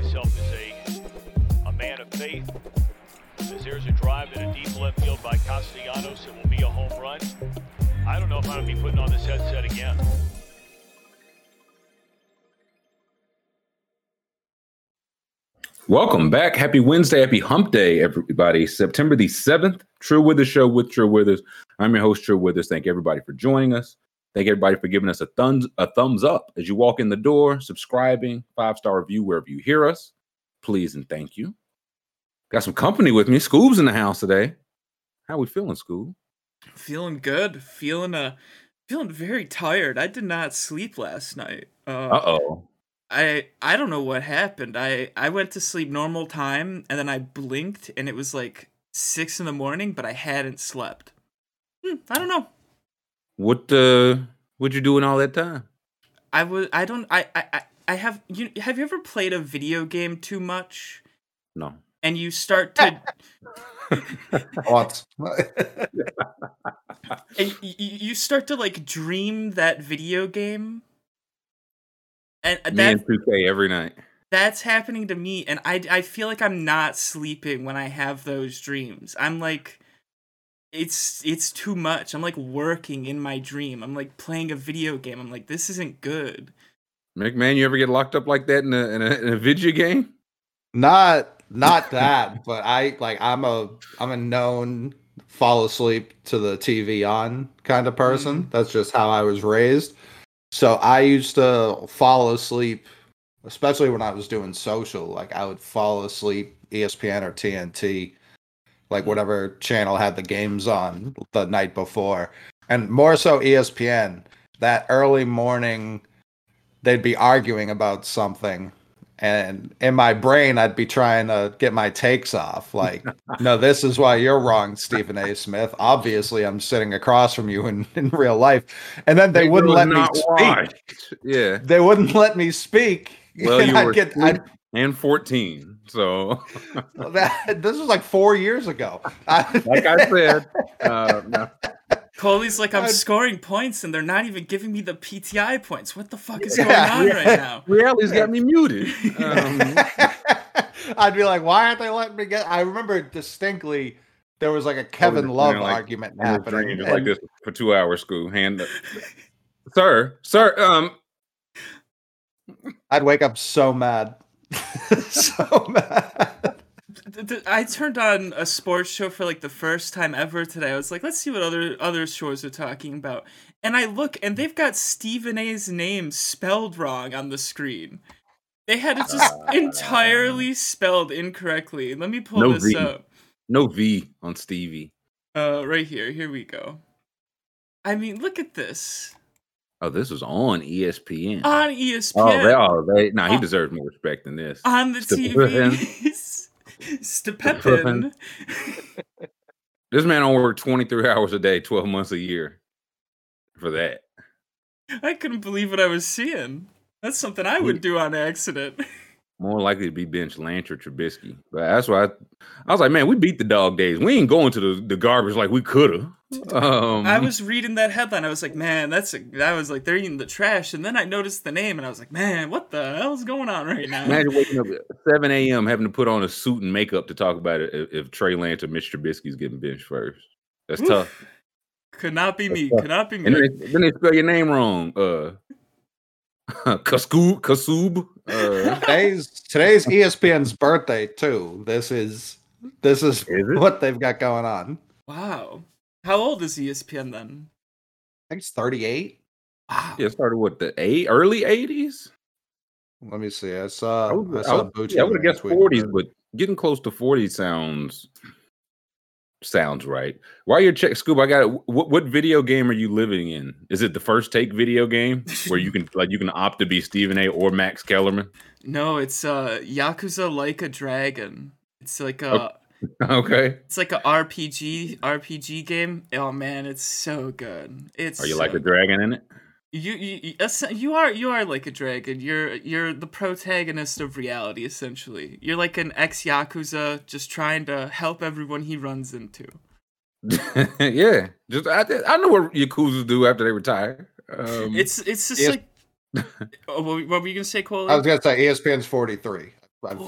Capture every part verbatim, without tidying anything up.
myself as a, a man of faith. As there's a drive in a deep left field by Castellanos, it will be a home run. I don't know if I'm going to be putting on this headset again. Welcome back. Happy Wednesday. Happy hump day, everybody. September the seventh, True Withers Show with True Withers. I'm your host, True Withers. Thank everybody for joining us. Thank everybody for giving us a thumbs, a thumbs up as you walk in the door, subscribing, five-star review wherever you hear us. Please and thank you. Got some company with me. Scoob's in the house today. How we feeling, Scoob? Feeling good. Feeling uh, feeling very tired. I did not sleep last night. Uh, Uh-oh. I I don't know what happened. I, I went to sleep normal time, and then I blinked, and it was like six in the morning, but I hadn't slept. Hmm, I don't know. What uh? What'd you do in all that time? I was. I don't. I. I. I have. You have you ever played a video game too much? No. And you start to. What? And you, you start to like dream that video game. And me that, and two K every night. That's happening to me, and I, I feel like I'm not sleeping when I have those dreams. I'm like, it's it's too much. I'm like working in my dream. I'm like playing a video game. I'm like, this isn't good. McMahon, you ever get locked up like that in a in a, in a video game? Not not that, but I like I'm a I'm a known fall asleep to the T V on kind of person. Mm-hmm. That's just how I was raised. So I used to fall asleep, especially when I was doing social. Like I would fall asleep, E S P N or T N T, like whatever channel had the games on the night before. And more so E S P N, that early morning, they'd be arguing about something. And in my brain, I'd be trying to get my takes off. Like, no, this is why you're wrong, Stephen A. Smith. Obviously, I'm sitting across from you in, in real life. And then they, they wouldn't let me speak. Yeah. They wouldn't let me speak. Well, and you I'd were get, I'd, and fourteen. So that, this was like four years ago. Like I said. Uh, no. Coley's like, I'm I'd... scoring points, and they're not even giving me the P T I points. What the fuck is yeah, going on yeah. right now? Reality's got me muted. Um... I'd be like, why aren't they letting me get... I remember distinctly there was like a Kevin Love you know, like, argument happening. And... like this for two hours, school. Hand up. Sir, sir, um... I'd wake up so mad. so mad. I turned on a sports show for like the first time ever today. I was like, let's see what other other shows are talking about. And I look, and they've got Stephen A's name spelled wrong on the screen. They had it just entirely spelled incorrectly. Let me pull no this v. up. No V on Stevie. Uh, right here. Here we go. I mean, look at this. Oh, this was on E S P N. On E S P N. Oh, they, oh, they, nah, he uh, deserves more respect than this. On the T V. Stepepin. This man don't work twenty-three hours a day, twelve months a year for that. I couldn't believe what I was seeing. That's something I would do on accident. More likely to be bench Lance or Trubisky. But that's why I, I was like, man, we beat the dog days. We ain't going to the, the garbage like we could have. Um, I was reading that headline. I was like, man, that's a, I was like, they're eating the trash. And then I noticed the name, and I was like, man, what the hell is going on right now? Imagine waking up at seven a.m. having to put on a suit and makeup to talk about it if, if Trey Lance or Mitch Trubisky's getting benched first. That's Oof. tough. Could not be that's me. Tough. Could not be me. And then, then they spell your name wrong. Uh, Kasoob, Kasoob. Uh, today's today's E S P N's birthday too. This is this is, is what they've got going on. Wow, how old is E S P N then? I think it's thirty-eight. Wow. Yeah, it started with the eight early eighties. Let me see. I saw. I would have yeah, guessed forties, but getting close to forty sounds sounds right. While you're check, Scoob, I got it. What, what video game are you living in? Is it the First Take video game where you can like you can opt to be Stephen A. or Max Kellerman? No, it's uh, Yakuza Like a Dragon. It's like a okay. It's like a R P G R P G game. Oh man, it's so good. It's are you so like a dragon in it? You you you are you are like a dragon. You're you're the protagonist of reality essentially. You're like an ex Yakuza just trying to help everyone he runs into. yeah, just I I know what Yakuza do after they retire. Um, it's it's just yes. like. Oh, what were you gonna say, Coley? I was gonna say E S P N's forty-three. Like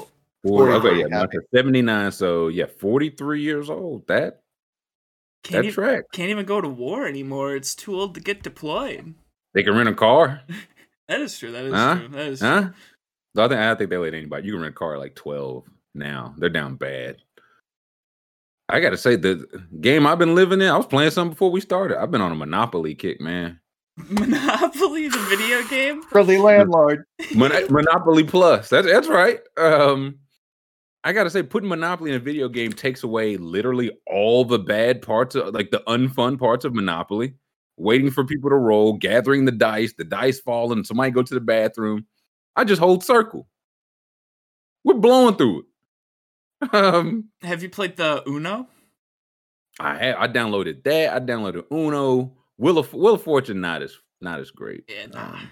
forty, okay, yeah, like seventy-nine. So yeah, forty-three years old. That can't that even, track can't even go to war anymore. It's too old to get deployed. They can rent a car. That is true. That is huh? true. That is huh? true. So I think I don't think they let anybody. You can rent a car at like twelve now. They're down bad. I gotta say, the game I've been living in, I was playing something before we started. I've been on a Monopoly kick, man. Monopoly, the video game? Friendly landlord. Mon- Monopoly Plus. That's that's right. Um, I gotta say, putting Monopoly in a video game takes away literally all the bad parts of, like, the unfun parts of Monopoly. Waiting for people to roll, gathering the dice, the dice falling, somebody go to the bathroom. I just hold circle. We're blowing through it. Um, have you played the Uno? I I downloaded that. I downloaded Uno. Wheel of Wheel of Fortune not as not as great. Yeah, nah. um,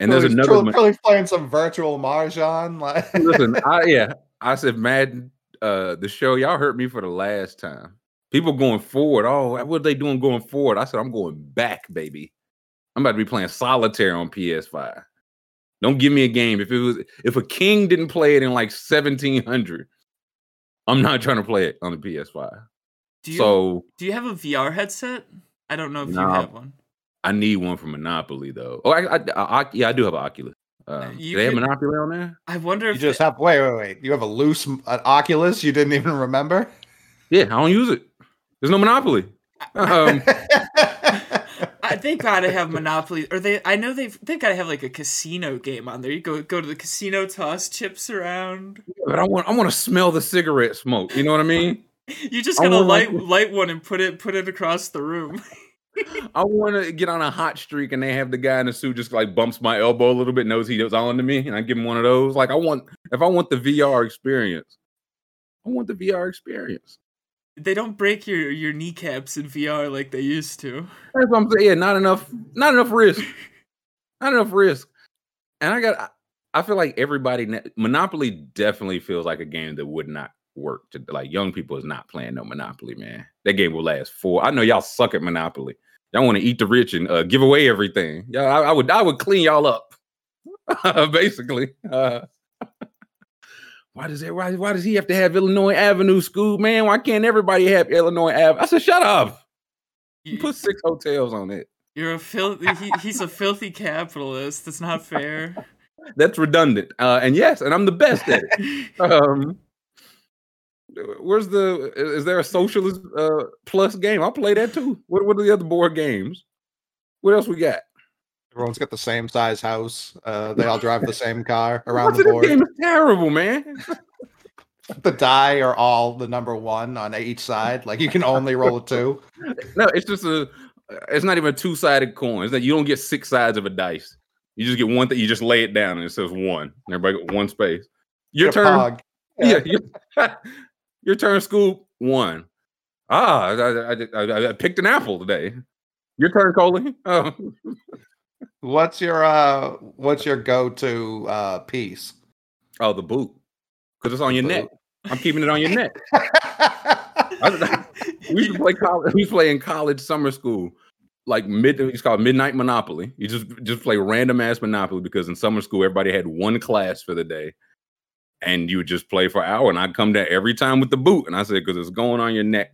and so there's another truly, ma- really playing some virtual Mahjong. Like, listen, I, yeah, I said Madden. Uh, the show y'all heard me for the last time. People going forward. Oh, what are they doing going forward? I said I'm going back, baby. I'm about to be playing solitaire on P S five. Don't give me a game. If it was if a king didn't play it in like seventeen hundred. I'm not trying to play it on the P S five. Do you, so, do you have a V R headset? I don't know if nah, you have one. I need one for Monopoly, though. Oh, I, I, I yeah, I do have an Oculus. Um, do they could, have Monopoly on there? I wonder if... You just it, have... Wait, wait, wait. You have a loose an Oculus you didn't even remember? Yeah, I don't use it. There's no Monopoly. Um, I, they gotta have Monopoly. Or they, I know they've, they gotta have like a casino game on there. You go go to the casino, toss chips around. But I want I want to smell the cigarette smoke. You know what I mean? You just gotta light like, light one and put it put it across the room. I want to get on a hot streak and they have the guy in the suit just like bumps my elbow a little bit, knows he was on to me, and I give him one of those. Like I want if I want the V R experience, I want the V R experience. They don't break your, your kneecaps in V R like they used to. That's what I'm saying. Yeah, not enough, not enough risk. Not enough risk. And I got, I feel like everybody, Monopoly definitely feels like a game that would not work. To, like, young people is not playing no Monopoly, man. That game will last four. I know y'all suck at Monopoly. Y'all want to eat the rich and uh, give away everything. Yeah, I, I would, I would clean y'all up, basically. Uh, Why does everybody, why does he have to have Illinois Avenue, Scoob, man? Why can't everybody have Illinois Avenue? I said, shut up. You put six hotels on it. You're a filthy, he, he's a filthy capitalist. That's not fair. That's redundant. Uh, and yes, and I'm the best at it. Um, where's the, is there a socialist uh, plus game? I'll play that too. What, what are the other board games? What else we got? Everyone's got the same size house. Uh, they all drive the same car around What's the board. This game is terrible, man. The die are all the number one on each side. Like, you can only roll a two. No, it's just a... It's not even a two-sided coin. It's that you don't get six sides of a dice. You just get one thing. You just lay it down and it says one. And everybody got one space. Your get turn. Yeah. yeah your, your turn, Scoop. One. Ah, I, I, I, I picked an apple today. Your turn, Coley. Oh. What's your uh? What's your go-to uh piece? Oh, the boot, because it's on your boot. Neck. I'm keeping it on your neck. I, we used to play college. We used to play in college summer school, like mid. It's called Midnight Monopoly. You just just play random ass Monopoly because in summer school everybody had one class for the day, and you would just play for an hour. And I'd come down every time with the boot, and I said because it's going on your neck.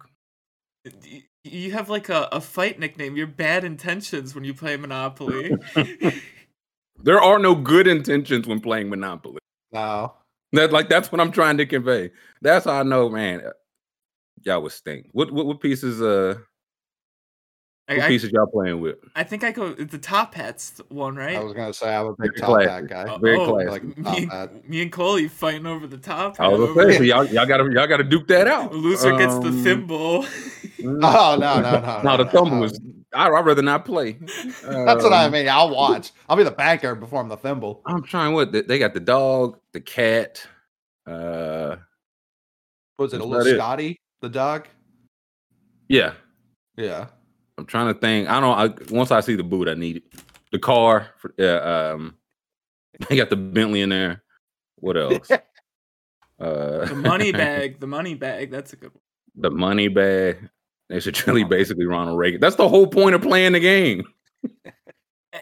You have like a, a fight nickname. You're Bad Intentions when you play Monopoly. There are no good intentions when playing Monopoly. No. That like that's what I'm trying to convey. That's how I know, man. Y'all would stink. What what what pieces uh what I, pieces y'all playing with? I think I go the Top Hats one, right? I was gonna say I would pick Top classy. Hat guy. Oh, Very oh, classy. Like me, and, me and Coley fighting over the top hat. I was gonna say, so y'all y'all gotta y'all gotta duke that out. Loser um, gets the thimble. Oh, no, no, no. No, the thimble no. was... I, I'd rather not play. That's um, what I mean. I'll watch. I'll be the backer before I'm the thimble. I'm trying what? They got the dog, the cat. Uh, was it a little Scotty, it? The dog? Yeah. Yeah. I'm trying to think. I don't... I, once I see the boot, I need it. The car. For, uh, um, they got the Bentley in there. What else? uh, the money bag. The money bag. That's a good one. The money bag. They should really basically Ronald Reagan. That's the whole point of playing the game.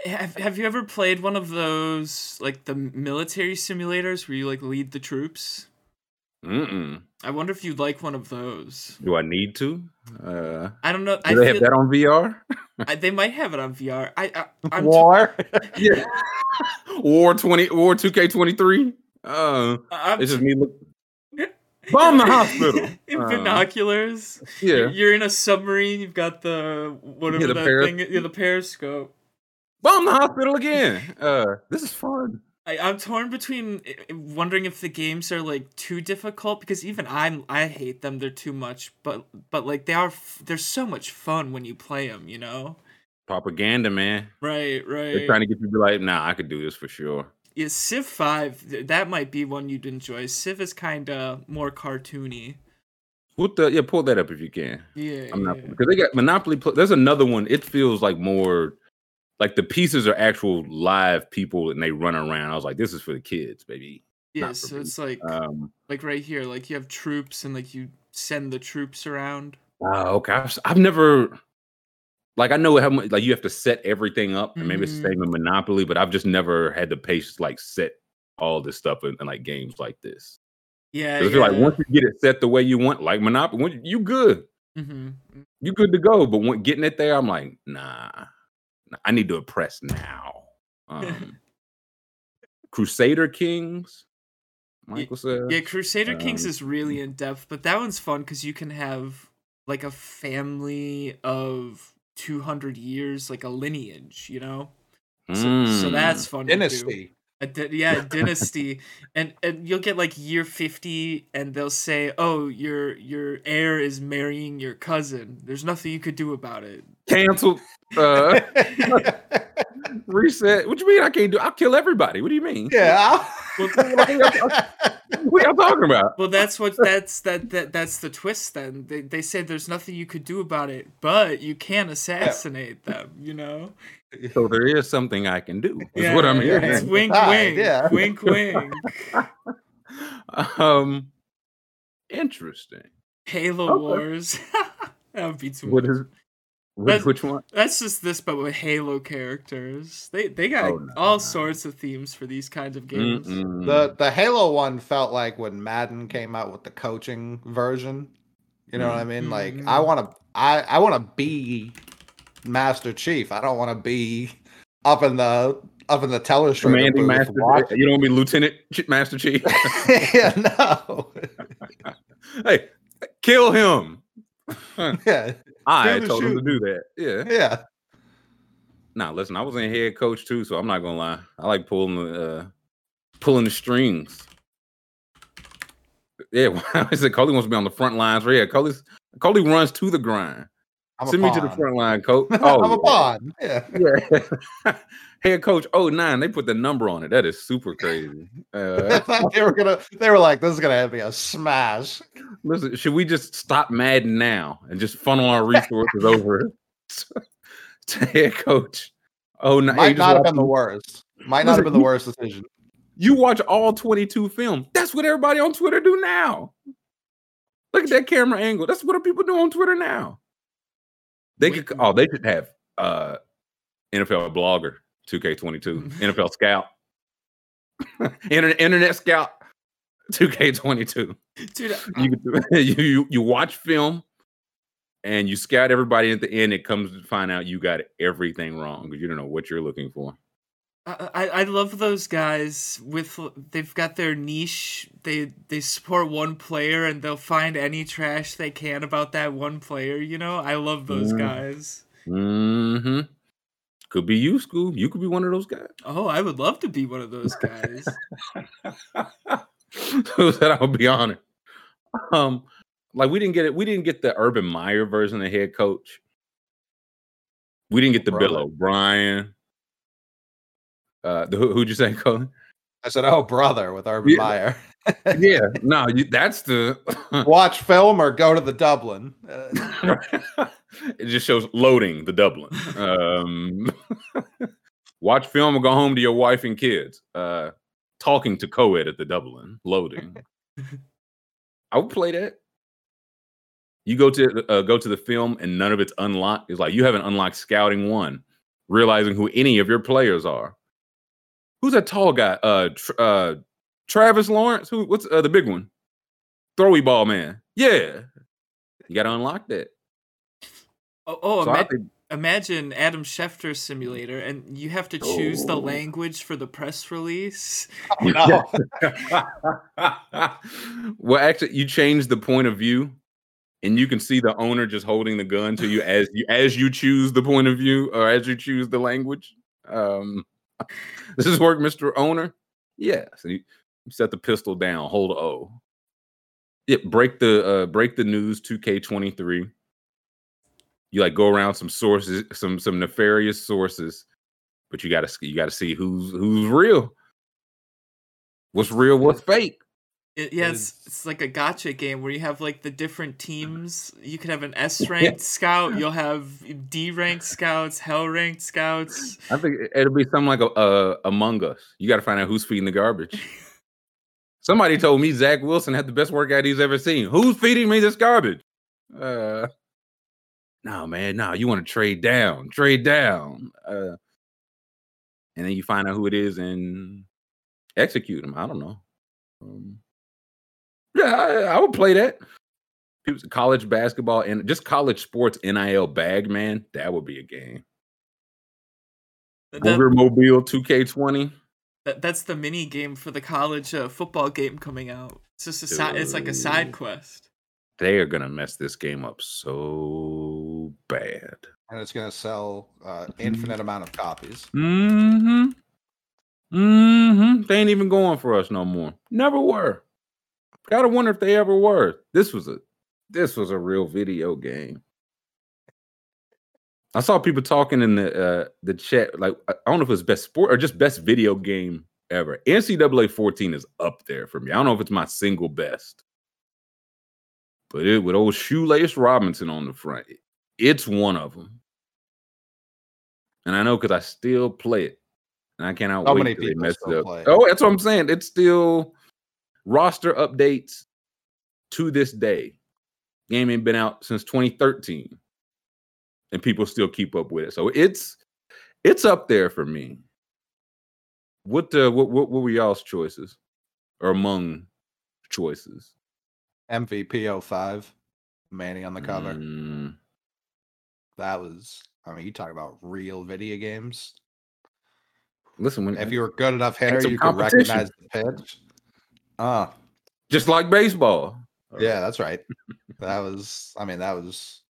Have Have you ever played one of those, like, the military simulators where you, like, lead the troops? Mm-mm. I wonder if you'd like one of those. Do I need to? Uh, I don't know. Do I they have that on V R? I, they might have it on V R. I, I I'm War? T- yeah. War twenty War two K twenty-three? Uh, it's just me looking. Bomb the hospital. In uh, binoculars. Yeah. You're in a submarine. You've got the, whatever yeah, the that paris- thing is, yeah, the periscope. Bomb the hospital again. Uh, this is fun. I, I'm torn between wondering if the games are, like, too difficult, because even I I hate them. They're too much. But, but like, they are, they're so much fun when you play them, you know? Propaganda, man. Right, right. They're trying to get you to be like, nah, I could do this for sure. Yeah, Civ five, that might be one you'd enjoy. Civ is kind of more cartoony. What the, yeah, pull that up if you can. Yeah, I'm not, yeah. Because they got Monopoly. There's another one. It feels like more, like the pieces are actual live people and they run around. I was like, this is for the kids, baby. Yeah, so me. It's like, um, like right here, like you have troops and like you send the troops around. Oh, okay. I've, I've never... Like, I know how much, like, you have to set everything up, and maybe mm-hmm. it's the same in Monopoly, but I've just never had the patience, like, set all this stuff in, in like, games like this. Yeah, yeah. I feel like once you get it set the way you want, like, Monopoly, when, you good. Mm-hmm. You good to go, but when getting it there, I'm like, nah. I need to impress now. Um, Crusader Kings, Michael yeah, says. Yeah, Crusader um, Kings is really in-depth, but that one's fun because you can have, like, a family of... two hundred years, like a lineage, you know, so, mm. so that's fun. Dynasty, to do. A di- yeah, dynasty, and and you'll get like year fifty, and they'll say, "Oh, your your heir is marrying your cousin. There's nothing you could do about it." Cancel. Uh, reset. What you mean? I can't do. I'll kill everybody. What do you mean? Yeah. I'll... What are you talking about? Well, that's what that's that, that that's the twist. Then they they say there's nothing you could do about it, but you can assassinate yeah. them. You know. So there is something I can do. Is yeah, what I'm hearing. It's wink, wink, yeah. wink, wink. um, interesting. Halo okay. Wars. That would be too. What is? That's, which one? That's just this, but with Halo characters. They they got oh, no, all no. sorts of themes for these kinds of games. Mm-mm. The the Halo one felt like when Madden came out with the coaching version. You know mm-hmm. what I mean? Like I want to I, I want to be Master Chief. I don't want to be up in the up in the teller stream. Commanding Master. You don't want to be Lieutenant Master Chief. Yeah, no. Hey, kill him. Yeah. I told shoot. him to do that. Yeah. Yeah. Nah, listen, I was in head coach too, so I'm not gonna lie. I like pulling the uh, pulling the strings. Yeah, I said Coley wants to be on the front lines. Yeah, Coley Coley runs to the grind. I'm Send me to the front line, coach. Oh, I'm a pawn. Yeah. yeah. Head coach oh nine, they put the number on it. That is super crazy. Uh, they were gonna they were like, this is gonna have to be a smash. Listen, should we just stop Madden now and just funnel our resources over to head coach? Oh nine. Might not have been the worst. Might not listen, have been the worst decision. You watch all twenty-two films. That's what everybody on Twitter do now. Look at that camera angle. That's what people do on Twitter now. They could oh they should have uh, N F L blogger, two K twenty-two, N F L scout, internet internet scout, two K twenty-two. Dude, I, you, you you watch film and you scout everybody, at the end it comes to find out you got everything wrong because you don't know what you're looking for. I, I love those guys with they've got their niche. They they support one player and they'll find any trash they can about that one player. You know, I love those mm. guys. Mm-hmm. Could be you, Scoob. You could be one of those guys. Oh, I would love to be one of those guys. So that I would be honored. Um, like we didn't get it. We didn't get the Urban Meyer version of head coach. We didn't get the Bill O'Brien. Uh, who, who'd you say, Colin? I said, oh, brother, with Urban yeah. Meyer. Yeah, no, you, that's the... Watch film or go to the Dublin. Uh, it just shows loading the Dublin. Um, watch film or go home to your wife and kids. Uh, talking to co-ed at the Dublin. Loading. I would play that. You go to uh, go to the film and none of it's unlocked. It's like, you haven't unlocked Scouting one. realizing who any of your players are. Who's that tall guy? Uh, tr- uh, Travis Lawrence? Who? What's uh, the big one? Throwy ball man. Yeah. You got to unlock that. Oh, oh so imagine, think, imagine Adam Schefter simulator, and you have to choose oh. the language for the press release. Oh, no. Well, actually, you change the point of view, and you can see the owner just holding the gun to you as you as you choose the point of view or as you choose the language. Um, this is work, Mister Owner. Yeah. So you set the pistol down, hold O. Yeah, break the uh, break the news two K twenty-three. You like go around some sources, some some nefarious sources, but you gotta you gotta see who's who's real. What's real, what's fake. It, yeah, it's, it's like a gotcha game where you have like the different teams. You could have an S-ranked scout. You'll have D-ranked scouts, hell-ranked scouts. I think it'll be something like a, a Among Us. You got to find out who's feeding the garbage. Somebody told me Zach Wilson had the best workout he's ever seen. Who's feeding me this garbage? Uh, no, man, no. You want to trade down, trade down. Uh, and then you find out who it is and execute them. I don't know. Um, Yeah, I, I would play that. College basketball and just college sports N I L bag, man. That would be a game. Overmobile two K twenty. That, that's the mini game for the college uh, football game coming out. It's just a side. It's like a side quest. They are gonna mess this game up so bad, and it's gonna sell uh, infinite amount of copies. Mm-hmm. Mm-hmm. They ain't even going for us no more. Never were. Gotta wonder if they ever were. This was a this was a real video game. I saw people talking in the uh, the chat, like I don't know if it was best sport or just best video game ever. N C double A fourteen is up there for me. I don't know if it's my single best, but it with old Shoelace Robinson on the front, it's one of them. And I know because I still play it, and I cannot How wait many till they mess it up. Play. Oh, that's what I'm saying. It's still. Roster updates to this day. Game ain't been out since twenty thirteen, and people still keep up with it. So it's it's up there for me. What uh, what what, what were y'all's choices, or among choices? M V P oh five, Manny on the cover. Mm. That was. I mean, you talk about real video games. Listen, when if you were good enough hitter, you could recognize the pitch. Ah, uh, just like baseball. Yeah, that's right. That was, I mean, that was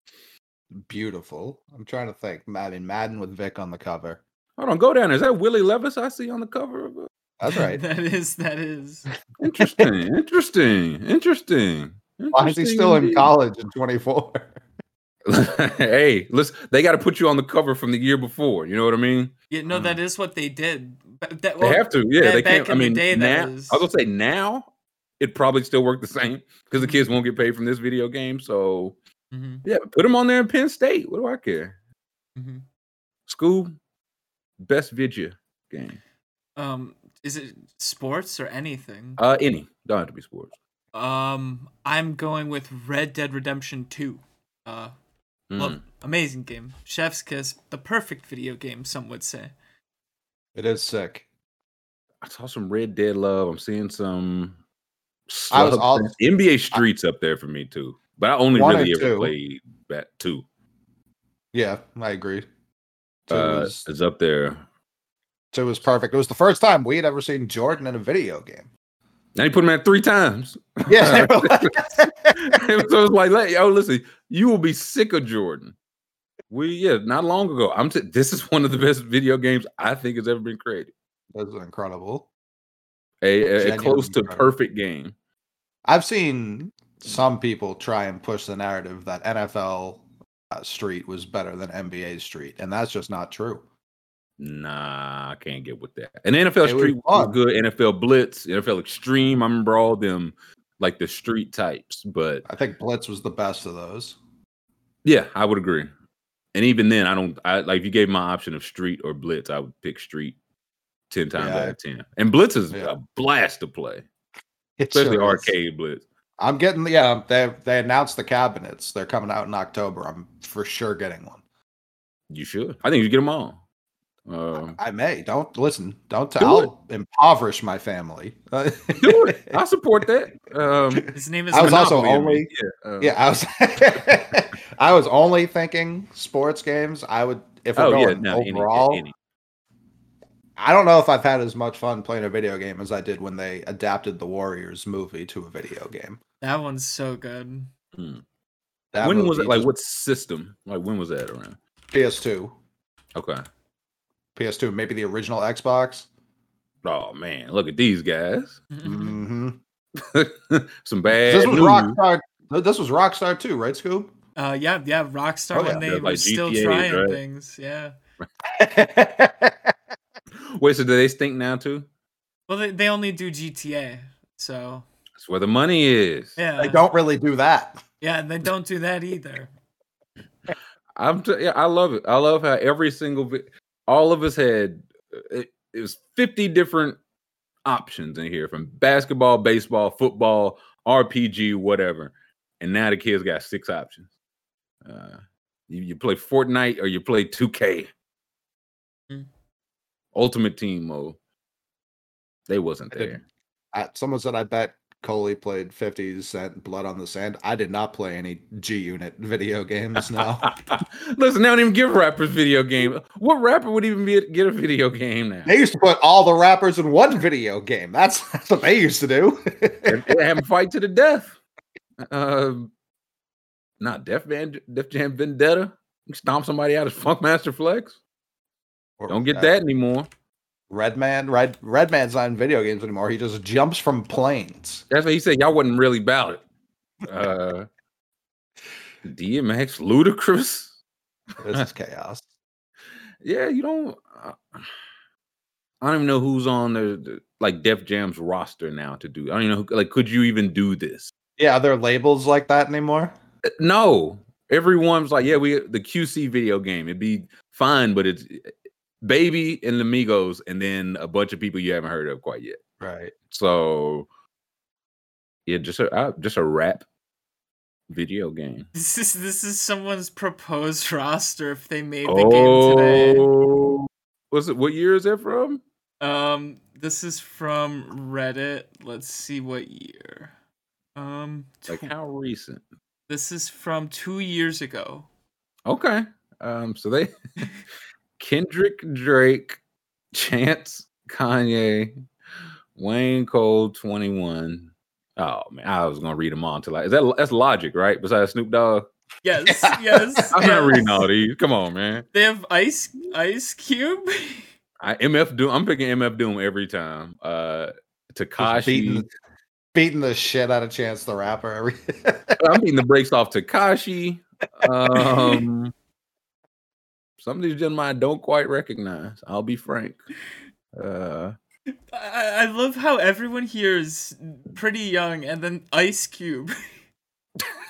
beautiful. I'm trying to think. I mean, Madden with Vic on the cover. Hold on, go down. Is that Willie Levis I see on the cover? Of it? That's right. that is, that is. Interesting, interesting, interesting. Why is he still indeed. in college in twenty-four? Hey, listen, they got to put you on the cover from the year before. You know what I mean? Yeah, no, that is what they did. That, well, they have to, yeah. That, they back can't. In I mean, the day, now, that is... I was gonna say now it probably still worked the same because the kids won't get paid from this video game. So mm-hmm. yeah, put them on there in Penn State. What do I care? Mm-hmm. School best video game. Um, is it sports or anything? Uh, any. Don't have to be sports. Um, I'm going with Red Dead Redemption two. Uh. Mm. Love, amazing game. Chef's Kiss. The perfect video game, some would say. It is sick. I saw some Red Dead love. I'm seeing some I was all, N B A Streets I, up there for me, too. But I only really ever two. played that two. Yeah, I agree. Two uh, was, it's up there. Two was perfect. It was the first time we had ever seen Jordan in a video game. And he put him at three times. Yeah. So it was like, yo, listen, you will be sick of Jordan. We, yeah, not long ago. I'm. T- this is one of the best video games I think has ever been created. That's incredible. A, a, a close to incredible. perfect game. I've seen some people try and push the narrative that N F L uh, Street was better than N B A Street, and that's just not true. Nah, I can't get with that. And N F L Street was good. N F L Blitz, N F L Extreme. I remember all them, like the street types. But I think Blitz was the best of those. Yeah, I would agree. And even then, I don't I, like if you gave my option of Street or Blitz, I would pick Street ten times yeah, out of ten. And Blitz is yeah. a blast to play, especially sure arcade is. Blitz. I'm getting yeah. They they announced the cabinets. They're coming out in October. I'm for sure getting one. You should. I think you should get them all. Uh, I, I may. Don't listen. Don't do I'll it. impoverish my family. Do it. I support that. Um, His name is. I was also only. Yeah, uh, yeah I was. I was only thinking sports games. I would if we're oh, going yeah, no, overall. Any, any. I don't know if I've had as much fun playing a video game as I did when they adapted the Warriors movie to a video game. That one's so good. Hmm. When was it? Like, what system? Like, when was that around? P S two. Okay. P S two, maybe the original Xbox. Oh man, look at these guys! Mm-hmm. Some bad. This was Rockstar. This was Rockstar too, right, Scoob? Uh, yeah, yeah, Rockstar oh, yeah. when they like were G T A, still trying right? things. Yeah. Wait, so do they stink now too? Well, they, they only do G T A, so that's where the money is. Yeah, they don't really do that. Yeah, and they don't do that either. I'm. T- yeah, I love it. I love how every single. Vi- All of us had, it, it was fifty different options in here from basketball, baseball, football, R P G, whatever. And now the kids got six options. Uh, you, you play Fortnite or you play two K. Mm-hmm. Ultimate Team mode. They wasn't there. I I, someone said, I bet Coley played fifty Cent Blood on the Sand. I did not play any G-Unit video games, no. Listen, they don't even give rappers video games. What rapper would even be, get a video game now? They used to put all the rappers in one video game. That's, that's what they used to do. and, and have them fight to the death. Uh, not Def, Van, Def Jam Vendetta. You stomp somebody out as Funkmaster Flex. Or don't get that, that anymore. Redman, Red Redman's not in video games anymore. He just jumps from planes. That's what he said. Y'all wasn't really about it. Uh, D M X, Ludacris. This is chaos. Yeah, you don't. Uh, I don't even know who's on the, the like Def Jam's roster now to do. I don't even know. Like, could you even do this? Yeah, are there labels like that anymore? No, everyone's like, yeah, we the Q C video game. It'd be fine, but it's. Baby and the Migos, and then a bunch of people you haven't heard of quite yet. Right. So, yeah, just a uh, just a rap video game. This is this is someone's proposed roster if they made the oh, game today. Was it? What year is that from? Um, this is from Reddit. Let's see what year. Um, tw- like how recent? This is from two years ago. Okay. Um, so they. Kendrick, Drake, Chance, Kanye, Wayne Cole, twenty-one. Oh man, I was gonna read them all until I is that that's Logic, right? Besides Snoop Dogg. Yes, yeah. yes. I'm yes. not reading all these. Come on, man. They have Ice Ice Cube. I M F Doom. I'm picking M F Doom every time. Uh, Tekashi beating, beating the shit out of Chance the Rapper. Every I'm beating the brakes off Tekashi. Um Some of these gentlemen I don't quite recognize. I'll be frank. Uh, I, I love how everyone here is pretty young, and then Ice Cube.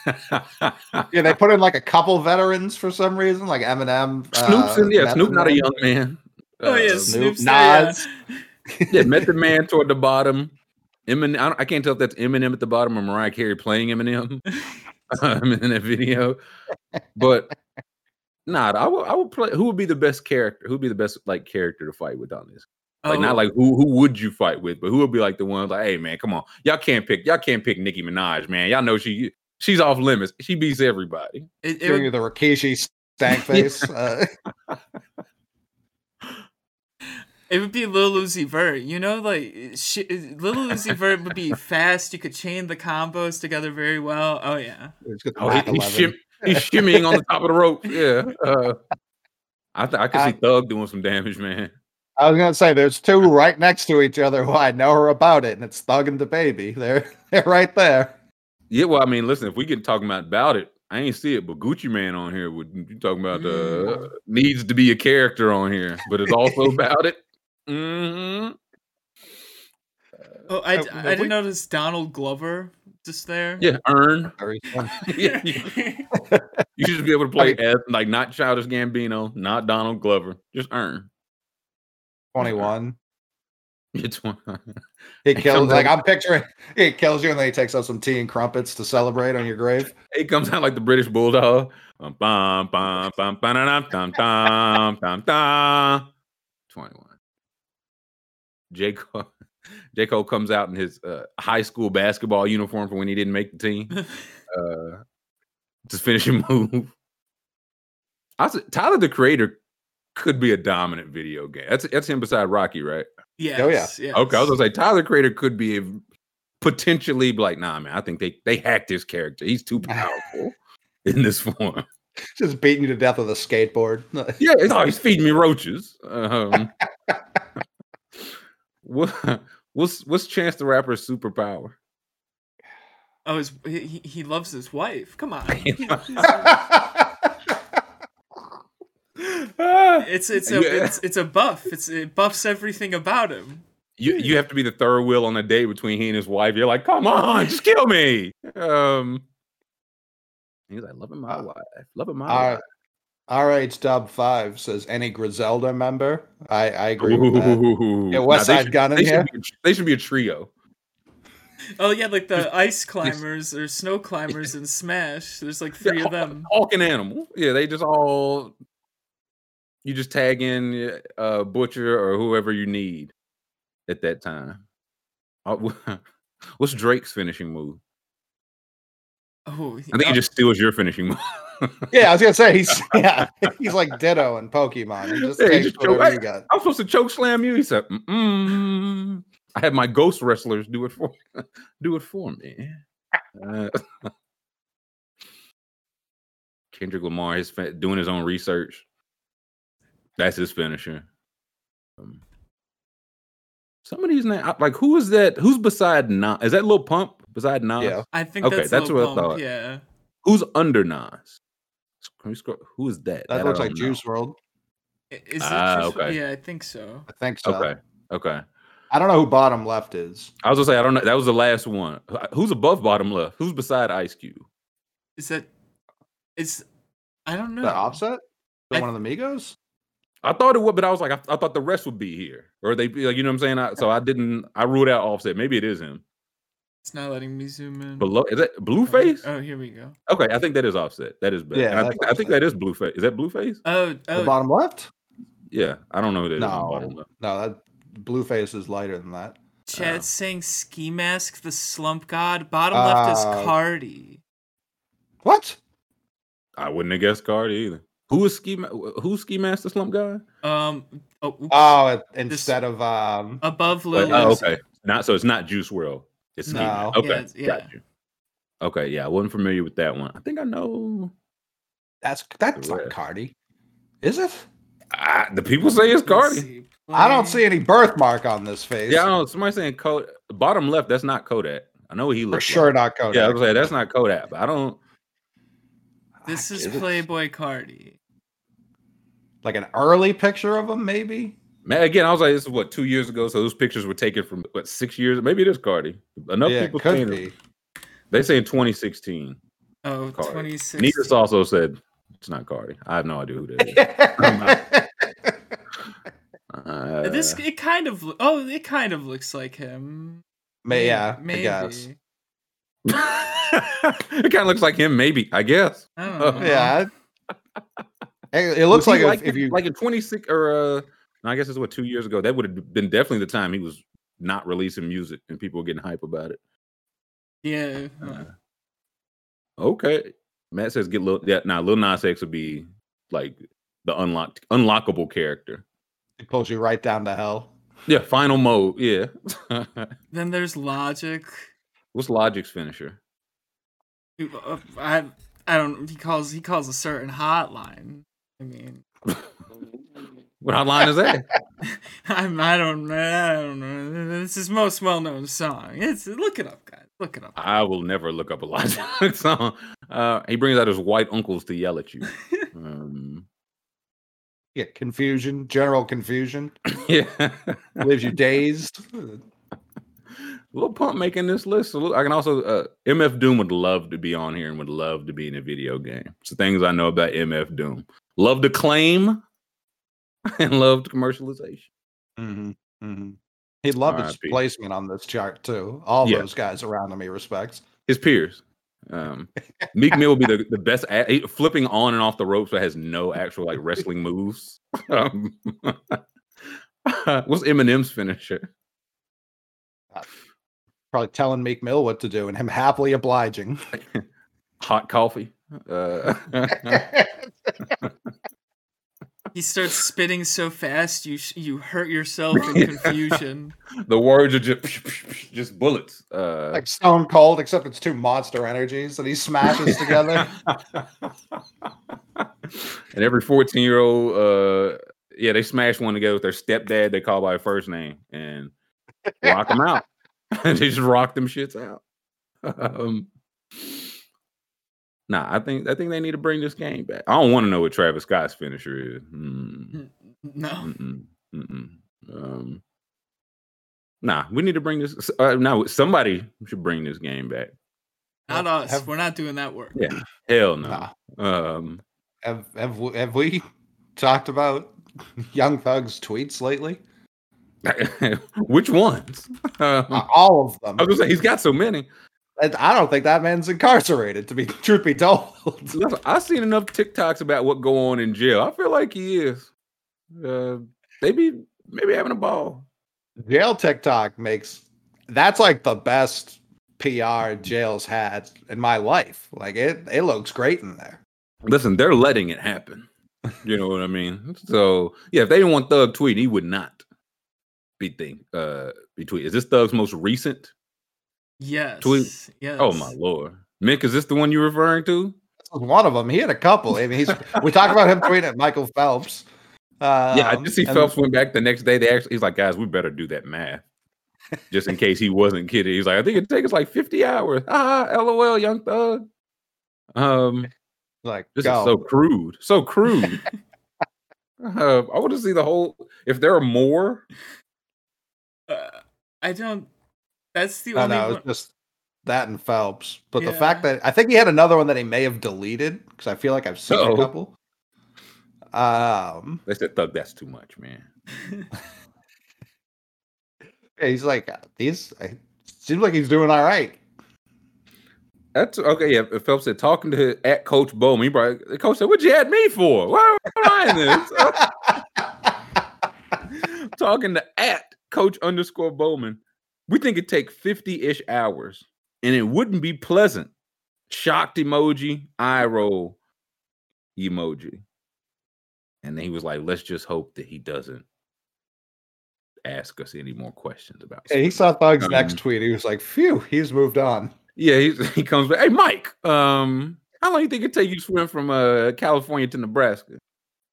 Yeah, they put in like a couple veterans for some reason, like Eminem. Snoop's in, uh, yeah, Method Snoop, Man. Not a young man. Oh uh, yeah, Snoop, Snoop Nas. Yeah, yeah Method Man toward the bottom. Eminem. I, I can't tell if that's Eminem at the bottom or Mariah Carey playing Eminem um, in that video, but. Nah, I would. I would play. Who would be the best character? Who would be the best like character to fight with on this? Like oh. not like who who would you fight with, but who would be like the one like, hey man, come on, y'all can't pick. Y'all can't pick Nicki Minaj, man. Y'all know she she's off limits. She beats everybody. It, it would, the Rikishi stank face. uh. It would be Lil Uzi Vert. You know, like she, Lil Uzi Vert would be fast. You could chain the combos together very well. Oh yeah. Oh, he, he He's shimmying on the top of the rope. Yeah. Uh, I th- I could see I, Thug doing some damage, man. I was going to say, there's two right next to each other who I know are about it, and it's Thug and the Baby. They're, they're right there. Yeah, well, I mean, listen, if we get talking about, about it, I ain't see it, but Gucci Man on here, would you talking about uh, needs to be a character on here, but it's also about it. Mm-hmm. Oh, I, I, I didn't we, notice Donald Glover just there. Yeah, Earn. yeah, yeah. You should be able to play as like not Childish Gambino, not Donald Glover, just Earn. twenty-one. It's one. It kills. Like out. I'm picturing, it kills you, and then he takes out some tea and crumpets to celebrate on your grave. It comes out like the British Bulldog. Bum, bum, bum, bum, bum, bum, bum, bum, bum, bum, bum. twenty-one. J. Cole, J. Cole comes out in his uh, high school basketball uniform from when he didn't make the team. uh, just finishing move. I said, Tyler the Creator could be a dominant video game. That's that's him beside Rocky, right? Yes, oh, yeah. Yes. Okay, I was gonna say Tyler Creator could be a, potentially like, nah, man. I think they they hacked his character. He's too powerful in this form. Just beating you to death with a skateboard. Yeah, it's, oh, he's feeding me roaches. Um, what what's what's Chance the Rapper's superpower? Oh, his, he he loves his wife. Come on. It's it's a yeah. it's, it's a buff. It's it buffs everything about him. You you have to be the third wheel on a date between he and his wife. You're like, come on, just kill me. Um, he's like, loving my wife, loving my R- wife. R H Dub Five says, any Griselda member? I, I agree Ooh, with that. Yeah, West Side Gun in here. Should be, they should be a trio. Oh yeah, like the ice climbers or snow climbers in Smash. There's like three yeah, of them. Hawk and Animal. Yeah, they just all. You just tag in uh, Butcher or whoever you need at that time. Oh, what's Drake's finishing move? Oh, I think uh, he just steals your finishing move. Yeah, I was gonna say he's yeah, he's like Ditto in Pokemon. He just yeah, takes he just whatever choke, you got. I, I'm supposed to choke slam you. He said, mm-mm. "I had my ghost wrestlers do it for do it for me." Uh, Kendrick Lamar is doing his own research. That's his finisher. Um, some of these names, like who is that? Who's beside Nas? Is that Lil Pump beside Nas? Yeah. I think okay, that's, that's Lil what Pump, I thought. Yeah. Who's under Nas? Can we scroll? Who is that? That, that looks like know. Juice world. Is it uh, Juice okay. Yeah, I think so. I think so. Okay. Okay. I don't know who bottom left is. I was gonna say I don't know. That was the last one. Who's above bottom left? Who's beside Ice Cube? Is that? It's. I don't know. Is that Offset? Is that I, one of the Migos? I thought it would, but I was like, I, I thought the rest would be here, or they be like, you know what I'm saying? I, so I didn't, I ruled out Offset. Maybe it is him. It's not letting me zoom in. Below, is that Blue Face? Oh, here we go. Okay, I think that is Offset. That is better. Yeah, I think, I think that is Blue Face. Is that Blue Face? Oh, oh. The bottom left. Yeah, I don't know who that no, is. No, no, that Blue Face is lighter than that. Chad's uh, saying Ski Mask the Slump God. Bottom uh, left is Cardi. What? I wouldn't have guessed Cardi either. Who is Ski? Who's Ski Mask the Slump Guy? Um. Oh, oh instead this, of um. Above Lil. Oh, okay. Not so. It's not Juice world. It's Ski. No. Okay. Yeah, yeah. Got you. Okay. Yeah, I wasn't familiar with that one. I think I know. That's that's not Cardi, is it? I, the people say it's Cardi. I don't see any birthmark on this face. Yeah, I don't, somebody saying Kodak. Bottom left. That's not Kodak. I know he looks. For sure, like. Not Kodak. Yeah, I was like, that's not Kodak. But I don't. This I is Playboy it. Cardi. Like an early picture of him, maybe? Man, again, I was like, this is what, two years ago? So those pictures were taken from, what, six years? Maybe it is Cardi. Enough yeah, people seen it. They say in twenty sixteen. Oh, Cardi. twenty sixteen. Nita's also said, it's not Cardi. I have no idea who that is. uh, this, it kind of, oh, it kind of looks like him. May, yeah, maybe. I guess. It kind of looks like him, maybe, I guess. I don't know. Uh, yeah. I, It looks like, like if, if you like in twenty-six or uh, I guess it's what two years ago. That would have been definitely the time he was not releasing music and people were getting hype about it. Yeah. Uh, okay. Matt says get Lil. Yeah. Now nah, Lil Nas X would be like the unlocked, unlockable character. It pulls you right down to hell. Yeah. Final mode. Yeah. Then there's Logic. What's Logic's finisher? I I don't. He calls he calls a certain hotline. I mean, what hotline is that? I'm, I don't, I don't know. This is most well-known song. It's look it up, guys. Look it up. Guys. I will never look up a Logic song. Uh, he brings out his white uncles to yell at you. um, yeah, confusion, general confusion. Yeah, leaves you dazed. Lil Pump making this list. So I can also uh, M F Doom would love to be on here and would love to be in a video game. So things I know about M F Doom. Love to claim and love to commercialization. Mm-hmm, mm-hmm. He loved his placement on this chart too. All yeah. those guys around him he respects. His peers. Um, Meek Mill will be the, the best at he, flipping on and off the ropes, but has no actual like wrestling moves. Um, What's Eminem's finisher? Uh, probably telling Meek Mill what to do and him happily obliging. Hot coffee. Uh. He starts spitting so fast, you you hurt yourself in confusion. The words are just, just bullets. Uh, like Stone Cold, except it's two Monster Energies that he smashes together. And every fourteen-year-old, uh, yeah, they smash one to go with their stepdad they call by their first name and rock them out. They just rock them shits out. Um, Nah, I think I think they need to bring this game back. I don't want to know what Travis Scott's finisher is. Mm. No. Mm-mm. Mm-mm. Um, nah, we need to bring this. Uh, no, somebody should bring this game back. Not us. Have, We're not doing that work. Yeah. Hell no. Nah. Um, have have have we talked about Young Thug's tweets lately? Which ones? Um, all of them. I was gonna say he's got so many. I don't think that man's incarcerated, to be truth be told. I've seen enough TikToks about what go on in jail. I feel like he is. Uh, maybe maybe having a ball. Jail TikTok makes that's like the best P R jail's had in my life. Like it, it looks great in there. Listen, they're letting it happen. You know what I mean? So yeah, if they didn't want Thug tweet, he would not be thing uh be tweet. Is this Thug's most recent? Yes. Tweet. Yes. Oh my lord, Mick, is this the one you're referring to? This was one of them. He had a couple. I mean, he's. We talked about him tweeting at Michael Phelps. Uh, yeah, I just see Phelps went back the next day. They actually, he's like, guys, we better do that math, just in case he wasn't kidding. He's like, I think it takes like fifty hours. Ah, lol, Young Thug. Um, like this go. Is so crude, so crude. uh, I want to see the whole. If there are more, uh, I don't. That's the no, only no, one. It was just that and Phelps. But yeah. The fact that I think he had another one that he may have deleted because I feel like I've seen Uh-oh. a couple. Um, they said, Thug, that's too much, man. Yeah, he's like, these seems like he's doing all right. That's okay. Yeah, Phelps said, talking to his, at Coach Bowman, he probably, the coach said, what'd you add me for? Why are we trying this? Talking to at Coach underscore Bowman. We think it'd take fifty-ish hours, and it wouldn't be pleasant. Shocked emoji, eye roll emoji. And then he was like, let's just hope that he doesn't ask us any more questions about it. Hey, he saw Thug's um, next tweet. He was like, phew, he's moved on. Yeah, he, he comes back. Hey, Mike, um, how long do you think it'd take you to swim from uh, California to Nebraska?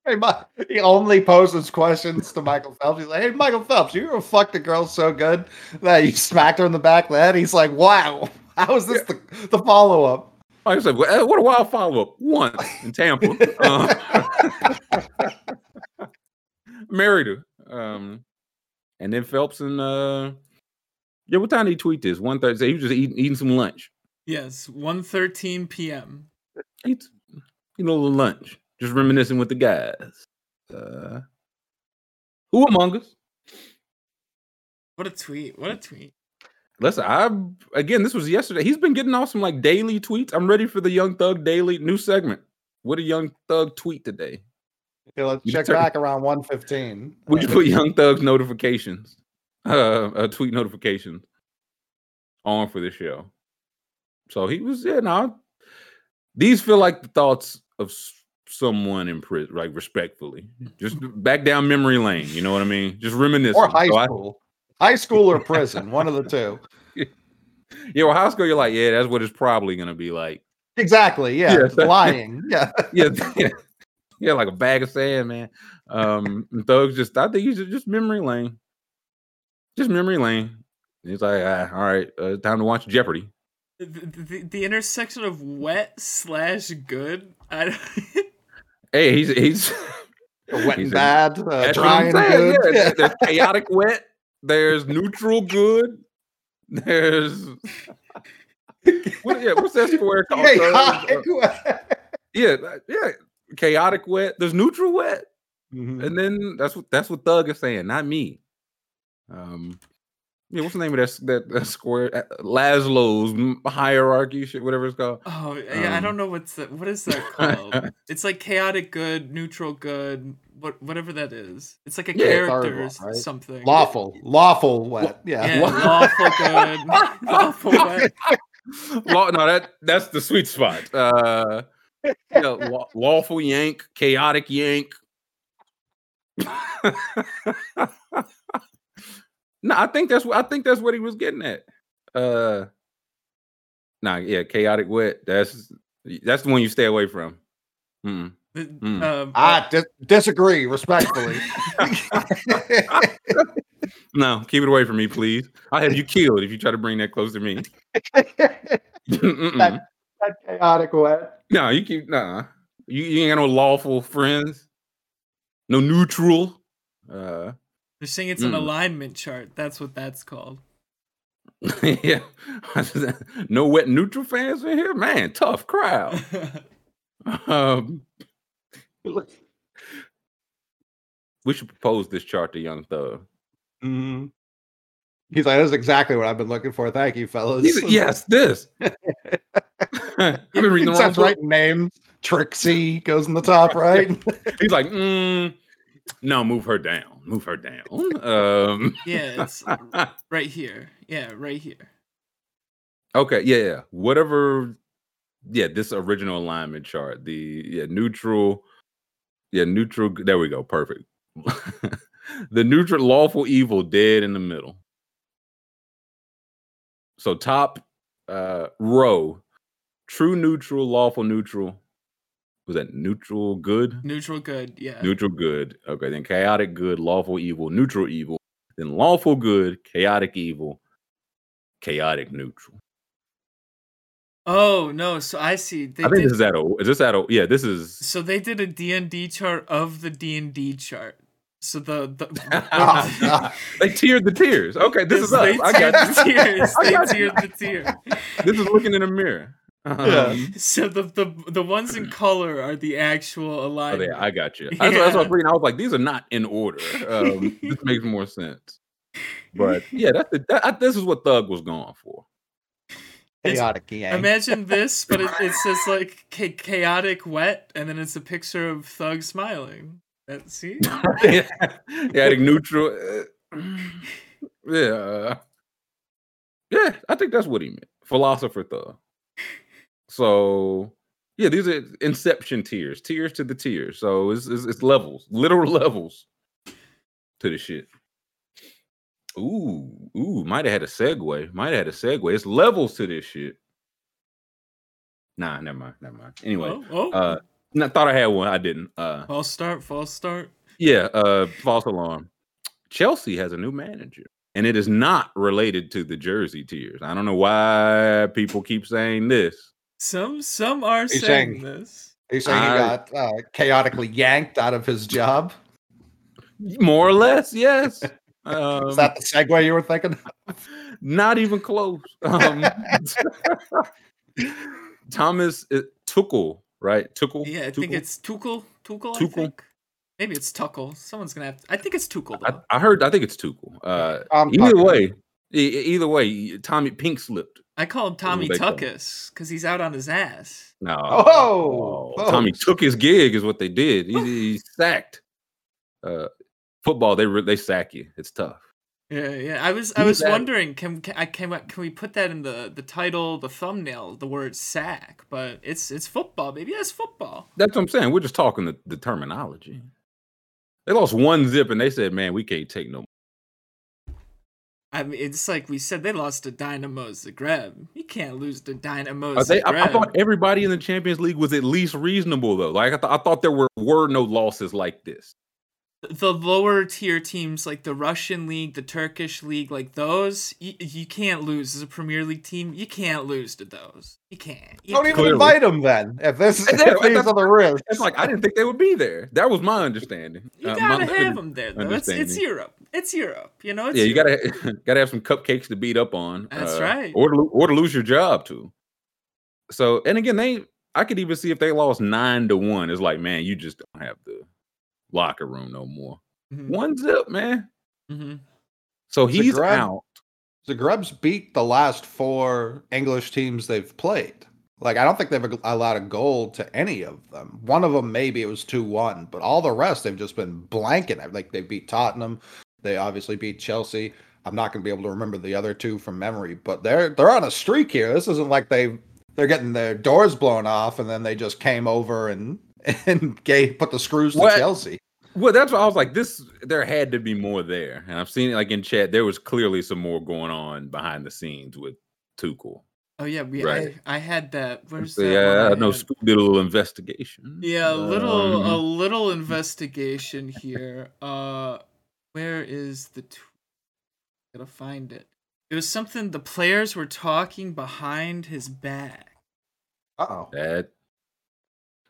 Hey, Mike, he only poses questions to Michael Phelps. He's like, hey, Michael Phelps, you ever fucked a girl so good that you smacked her in the back of the head? He's like, wow, how is this yeah. the, the follow-up? I was like, well, what a wild follow-up. Once in Tampa. um, married her. Um, and then Phelps and, uh, yeah, what time did he tweet this? one thirty, he was just eating, eating some lunch. Yes, one thirteen p.m. Eat, you know, a little lunch. Just reminiscing with the guys. Uh, who among us? What a tweet. What a tweet. Listen, I again, this was yesterday. He's been getting off some like daily tweets. I'm ready for the Young Thug Daily new segment. What a Young Thug tweet today. Okay, let's you check turn, back around one fifteen. Would you put Young Thug's notifications, uh, uh, tweet notifications on for this show? So he was, yeah, no. These feel like the thoughts of someone in prison, like respectfully, just back down memory lane. You know what I mean? Just reminisce. Or high so school, I, high school or prison, one of the two. Yeah, yeah, well, high school, you're like, yeah, that's what it's probably gonna be like. Exactly. Yeah, yeah. Lying. Yeah. yeah, yeah, yeah, like a bag of sand, man. Um, Thugs just, I think he's just memory lane, just memory lane. And he's like, ah, all right, uh, time to watch Jeopardy. The, the, the intersection of wet slash good. I don't Hey, he's he's wet he's and bad, uh, dry and good. Yeah, yeah. There's chaotic wet. There's neutral good. There's what, yeah, what's that square called? Chaotic wet. Yeah, yeah, chaotic wet. There's neutral wet, mm-hmm. And then that's what that's what Thug is saying, not me. Um, yeah, what's the name of that that, that square? Uh, Laszlo's hierarchy shit, whatever it's called. Oh, yeah, um, I don't know what's that. What is that called? It's like chaotic good, neutral good, what, whatever that is. It's like a yeah, character or right? something. Lawful, lawful wet. Yeah, yeah lawful good, lawful wet. Law, no, that that's the sweet spot. Uh, you know, law, lawful yank, chaotic yank. No, I think that's what I think that's what he was getting at. Uh, nah, yeah, chaotic wet. That's that's the one you stay away from. Mm. Mm. Um, I d- disagree respectfully. No, keep it away from me, please. I'll have you killed if you try to bring that close to me. that, that chaotic wet. No, you keep nah. You, you ain't got no lawful friends. No neutral. Uh, They're saying it's mm. an alignment chart. That's what that's called. Yeah. No wet neutral fans in here? Man, tough crowd. um, we should propose this chart to Young Thug. Mm-hmm. He's like, that's exactly what I've been looking for. Thank you, fellas. He's, yes, this. I've been reading the right book. Name. Trixie goes in the top right. He's like, mm, no, move her down. Move her down. Um, yeah, it's right here. Yeah, right here. Okay, yeah, yeah. Whatever. Yeah, this original alignment chart. The yeah neutral. Yeah, neutral. There we go. Perfect. The neutral, lawful, evil, dead in the middle. So top uh, row, true neutral, lawful neutral. Was that neutral good? Neutral good, yeah. Neutral good. Okay, then chaotic good, lawful evil, neutral evil. Then lawful good, chaotic evil, chaotic neutral. Oh, no, so I see. They I think did... this is at a, is this at a, yeah, this is. So they did a D and D chart of the D and D chart. So the, the, the oh, they tiered the tiers. Okay, this is us. I got the tiers. They tiered the tier. This is looking in a mirror. Uh-huh. Yeah. So the, the the ones in color are the actual alignment. Oh, yeah, I got you. Yeah. That's, that's what I was reading. I was like, these are not in order. Um, this makes more sense. But yeah, that's the, that, I, this is what Thug was going for. Chaotic. Yeah. Imagine this, but it, it says like chaotic wet, and then it's a picture of Thug smiling. That, see? Yeah, yeah neutral. Uh, yeah. Yeah, I think that's what he meant. Philosopher Thug. So, yeah, these are inception tiers, tiers to the tiers. So it's, it's it's levels, literal levels to the shit. Ooh, ooh, might have had a segue. Might have had a segue. It's levels to this shit. Nah, never mind, never mind. Anyway, oh, oh. uh, I thought I had one. I didn't. Uh, false start, false start. Yeah, uh, false alarm. Chelsea has a new manager. And it is not related to the jersey tiers. I don't know why people keep saying this. Some some are he's saying, saying this. He's saying uh, he got uh, chaotically yanked out of his job? More or less, yes. Um, is that the segue you were thinking of? Not even close. Um, Thomas Tuchel, right? Tuchel? Yeah, I Tuchel? think it's Tuchel. Tuchel, Tuchel. I think. Maybe it's Tuchel. Someone's gonna have to. I think it's Tuchel. Though. I, I heard. I think it's Tuchel. Uh, either way, e- either way, Tommy Pink slipped. I call him Tommy Tuckus because he's out on his ass. No, oh, oh. Tommy took his gig is what they did. He's, he's sacked. Uh, football, they re- they sack you. It's tough. Yeah, yeah. I was I was wondering. Can can I can, can we put that in the, the title, the thumbnail, the word sack? But it's it's football, baby. That's football. That's what I'm saying. We're just talking the, the terminology. They lost one zip, and they said, man, we can't take no more. I mean, it's like we said, they lost to Dynamo Zagreb. You can't lose to Dynamo Zagreb. They, I, I thought everybody in the Champions League was at least reasonable, though. Like I, th- I thought there were, were no losses like this. The lower tier teams, like the Russian League, the Turkish League, like those, you, you can't lose. As a Premier League team, you can't lose to those. You can't. You Don't even clearly. invite them then. If this is the risk, it's like I didn't think they would be there. That was my understanding. You uh, gotta have them there though. It's, it's Europe. It's Europe. You know. It's yeah, you Europe. gotta gotta have some cupcakes to beat up on. That's uh, right. Or to, or to lose your job to. So and again, they I could even see if they lost nine to one. It's like man, you just don't have the locker room no more. Mm-hmm. One zip, man. Mm-hmm. So he's Zagreb, out. Zagreb's beat the last four English teams they've played. Like, I don't think they've allowed a goal to any of them. One of them, maybe it was two one, but all the rest, they've just been blanking. Like, they beat Tottenham. They obviously beat Chelsea. I'm not going to be able to remember the other two from memory, but they're they're on a streak here. This isn't like they they're getting their doors blown off and then they just came over and and gave, put the screws what? to Chelsea. Well, that's what I was like. This there had to be more there, and I've seen it like in chat. There was clearly some more going on behind the scenes with Tuchel. Oh yeah, we right? I, I had that. Where's yeah, that? Yeah, I know. Scoob did a little investigation. Yeah, a little um, a little investigation here. Uh, where is the? T- Gotta find it. It was something the players were talking behind his back. Uh oh. That.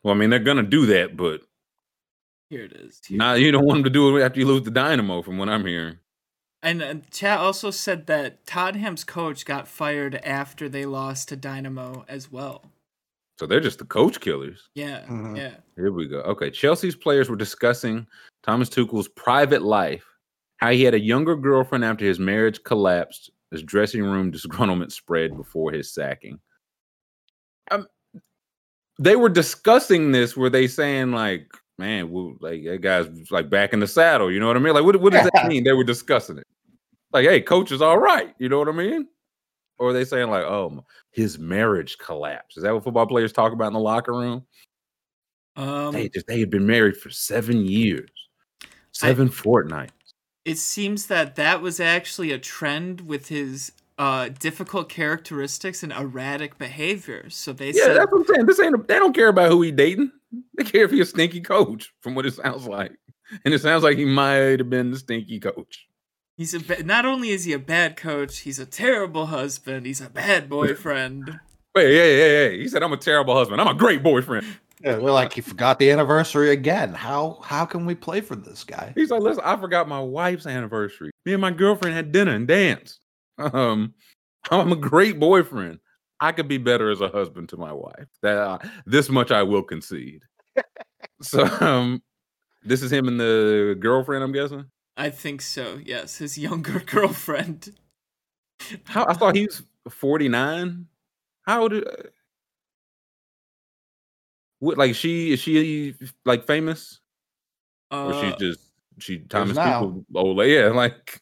Well, I mean, they're gonna do that, but. Here it is. Here nah, you don't want them to do it after you lose the Dynamo, from what I'm hearing. And uh, chat also said that Tottenham's coach got fired after they lost to Dynamo as well. So they're just the coach killers. Yeah, mm-hmm. yeah. Here we go. Okay, Chelsea's players were discussing Thomas Tuchel's private life, how he had a younger girlfriend after his marriage collapsed, his dressing room disgruntlement spread before his sacking. Um, they were discussing this. Were they saying like? Man, we'll, like that guy's like back in the saddle. You know what I mean? Like, what, what does that mean? They were discussing it. Like, hey, coach is all right. You know what I mean? Or are they saying like, oh, his marriage collapsed? Is that what football players talk about in the locker room? Um, they just they had been married for seven years, seven I, fortnights. It seems that that was actually a trend with his uh, difficult characteristics and erratic behavior. So they yeah, said, that's what I'm saying. This ain't. A, they don't care about who he dating. They care if he's a stinky coach, from what it sounds like. And it sounds like he might have been the stinky coach. He's a ba- Not only is he a bad coach, he's a terrible husband. He's a bad boyfriend. Wait, yeah, yeah, yeah. He said, I'm a terrible husband. I'm a great boyfriend. Yeah, we're like, he forgot the anniversary again. How how can we play for this guy? He's like, listen, I forgot my wife's anniversary. Me and my girlfriend had dinner and dance. Um, I'm a great boyfriend. I could be better as a husband to my wife. That uh, this much I will concede. So um, this is him and the girlfriend, I'm guessing? I think so, yes. His younger girlfriend. How I thought he was forty-nine. How old? Uh, what, like she, is she like famous? Uh, or she's just, she Thomas Tuchel, old, yeah, like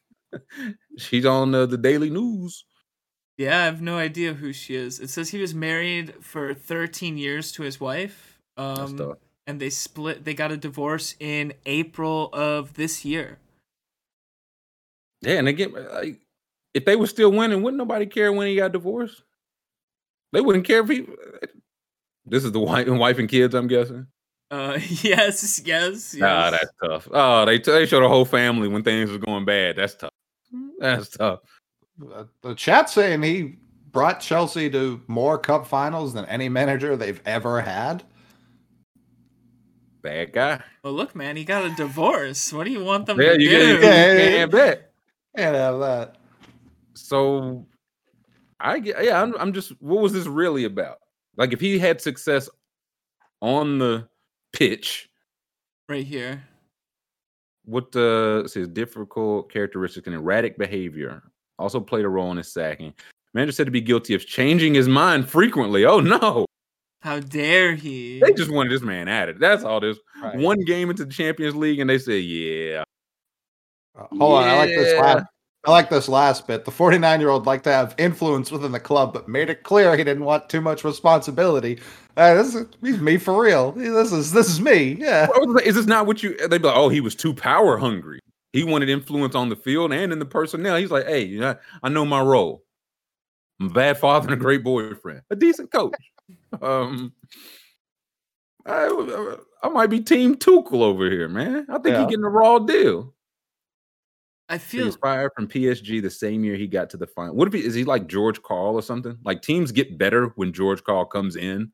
she's on uh, the Daily News. Yeah, I have no idea who she is. It says he was married for thirteen years to his wife, um, and they split. They got a divorce in April of this year. Yeah, and again, like, if they were still winning, wouldn't nobody care when he got divorced? They wouldn't care if he. This is the wife, wife and kids, I'm guessing. Uh, yes, yes, yes. Nah, that's tough. Oh, they they showed the whole family when things was going bad. That's tough. That's tough. The chat's saying he brought Chelsea to more cup finals than any manager they've ever had. Bad guy. Well, look, man, he got a divorce. What do you want them yeah, to you do? Can't, you can't bet. Can't have that. So, I yeah, I'm, I'm just. What was this really about? Like, if he had success on the pitch, right here. What uh, says difficult characteristics and erratic behavior. Also played a role in his sacking. Manager said to be guilty of changing his mind frequently. Oh, no. How dare he? They just wanted this man at it. That's all this. Right. One game into the Champions League, and they said, yeah. Uh, hold yeah. on. I like this last, I like this last bit. The forty-nine-year-old liked to have influence within the club, but made it clear he didn't want too much responsibility. Uh, this is he's me for real. This is this is me. Yeah. Is this not what you... They'd be like, oh, he was too power-hungry. He wanted influence on the field and in the personnel. He's like, hey, you know, I know my role. I'm a bad father and a great boyfriend. A decent coach. Um, I, I might be Team Tuchel over here, man. I think yeah. he's getting a raw deal. I feel... He was fired from P S G the same year he got to the final. What if he... Is he like George Karl or something? Like, teams get better when George Karl comes in.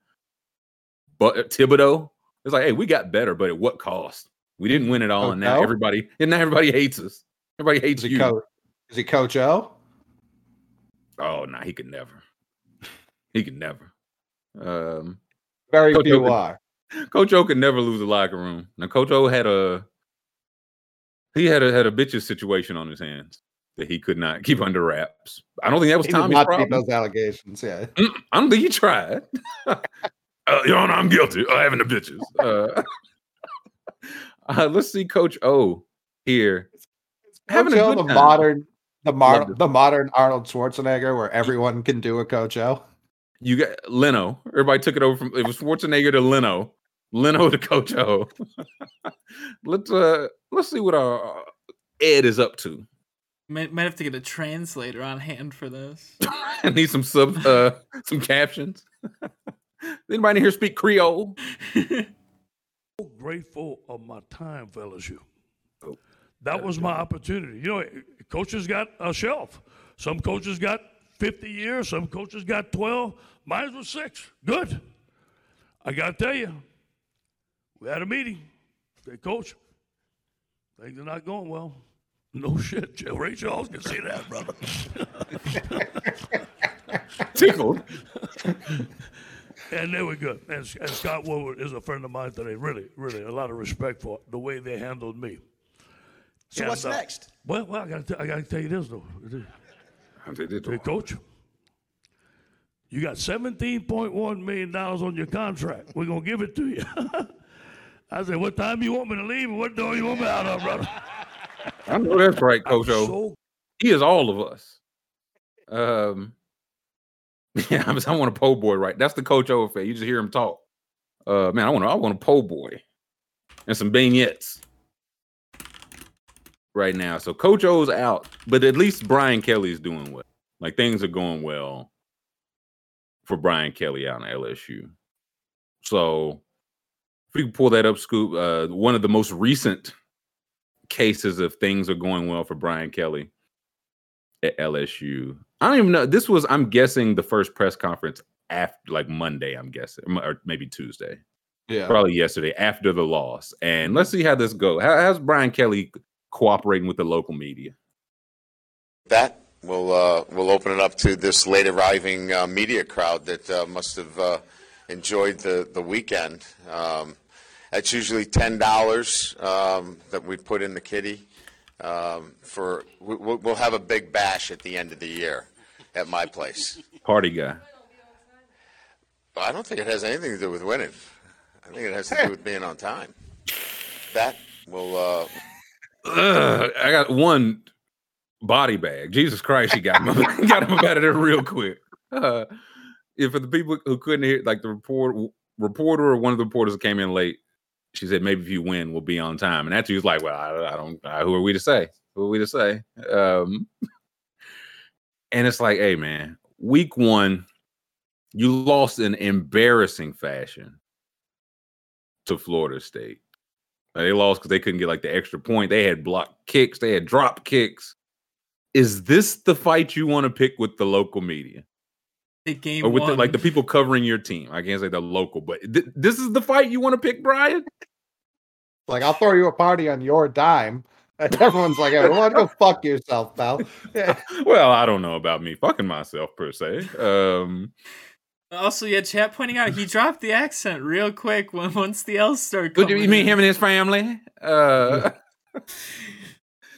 But Thibodeau, it's like, hey, we got better, but at what cost? We didn't win it all, oh, and now no? everybody and now everybody hates us. Everybody hates is you. Coach, is he Coach O? Oh, no, nah, he could never. He could never. Um, Very Coach few o are. Could, Coach O could never lose the locker room. Now, Coach O had a he had a had a bitches situation on his hands. that he could not keep under wraps. I don't think that was he Tommy's did not problem. Those allegations, yeah. I don't think he tried. uh, Your Honor, I'm guilty of having the bitches. Uh, uh, let's see, Coach O here. Having Coach a good O, the time. modern, the modern, the modern Arnold Schwarzenegger, where everyone can do a Coach O. You got Leno. Everybody took it over from it was Schwarzenegger to Leno. Leno to Coach O. let's uh, let's see what our Ed is up to. Might, might have to get a translator on hand for this. I need some sub uh, some captions. Anybody here speak Creole? So grateful of my time, fellas. You. That was my opportunity. You know, coaches got a shelf. Some coaches got fifty years. Some coaches got twelve. Mine was six. Good. I got to tell you, we had a meeting. They coach, things are not going well. No shit. Ray Charles can see that, brother. Tickled. And they were good. And, and Scott Woodward is a friend of mine today. Really, really, a lot of respect for the way they handled me. So and, what's uh, next? Well, well, I got to I got to tell you this though. Hey, coach, you got seventeen point one million dollars on your contract. We're gonna give it to you. I said, what time you want me to leave, and what door you want me out of, brother? I know that's right, Coach O. So- he is all of us. Um, yeah, I, was, I want a po' boy, right? That's the Coach O effect. You just hear him talk. Uh, man, I want I want a po' boy and some beignets right now. So Coach O's out, but at least Brian Kelly's doing well. Like things are going well for Brian Kelly out in L S U. So if we can pull that up, Scoop, uh, one of the most recent cases of things are going well for Brian Kelly at L S U. I don't even know. This was, I'm guessing, the first press conference after, like Monday, I'm guessing, or maybe Tuesday. Yeah. Probably yesterday after the loss. And let's see how this goes. How, how's Brian Kelly cooperating with the local media? That we'll uh, we'll open it up to this late arriving uh, media crowd that uh, must have uh, enjoyed the the weekend. Um, that's usually ten dollars um, that we put in the kitty um, for. We, we'll have a big bash at the end of the year at my place. Party guy. I don't think it has anything to do with winning. I think it has to do with being on time. That will. Uh, Ugh, I got one body bag. Jesus Christ, he got him up, got him up out of there real quick. Uh, if for the people who couldn't hear, like the report, reporter or one of the reporters that came in late, she said, maybe if you win, we'll be on time. And after he was like, well, I, I don't, I, who are we to say? Who are we to say? Um, and it's like, hey, man, week one, you lost in embarrassing fashion to Florida State. They lost because they couldn't get like the extra point. They had block kicks. They had drop kicks. Is this the fight you want to pick with the local media? The game or with the, like the people covering your team? I can't say the local, but th- this is the fight you want to pick, Brian? Like, I'll throw you a party on your dime. And everyone's like, everyone, go fuck yourself, pal. Yeah. Well, I don't know about me fucking myself, per se. Um... Also, yeah, chat pointing out he dropped the accent real quick when once the L's start coming. You mean him and his family? Uh,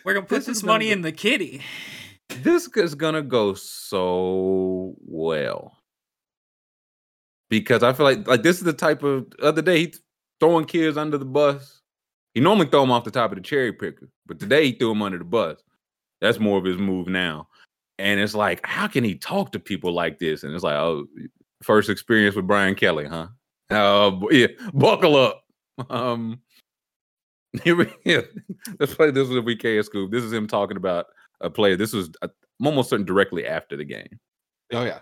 We're gonna put this, this money gonna, in the kitty. This is gonna go so well because I feel like like this is the type of other day he's throwing kids under the bus. He normally throw them off the top of the cherry picker, but today he threw them under the bus. That's more of his move now, and it's like, how can he talk to people like this? And it's like, oh. First experience with Brian Kelly, huh? Uh, yeah, buckle up. Um, here we, yeah. Let's play this with V K S Scoop. This is him talking about a player. This was a, I'm almost certain directly after the game. Oh, yeah.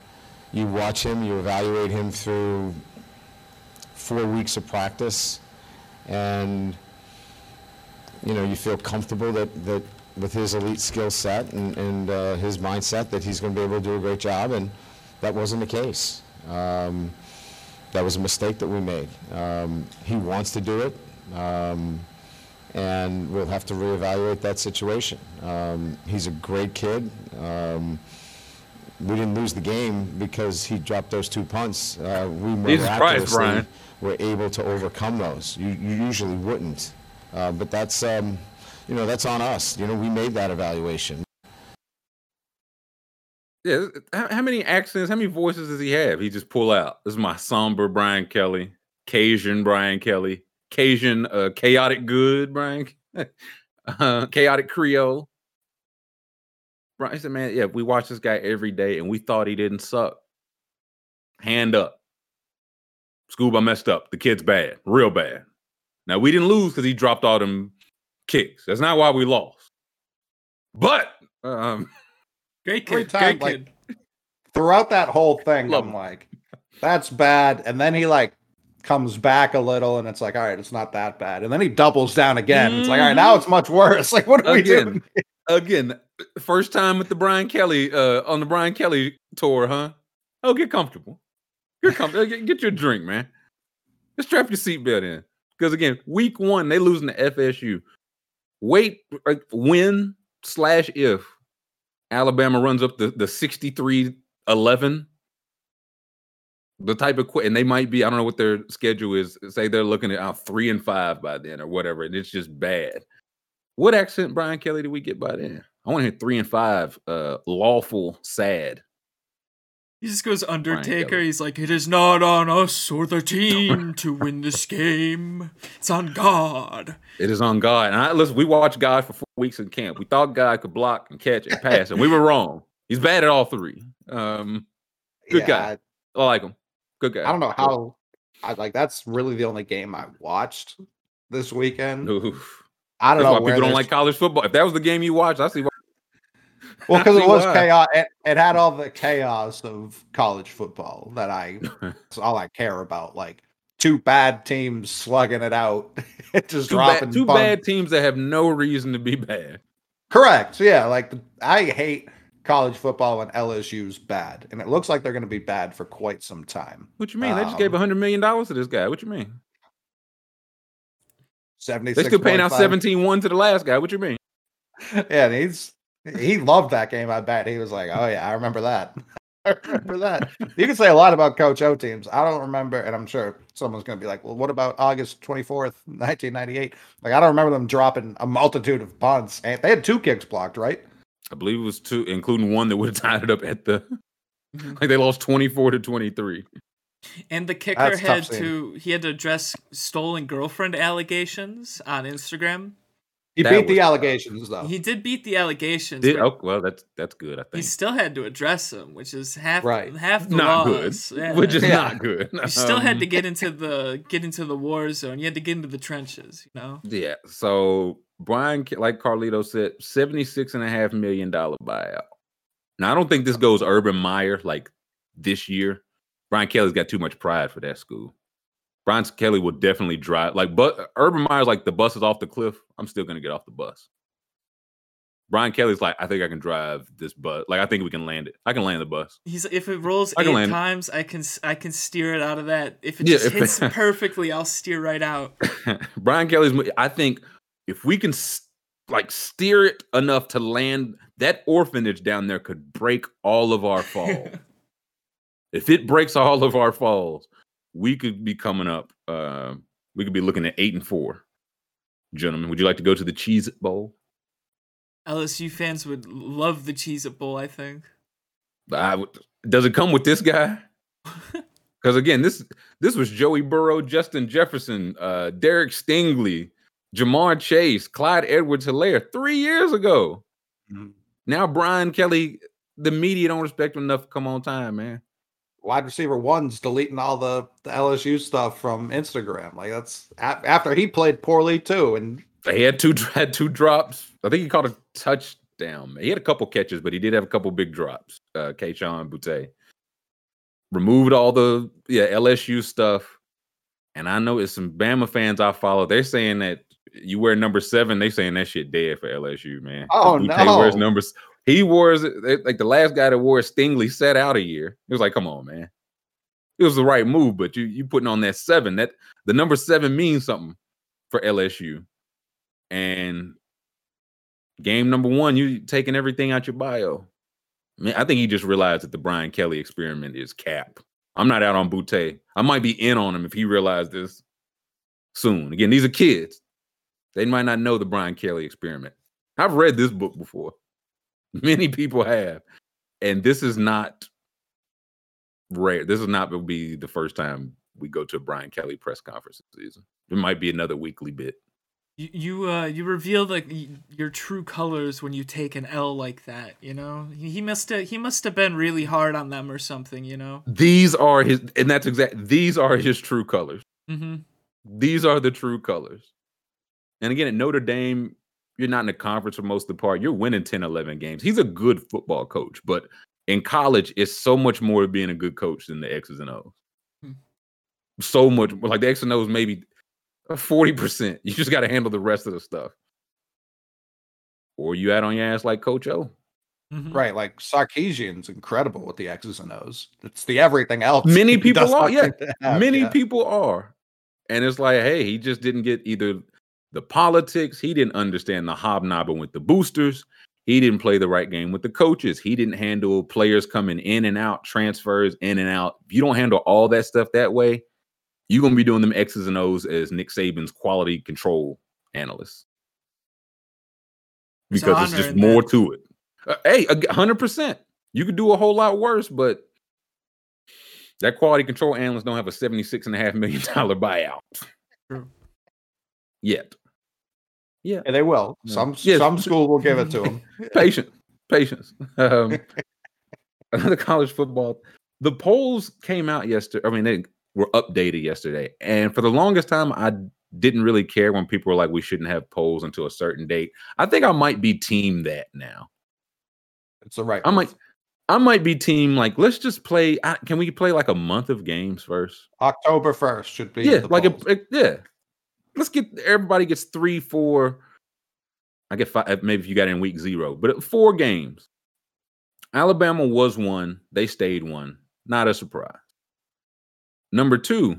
You watch him, you evaluate him through four weeks of practice, and, you know, you feel comfortable that, that with his elite skill set and, and uh, his mindset that he's going to be able to do a great job, and that wasn't the case. Um, that was a mistake that we made. Um, he wants to do it, um, and we'll have to reevaluate that situation. Um, he's a great kid. Um, we didn't lose the game because he dropped those two punts. Uh, we miraculously were able to overcome those. You, you usually wouldn't, uh, but that's um, you know that's on us. You know we made that evaluation. Yeah, how, how many accents, how many voices does he have? He just pull out. This is my somber Brian Kelly, Cajun Brian Kelly, Cajun uh, chaotic good Brian, uh, chaotic Creole. Brian, I said, man, yeah, we watch this guy every day, and we thought he didn't suck. Hand up, Scoob, I messed up. The kid's bad, real bad. Now we didn't lose because he dropped all them kicks. That's not why we lost. But um. Great kid, time, great like, kid. Throughout that whole thing, Love I'm him. Like, that's bad. And then he like comes back a little, and it's like, all right, it's not that bad. And then he doubles down again. Mm. It's like, all right, now it's much worse. Like, what are again, we doing? Here? Again, first time with the Brian Kelly uh, on the Brian Kelly tour, huh? Oh, get comfortable. Get comfortable. get, get your drink, man. Just strap your seatbelt in, because again, week one they losing to F S U. Wait, like, when slash if. Alabama runs up the, the sixty-three eleven, the type of quit, and they might be, I don't know what their schedule is. Say they're looking at uh, three and five by then or whatever, and it's just bad. What accent, Brian Kelly, did we get by then? I want to hear three and five, uh, lawful, sad. He just goes Undertaker. He's like, it is not on us or the team to win this game. It's on God. It is on God. And I, listen, we watched God for four weeks in camp. We thought God could block and catch and pass, and we were wrong. He's bad at all three. Um, good yeah, guy. I, I like him. Good guy. I don't know how. I like that's really the only game I watched this weekend. Oof. I don't that's know why where people don't like college football. If that was the game you watched, I see. Well, because it was chaos. It, it had all the chaos of college football that I, it's all I care about. Like two bad teams slugging it out, just two dropping bad, two bumps. Bad teams that have no reason to be bad. Correct. Yeah. Like I hate college football when L S U's bad, and it looks like they're going to be bad for quite some time. What you mean? Um, they just gave a hundred million dollars to this guy. What you mean? seventy-six They still paying out seventeen one to the last guy. What you mean? Yeah, and he's. He loved that game, I bet. He was like, oh, yeah, I remember that. I remember that. You can say a lot about Coach O teams. I don't remember, and I'm sure someone's going to be like, well, what about August twenty-fourth, nineteen ninety-eight? Like, I don't remember them dropping a multitude of punts. They had two kicks blocked, right? I believe it was two, including one that would have tied it up at the – like, they lost twenty-four to twenty-three. And the kicker That's had to – he had to address stolen girlfriend allegations on Instagram. He that beat the allegations, tough. Though. He did beat the allegations. Did, oh, well, that's that's good, I think. He still had to address them, which is half right. half the not laws. Good. Yeah. Which is yeah. not good. You um, still had to get into the get into the war zone. You had to get into the trenches, you know? Yeah. So, Brian, like Carlito said, seventy-six point five million dollars buyout. Now, I don't think this goes Urban Meyer, like, this year. Brian Kelly's got too much pride for that school. Brian Kelly will definitely drive. Like, but Urban Meyer's like, the bus is off the cliff. I'm still going to get off the bus. Brian Kelly's like, I think I can drive this bus. Like, I think we can land it. I can land the bus. He's if it rolls I eight times, it. I can I can steer it out of that. If it yeah, just if, hits perfectly, I'll steer right out. Brian Kelly's, I think if we can like steer it enough to land, that orphanage down there could break all of our falls. If it breaks all of our falls, we could be coming up. Uh, we could be looking at eight and four. Gentlemen, would you like to go to the Cheez-It Bowl? L S U fans would love the Cheez-It Bowl, I think. I would, does it come with this guy? Because, again, this this was Joey Burrow, Justin Jefferson, uh, Derek Stingley, Jamar Chase, Clyde Edwards-Hilaire three years ago. Mm-hmm. Now Brian Kelly, the media don't respect him enough. Come on time, man. Wide receiver one's deleting all the, the L S U stuff from Instagram. Like that's a- after he played poorly too, and he had two had two drops. I think he caught a touchdown. He had a couple catches, but he did have a couple big drops. Uh, Keyshawn Butte removed all the yeah L S U stuff, and I know it's some Bama fans I follow. They're saying that you wear number seven. They saying that shit dead for L S U, man. Oh Butte no, wears numbers. He wore like the last guy that wore Stingley sat out a year. It was like, come on, man. It was the right move, but you you putting on that seven. That the number seven means something for L S U. And game number one, you taking everything out your bio. I mean, I think he just realized that the Brian Kelly experiment is cap. I'm not out on Butte. I might be in on him if he realized this soon. Again, these are kids. They might not know the Brian Kelly experiment. I've read this book before. Many people have. and this is not rare. This is not going to be the first time we go to a Brian Kelly press conference this season. It might be another weekly bit. You you, uh, you reveal like your true colors when you take an L like that, you know. He must have he must have been really hard on them or something, you know. These are his, and that's exact. These are his true colors. Mm-hmm. These are the true colors. And again, at Notre Dame, you're not in the conference for most of the part. You're winning ten, eleven games. He's a good football coach, but in college, it's so much more of being a good coach than the X's and O's. Hmm. So much, like the X's and O's, maybe forty percent. You just got to handle the rest of the stuff. Or you out on your ass like Coach O. Mm-hmm. Right, like Sarkisian's incredible with the X's and O's. It's the everything else. Many people are, yeah. Have, Many yeah. people are. And it's like, hey, he just didn't get either the politics. He didn't understand the hobnobbing with the boosters. He didn't play the right game with the coaches. He didn't handle players coming in and out, transfers in and out. If you don't handle all that stuff that way, you're going to be doing them X's and O's as Nick Saban's quality control analyst. Because it's, it's just more that. to it. Uh, hey, one hundred percent. You could do a whole lot worse, but that quality control analyst don't have a seventy-six and a half million dollars buyout. True. Yet. Yeah. And they will. Yeah. Some yes. some school will give it to them. Patience. Patience. Um, another college football. The polls came out yesterday. I mean, they were updated yesterday. And for the longest time, I didn't really care when people were like, we shouldn't have polls until a certain date. I think I might be team that now. It's the right. I might, I might be team like, let's just play. I, can we play like a month of games first? October first should be. Yeah. The like, a, a, yeah. Let's get everybody gets three, four. I get five. Maybe if you got in week zero, but four games. Alabama was one. They stayed one. Not a surprise. Number two.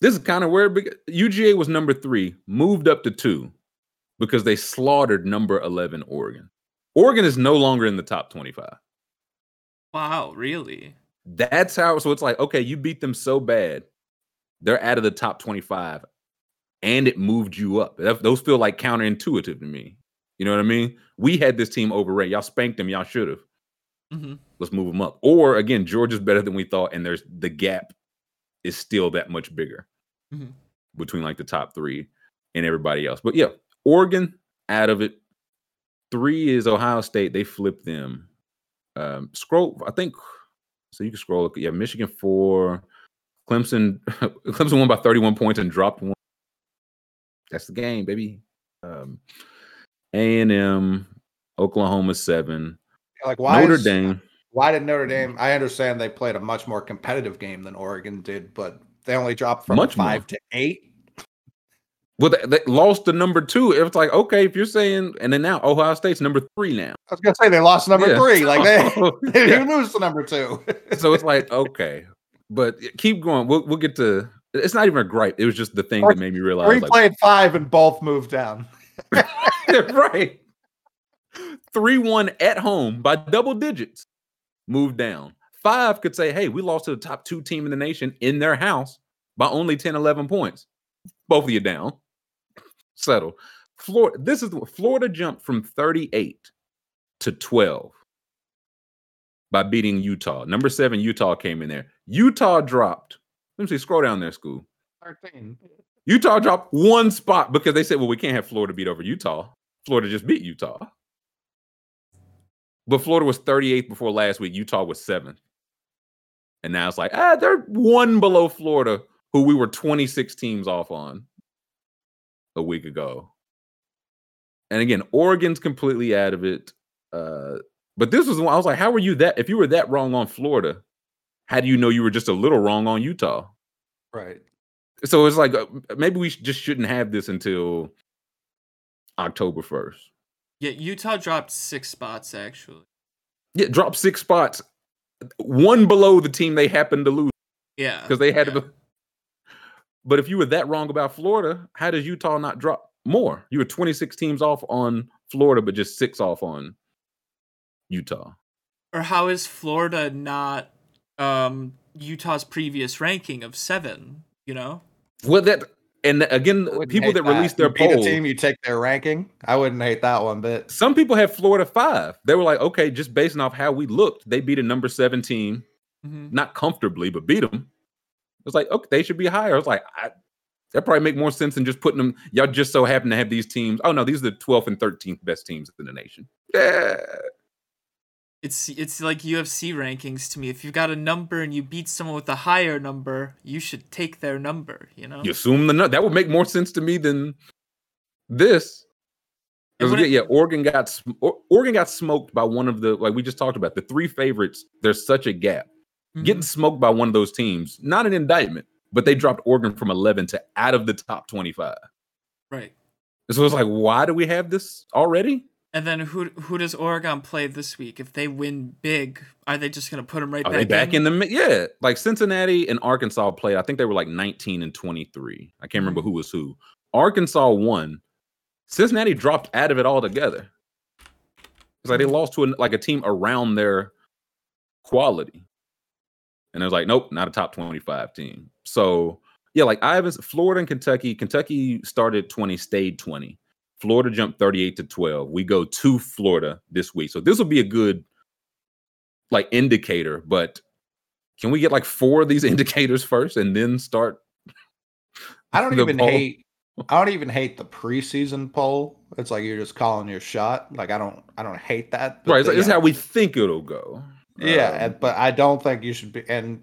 This is kind of where it began. U G A was number three, moved up to two because they slaughtered number eleven Oregon. Oregon is no longer in the top twenty-five. Wow, really? That's how. So it's like, okay, you beat them so bad. They're out of the top twenty-five, and it moved you up. That, those feel like counterintuitive to me. You know what I mean? We had this team overrated. Y'all spanked them. Y'all should have. Mm-hmm. Let's move them up. Or, again, Georgia's better than we thought, and there's the gap is still that much bigger mm-hmm. between, like, the top three and everybody else. But, yeah, Oregon, out of it. Three is Ohio State. They flipped them. Um, scroll, I think. So you can scroll. Yeah, Michigan, four. Clemson, Clemson won by thirty-one points and dropped one. That's the game, baby. Um, A and M, Oklahoma seven. Yeah, like why Notre is, Dame? Why did Notre Dame? I understand they played a much more competitive game than Oregon did, but they only dropped from much five more. to eight. Well, they, they lost to number two. It was like, okay, if you're saying, and then now Ohio State's number three now. I was gonna say they lost number yeah. three. Like they, they yeah. lose to number two. So it's like, okay. But keep going. We'll we'll get to. It's not even a gripe. It was just the thing that made me realize. We like, played five and both moved down. Right. three one at home by double digits. Moved down. Five could say, hey, we lost to the top two team in the nation in their house by only ten, eleven points. Both of you down. Settle. Florida. This is the, Florida jumped from thirty-eight to twelve by beating Utah. Number seven, Utah came in there. Utah dropped. Let me see. Scroll down there, Scoob. thirteen. Utah dropped one spot because they said, well, we can't have Florida beat over Utah. Florida just beat Utah. But Florida was thirty-eighth before last week. Utah was seventh. And now it's like, ah, they're one below Florida, who we were twenty-six teams off on a week ago. And again, Oregon's completely out of it. Uh, but this was one I was like, how were you that? If you were that wrong on Florida, how do you know you were just a little wrong on Utah? Right. So it's like, uh, maybe we just shouldn't have this until October first. Yeah, Utah dropped six spots, actually. Yeah, dropped six spots. One below the team they happened to lose. Yeah. Because they had yeah. to. Be... But if you were that wrong about Florida, how does Utah not drop more? You were twenty-six teams off on Florida, but just six off on Utah. Or how is Florida not... Um, Utah's previous ranking of seven, you know? Well, that And again, people that, that released their you polls, team, you take their ranking. I wouldn't hate that one bit. Some people had Florida five. They were like, okay, just based off how we looked, they beat a number seven team, mm-hmm. not comfortably, but beat them. It was like, okay, they should be higher. I was like, I, that probably make more sense than just putting them. Y'all just so happen to have these teams. Oh no, these are the twelfth and thirteenth best teams in the nation. Yeah. It's it's like U F C rankings to me. If you've got a number and you beat someone with a higher number, you should take their number, you know? You assume the number. That would make more sense to me than this. Yeah, it, yeah, Oregon got Oregon got smoked by one of the, like we just talked about, the three favorites. There's such a gap. Mm-hmm. Getting smoked by one of those teams, not an indictment, but they dropped Oregon from eleven to out of the top twenty-five. Right. So it's like, why do we have this already? And then who who does Oregon play this week? If they win big, are they just going to put them right are back they back in? in the yeah, like Cincinnati and Arkansas played. I think they were like nineteen and twenty-three. I can't remember who was who. Arkansas won. Cincinnati dropped out of it altogether. It's like they lost to a, like a team around their quality, and it was like, nope, not a top twenty-five team. So yeah, like I was Florida and Kentucky. Kentucky started twenty, stayed twenty. Florida jumped thirty-eight to twelve. We go to Florida this week. So this will be a good like indicator, but can we get like four of these indicators first and then start? I don't even poll? hate I don't even hate the preseason poll. It's like you're just calling your shot. Like I don't I don't hate that. Right. It's, the, it's yeah. how we think it'll go. Yeah, um, but I don't think you should be, and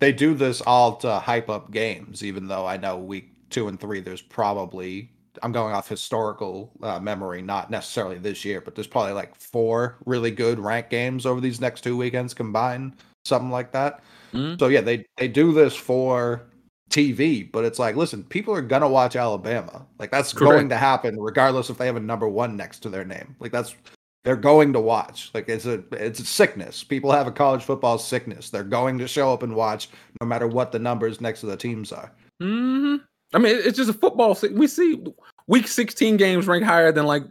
they do this all to hype up games, even though I know week two and three there's probably I'm going off historical uh, memory, not necessarily this year, but there's probably like four really good ranked games over these next two weekends combined, something like that. Mm-hmm. So yeah, they, they do this for T V, but it's like, listen, people are going to watch Alabama. Like that's Correct. going to happen regardless if they have a number one next to their name. Like that's, they're going to watch. Like it's a, it's a sickness. People have a college football sickness. They're going to show up and watch no matter what the numbers next to the teams are. Mm-hmm. I mean, it's just a football. We see week sixteen games rank higher than like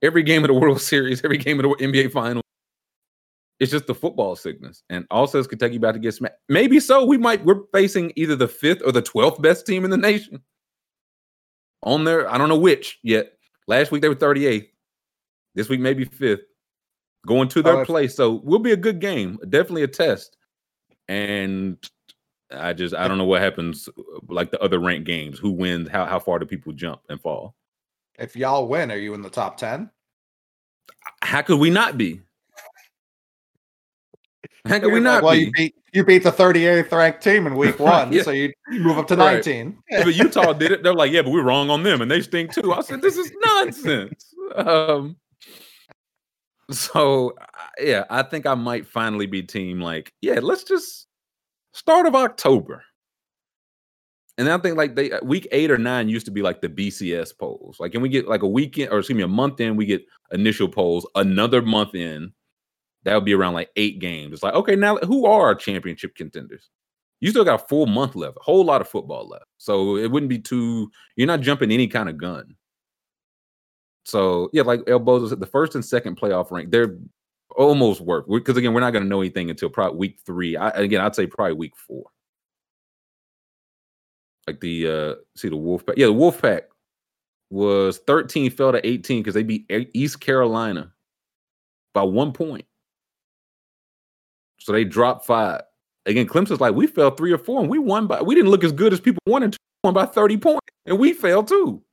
every game of the World Series, every game of the N B A Finals. It's just the football sickness. And also, is Kentucky about to get smacked? Maybe so. We might. We're facing either the fifth or the twelfth best team in the nation. On there, I don't know which yet. Last week they were thirty-eighth. This week maybe fifth. Going to their oh, place, so will be a good game. Definitely a test. And I just I don't know what happens like the other ranked games. Who wins? How how far do people jump and fall? If y'all win, are you in the top ten? How could we not be? How could we not well, be? Well, you beat you beat the thirty-eighth ranked team in week one, yeah. so you move up to right. nineteen. Yeah, but Utah did it. They're like, yeah, but we're wrong on them, and they stink too. I said, this is nonsense. Um, so yeah, I think I might finally be team like, yeah, let's just. Start of October. And I think like they week eight or nine used to be like the B C S polls. Like, can we get like a weekend or excuse me, a month in, we get initial polls, another month in, that would be around like eight games. It's like, okay, now who are our championship contenders? You still got a full month left, a whole lot of football left. So it wouldn't be too, you're not jumping any kind of gun. So yeah, like El Bozo said, the first and second playoff rank, they're almost work because again, we're not going to know anything until probably week three. I, again, I'd say probably week four. Like the uh, see the Wolfpack, yeah, the Wolfpack was thirteen, fell to eighteen because they beat East Carolina by one point, so they dropped five. Again, Clemson's like we fell three or four and we won by we didn't look as good as people wanted to won by thirty points and we fell too.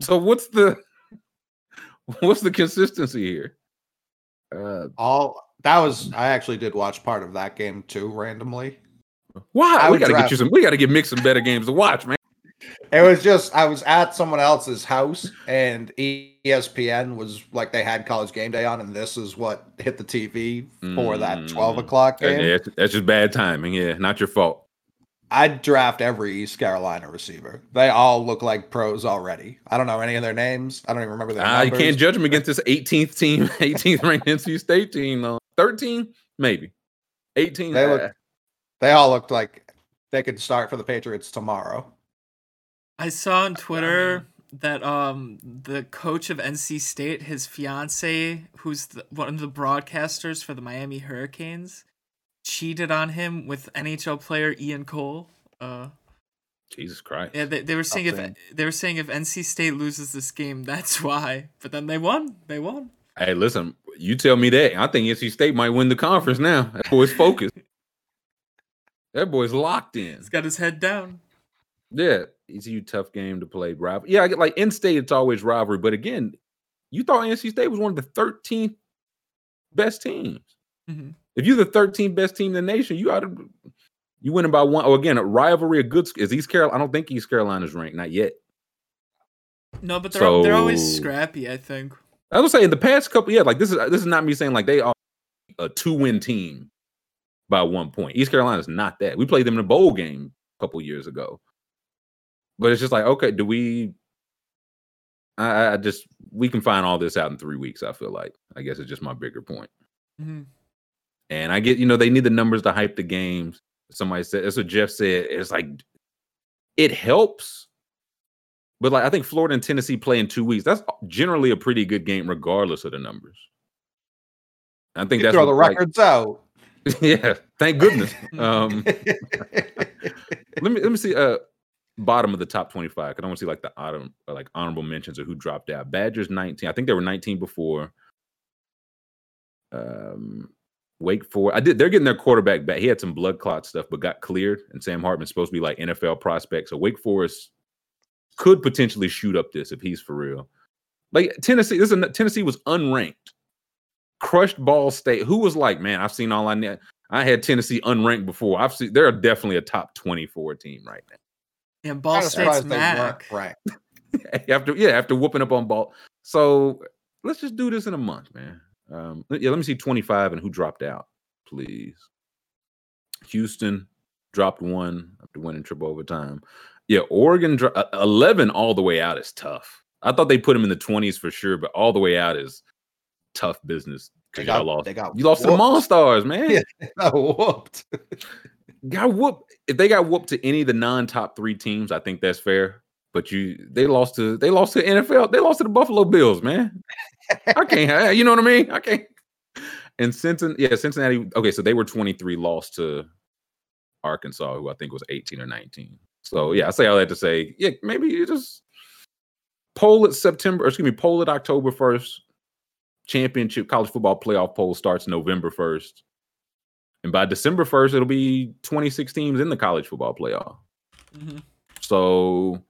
So what's the what's the consistency here? Uh, all that was, I actually did watch part of that game too randomly. Why? We gotta draft. get you some. We gotta get Mick some better games to watch, man. It was just I was at someone else's house, and E S P N was like they had College Game Day on, and this is what hit the T V for mm. that twelve o'clock game. Yeah, that's just bad timing. Yeah, not your fault. I'd draft every East Carolina receiver. They all look like pros already. I don't know any of their names. I don't even remember their uh, numbers. You can't judge them against this eighteenth team, eighteenth ranked N C State team. Though. thirteen, maybe. eighteen. They, look, they all looked like they could start for the Patriots tomorrow. I saw on Twitter that um, the coach of N C State, his fiance, who's the, one of the broadcasters for the Miami Hurricanes, cheated on him with N H L player Ian Cole. Uh, Jesus Christ. Yeah, they, they were saying if they were saying if N C State loses this game, that's why. But then they won. They won. Hey, listen, you tell me that. I think N C State might win the conference now. That boy's focused. That boy's locked in. He's got his head down. Yeah, E C U tough game to play, rival. Yeah, like in-state, it's always rivalry. But again, you thought N C State was one of the thirteenth best teams. Mm-hmm. If you're the thirteenth best team in the nation, you ought to. You winning by one. Oh, again, a rivalry. A good is East Carolina. I don't think East Carolina's ranked, not yet. No, but they're so, they're always scrappy. I think. I was saying in the past couple. Yeah, like this is this is not me saying like they are a two win team by one point. East Carolina's not that. We played them in a bowl game a couple years ago. But it's just like, okay, do we? I, I just we can find all this out in three weeks. I feel like. I guess it's just my bigger point. Mm-hmm. And I get, you know, they need the numbers to hype the games. Somebody said that's what Jeff said. It's like it helps, but like I think Florida and Tennessee play in two weeks. That's generally a pretty good game, regardless of the numbers. I think you that's throw the like, records out. Yeah, thank goodness. Um, let me let me see. Uh, bottom of the top twenty-five. I don't want to see like the autumn, like honorable mentions or who dropped out. Badgers nineteen. I think they were nineteen before. Um. Wake Forest. I did. They're getting their quarterback back. He had some blood clot stuff, but got cleared. And Sam Hartman's supposed to be like N F L prospect. So Wake Forest could potentially shoot up this if he's for real. Like Tennessee, this is Tennessee was unranked, crushed Ball State. Who was like, man, I've seen all I need. I had Tennessee unranked before. I've seen. They're definitely a top twenty-four team right now. And yeah, Ball State's back. Right. after yeah, after whooping up on Ball. So let's just do this in a month, man. Um, yeah, let me see twenty-five and who dropped out, please. Houston dropped one after winning triple overtime. Yeah, Oregon dro- eleven all the way out is tough. I thought they put him in the twenties for sure, but all the way out is tough business. They got, lost. They got you lost whooped. To the Monstars, man. Yeah, they got whooped. got whooped. If they got whooped to any of the non-top three teams, I think that's fair. But you, they lost to they lost to N F L. They lost to the Buffalo Bills, man. I can't. You know what I mean? I can't. And Cincinnati, yeah, Cincinnati. Okay, so they were twenty-three, lost to Arkansas, who I think was eighteen or nineteen. So yeah, I say all that to say, yeah, maybe you just poll at September, or excuse me, poll at October first. Championship college football playoff poll starts November first, and by December first, it'll be twenty-six teams in the college football playoff. Mm-hmm. So.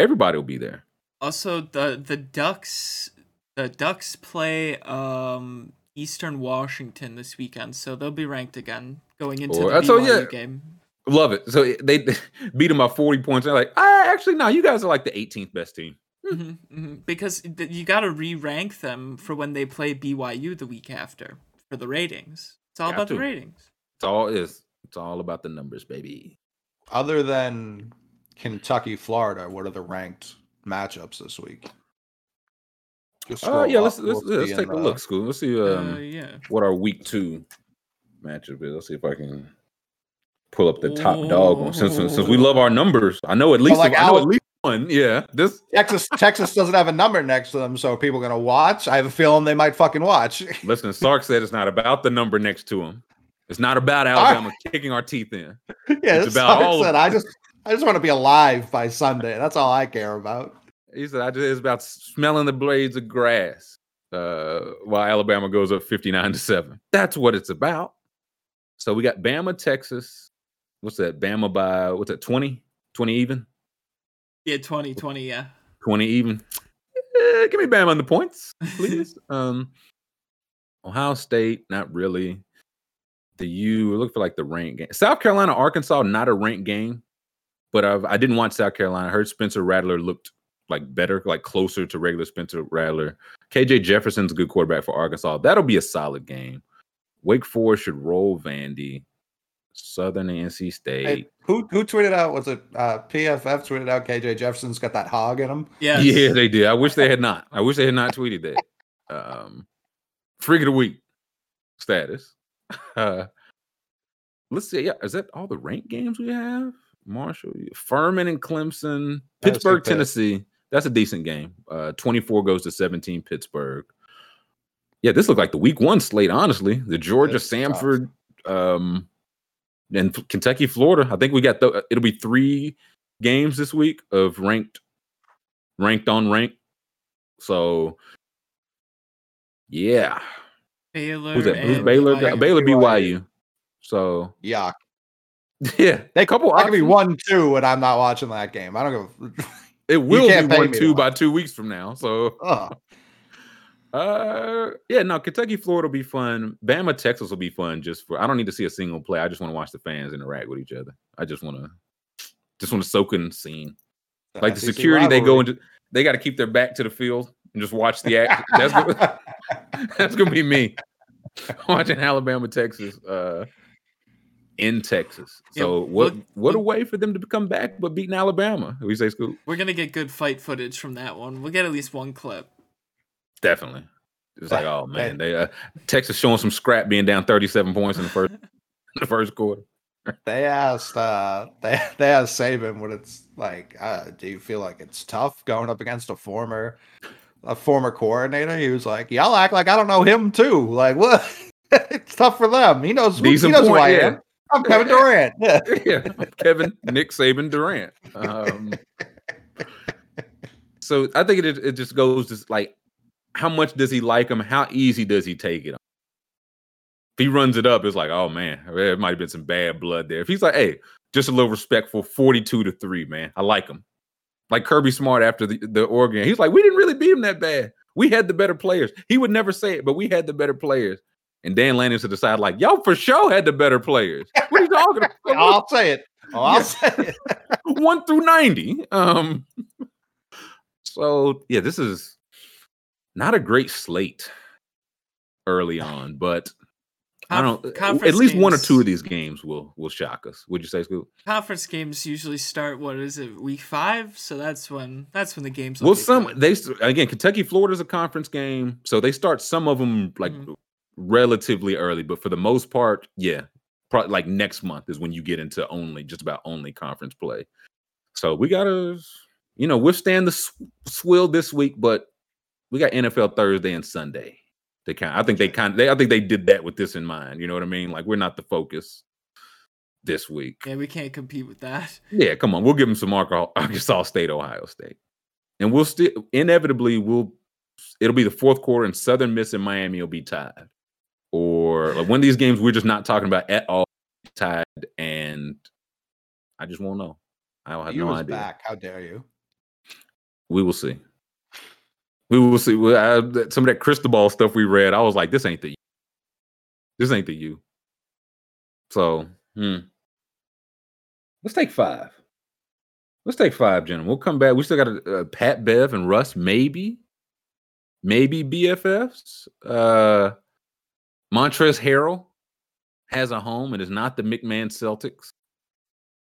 Everybody will be there. Also, the the Ducks, the Ducks play um, Eastern Washington this weekend, so they'll be ranked again going into or, the B Y U so, yeah, game. Love it. So they, they beat them by forty points. They're like, ah, actually, no, you guys are like the eighteenth best team mm-hmm, mm-hmm. because th- you got to re-rank them for when they play B Y U the week after for the ratings. It's all got about to. the ratings. It's all is. It's all about the numbers, baby. Other than. Kentucky, Florida. What are the ranked matchups this week? Oh uh, yeah, let's let's, we'll let's take in, a look, uh, Scoob. Let's see um, uh, yeah. what our week two matchup is. Let's see if I can pull up the top oh. dog. Since since we love our numbers, I know at least well, like I know Alex, at least one. Yeah, this Texas Texas doesn't have a number next to them, so are people gonna watch? I have a feeling they might fucking watch. Listen, Sark said it's not about the number next to them. It's not about Alabama right. kicking our teeth in. Yeah, it's about Sark all said, of I just. I just want to be alive by Sunday. That's all I care about. He said, "I just it's about smelling the blades of grass uh, while Alabama goes up fifty-nine to seven. That's what it's about." So we got Bama, Texas. What's that? Bama by what's that? twenty? twenty even? Yeah, twenty, twenty, yeah, twenty even. Eh, give me Bama on the points, please. um, Ohio State, not really. The U look for like the ranked game. South Carolina, Arkansas, not a ranked game. But I've, I didn't watch South Carolina. I heard Spencer Rattler looked like better, like closer to regular Spencer Rattler. K J Jefferson's a good quarterback for Arkansas. That'll be a solid game. Wake Forest should roll Vandy. Southern N C State. Hey, who who tweeted out? Was it uh, P F F tweeted out? K J Jefferson's got that hog in him. Yeah, yeah, they did. I wish they had not. I wish they had not tweeted that. Um, Freak of the week status. Uh, let's see. Yeah, is that all the ranked games we have? Marshall, Furman and Clemson, Pittsburgh, Tennessee. That's a decent game. Uh, twenty-four goes to seventeen, Pittsburgh. Yeah, this looked like the week one slate, honestly. The Georgia, Samford, um, and Kentucky, Florida. I think we got, th- it'll be three games this week of ranked, ranked on ranked. So, yeah. Baylor. Who's that? Who's Baylor? Baylor, Baylor B Y U. B Y U. So, yeah. Yeah. They couple I could be one two and I'm not watching that game. I don't give a It will be one two by two weeks from now. So, uh. uh, yeah, no, Kentucky, Florida will be fun. Bama, Texas will be fun. Just for I don't need to see a single play. I just want to watch the fans interact with each other. I just want to, just want to soak in the scene. The like S E C the security, rivalry. They go into, they got to keep their back to the field and just watch the act. That's gonna, that's gonna be me watching Alabama, Texas, uh, in Texas. So yeah, what look, what look, a way for them to come back, but beating Alabama. We say Scoop. We're gonna get good fight footage from that one. We'll get at least one clip. Definitely. It's like, oh man, they uh, Texas showing some scrap, being down thirty-seven points in the first in the first quarter. They asked, uh, they they asked Saban what it's like. Uh, do you feel like it's tough going up against a former a former coordinator? He was like, y'all act like I don't know him too. Like what? It's tough for them. He knows. Decent he knows point, who I yeah. am. I'm Kevin Durant. Yeah, yeah. Kevin, Nick Saban, Durant. Um, so I think it it just goes just like, how much does he like him? How easy does he take it? If he runs it up, it's like, oh man, there might have been some bad blood there. If he's like, hey, just a little respectful, forty-two to three, man, I like him. Like Kirby Smart after the, the Oregon, he's like, we didn't really beat him that bad. We had the better players. He would never say it, but we had the better players. And Dan Landis to the side, like, y'all for sure had the better players. What are you talking about? I'll say it. Oh, I'll yeah. say it. One through ninety. Um, so yeah, this is not a great slate early on, but I don't. At least games, one or two of these games will will shock us. Would you say, Scoop? Conference games usually start. What is it? Week five. So that's when that's when the games. Well, some fun. They again. Kentucky, Florida's a conference game, so they start some of them like. Mm-hmm. Relatively early, but for the most part, yeah, probably like next month is when you get into only just about only conference play. So we gotta, you know, withstand the sw- swill this week, but we got N F L Thursday and Sunday. They kind, I think they kind, they I think they did that with this in mind. You know what I mean? Like we're not the focus this week. Yeah, we can't compete with that. Yeah, come on, we'll give them some Arkansas State, Ohio State, and we'll still inevitably we'll it'll be the fourth quarter and Southern Miss and Miami will be tied. Or like one of these games we're just not talking about at all, tied, and I just won't know. I don't have he no was idea. Back. How dare you? We will see. We will see. I, some of that crystal ball stuff we read, I was like, this ain't the U. This ain't the U. So, hmm. Let's take five. Let's take five, gentlemen. We'll come back. We still got a, a Pat, Bev, and Russ, maybe. Maybe B F Fs. Uh... Montrezl Harrell has a home and is not the McMahon Celtics.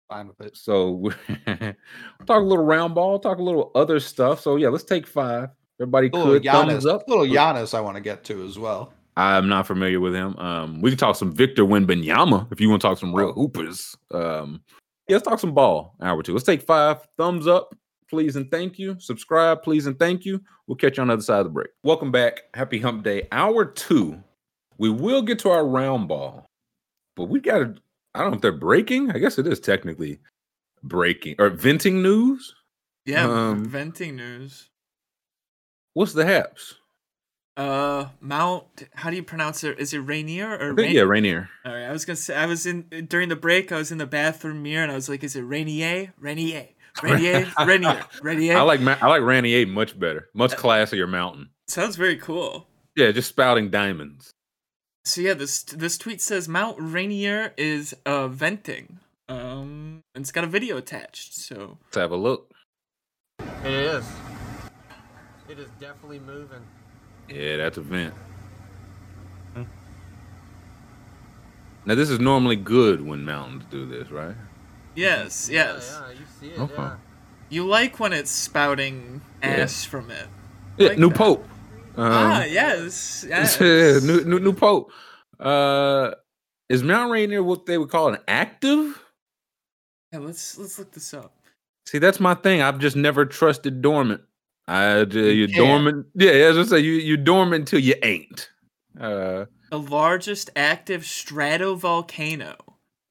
Fine with it. So we'll talk a little round ball, talk a little other stuff. So yeah, let's take five. Everybody could thumbs up. Little Giannis I want to get to as well. I'm not familiar with him. Um, we can talk some Victor Wembanyama if you want to talk some real hoopers. Um, yeah, let's talk some ball hour or two. Let's take five. Thumbs up, please and thank you. Subscribe, please and thank you. We'll catch you on the other side of the break. Welcome back. Happy Hump Day. Hour two. We will get to our round ball, but we got to, I don't know if they're breaking. I guess it is technically breaking or venting news. Yeah, um, venting news. What's the haps? Uh, Mount, how do you pronounce it? Is it Rainier or Rainier? Yeah, Rainier. All right, I was going to say, I was in, during the break, I was in the bathroom mirror and I was like, is it Rainier? Rainier, Rainier, Rainier, Rainier. I like, I like Rainier much better, much classier mountain. Sounds very cool. Yeah, just spouting diamonds. So yeah, this this tweet says Mount Rainier is uh, venting, um, and it's got a video attached. So let's have a look. It is. It is definitely moving. Yeah, that's a vent. Hmm. Now this is normally good when mountains do this, right? Yes. Yes. Yeah, yeah you see it. Okay. Yeah. You like when it's spouting ash yeah. from it. You yeah. Like new that. Pope. Um, ah, yes. yes. new, new, new Pope. Uh, is Mount Rainier what they would call an active? Yeah, let's let's look this up. See, that's my thing. I've just never trusted dormant. I uh, you're yeah. dormant. Yeah, as I say, you you dormant until you ain't. Uh, the largest active stratovolcano.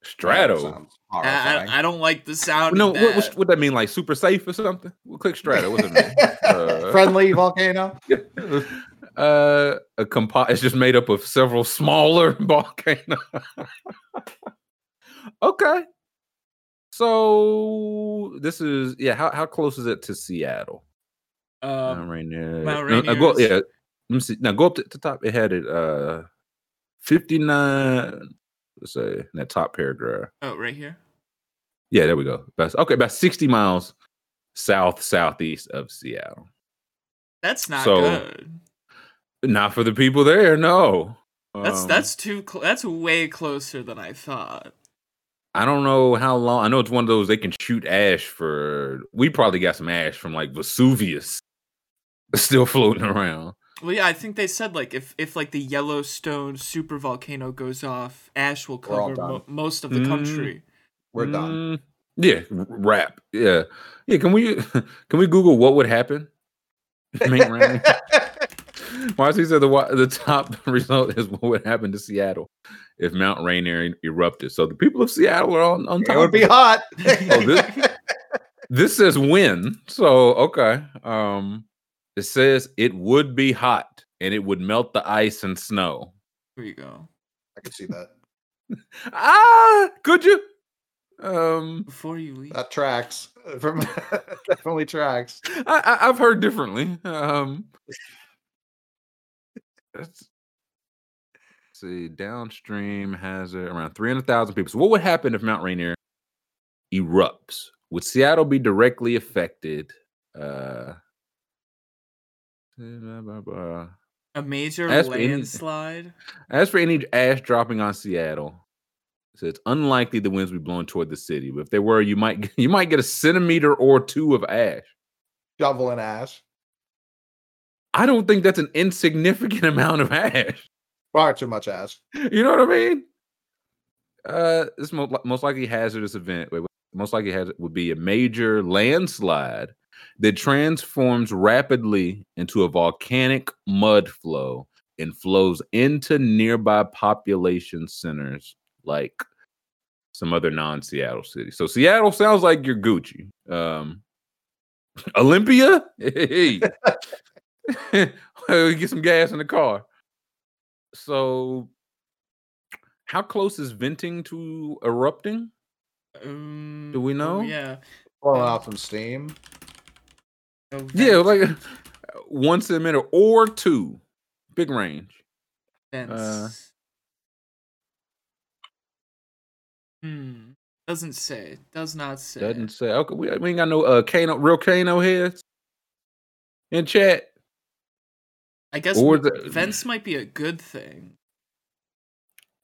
Straddle. I, I, I don't like the sound. No, of that. What, what that mean? Like super safe or something? We'll click straddle. What's it mean? uh, Friendly volcano. uh, a compo- It's just made up of several smaller volcanoes. Okay. So this is yeah. How how close is it to Seattle? Uh, Mount Rainier. Mount Rainier. No, go, yeah. Let me see. Now go up to the top. It had it uh fifty-nine. Let's say in that top paragraph. Oh, right here. Yeah, there we go. About, okay, about sixty miles south southeast of Seattle. That's not so, good. Not for the people there. No. That's um, that's too. Cl- that's way closer than I thought. I don't know how long. I know it's one of those they can shoot ash for. We probably got some ash from like Vesuvius still floating around. Well, yeah, I think they said like if, if like the Yellowstone supervolcano goes off, ash will cover mo- most of the mm-hmm. country. We're mm-hmm. done. Yeah, wrap. Yeah, yeah. Can we can we Google what would happen? Marcy said the the top result is what would happen to Seattle if Mount Rainier erupted. So the people of Seattle are on, on top. It would be hot. Oh, this, this says when. So okay. Um, it says it would be hot and it would melt the ice and snow. There you go. I can see that. Ah, could you? Um, Before you leave, that tracks. From definitely tracks. I, I, I've heard differently. Um. Let's see, downstream has uh, around three hundred thousand people. So what would happen if Mount Rainier erupts? Would Seattle be directly affected? Uh, blah, blah, blah. A major as landslide? Any, as for any ash dropping on Seattle, so it's unlikely the winds would be blowing toward the city. But if there were, you might, you might get a centimeter or two of ash. Shoveling ash. I don't think that's an insignificant amount of ash. Far too much ash. You know what I mean? Uh, this mo- most likely hazardous event, wait, most likely hazard would be a major landslide that transforms rapidly into a volcanic mud flow and flows into nearby population centers like some other non-Seattle city. So Seattle sounds like you're Gucci. Um, Olympia? Hey. Get some gas in the car. So, how close is venting to erupting? Um, Do we know? Yeah, blowing out some steam. No yeah, like one centimeter or two. Big range. Uh, hmm. Doesn't say. Does not say. Doesn't say. Okay, we, we ain't got no uh, Kano, real Kano heads in chat. I guess or the, vents might be a good thing.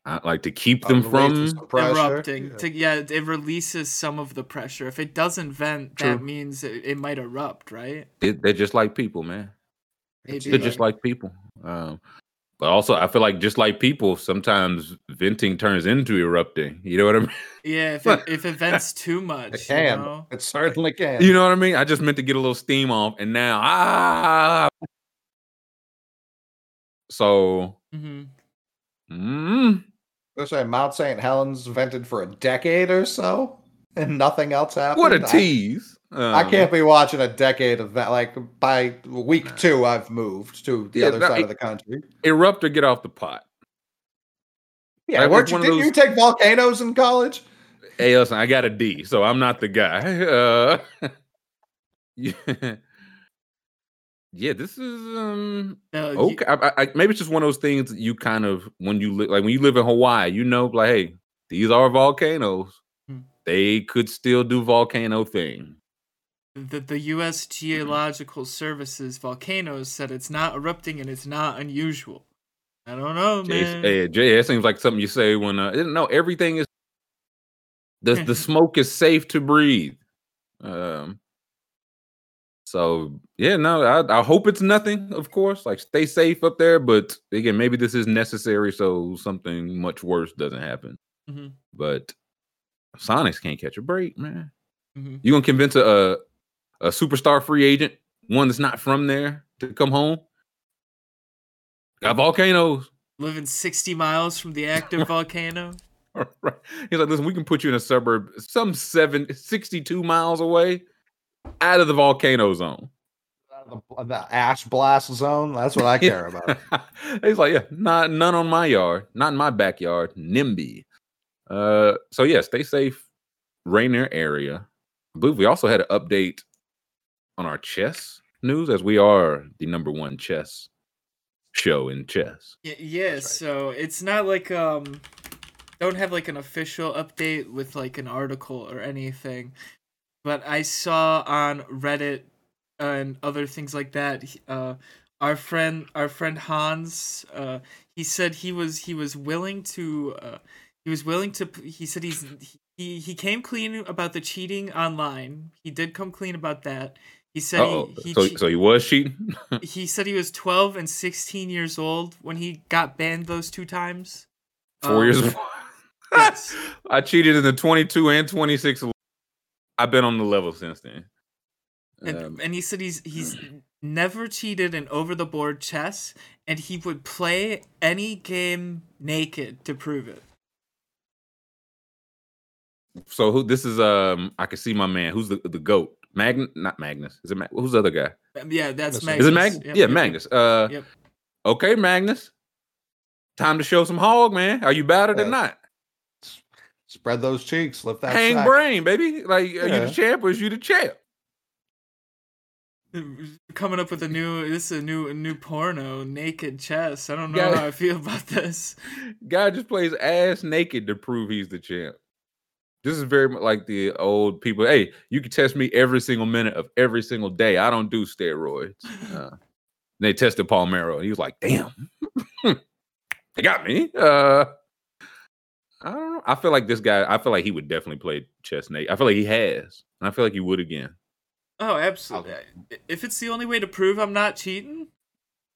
I like to keep them from erupting. Yeah. To, yeah, it releases some of the pressure. If it doesn't vent, True. That means it, it might erupt, right? It, they're just like people, man. They they're just like people. Um, but also, I feel like just like people, sometimes venting turns into erupting. You know what I mean? Yeah, if it, if it vents too much. It can. You know? It certainly can. You know what I mean? I just meant to get a little steam off, and now, ah! So, mm-hmm. mm, let's say Mount Saint Helens vented for a decade or so, and nothing else happened. What a tease! I, um, I can't be watching a decade of that. Like by week two, I've moved to the yeah, other that, side of the country. Erupt or get off the pot. Yeah, like, weren't you, did those... you take volcanoes in college? Hey, listen, I got a D, so I'm not the guy. Uh, yeah. Yeah, this is um uh, okay. I, I, maybe it's just one of those things that you kind of when you li- like when you live in Hawaii, you know, like hey, these are volcanoes. Hmm. They could still do volcano thing. The the U S Geological mm-hmm. Services volcanoes said it's not erupting and it's not unusual. I don't know, man. Jay, Jay, it seems like something you say when uh, no, everything is the the smoke is safe to breathe. Um. So, yeah, no, I, I hope it's nothing, of course. Like, stay safe up there. But, again, maybe this is necessary so something much worse doesn't happen. Mm-hmm. But Sonics can't catch a break, man. Mm-hmm. You going to convince a, a a superstar free agent, one that's not from there, to come home? Got volcanoes. Living sixty miles from the active volcano? Right. He's like, listen, we can put you in a suburb some seven, sixty-two miles away out of the volcano zone. Out of the, the ash blast zone? That's what I care about. He's like, yeah, not, none on my yard. Not in my backyard. NIMBY. Uh, so, yeah, stay safe. Rainier area. I believe we also had an update on our chess news, as we are the number one chess show in chess. Yeah, yeah, right. So it's not like... um. Don't have like an official update with like an article or anything, but I saw on Reddit uh, and other things like that. Uh, our friend, our friend Hans, uh, he said he was he was willing to uh, he was willing to he said he's he he came clean about the cheating online. He did come clean about that. He said he, he so, che- so he was cheating. He said he was twelve and sixteen years old when he got banned those two times. Four um, years apart. Yes. I cheated in the twenty-two and twenty-six. I've been on the level since then. And, um, and he said he's he's never cheated in over-the-board chess, and he would play any game naked to prove it. So who? This is um. I can see my man. Who's the the GOAT? Magnus? Not Magnus. Is it? Mag- who's the other guy? Yeah, that's is Magnus. Is it Magnus? Yep. Yeah, Magnus. Uh, yep. Okay, Magnus. Time to show some hog, man. Are you battered yeah. or not? Spread those cheeks, lift that hang sack. Brain, baby. Like, yeah. Are you the champ or is you the champ? Coming up with a new, this is a new, a new porno, naked chess. I don't know guy, how I feel about this. Guy just plays ass naked to prove he's the champ. This is very much like the old people. Hey, you can test me every single minute of every single day. I don't do steroids. Uh, they tested Palmero, and he was like, "Damn, they got me." Uh, I don't know. I feel like this guy, I feel like he would definitely play chess naked. I feel like he has. And I feel like he would again. Oh, absolutely. I'll, if it's the only way to prove I'm not cheating,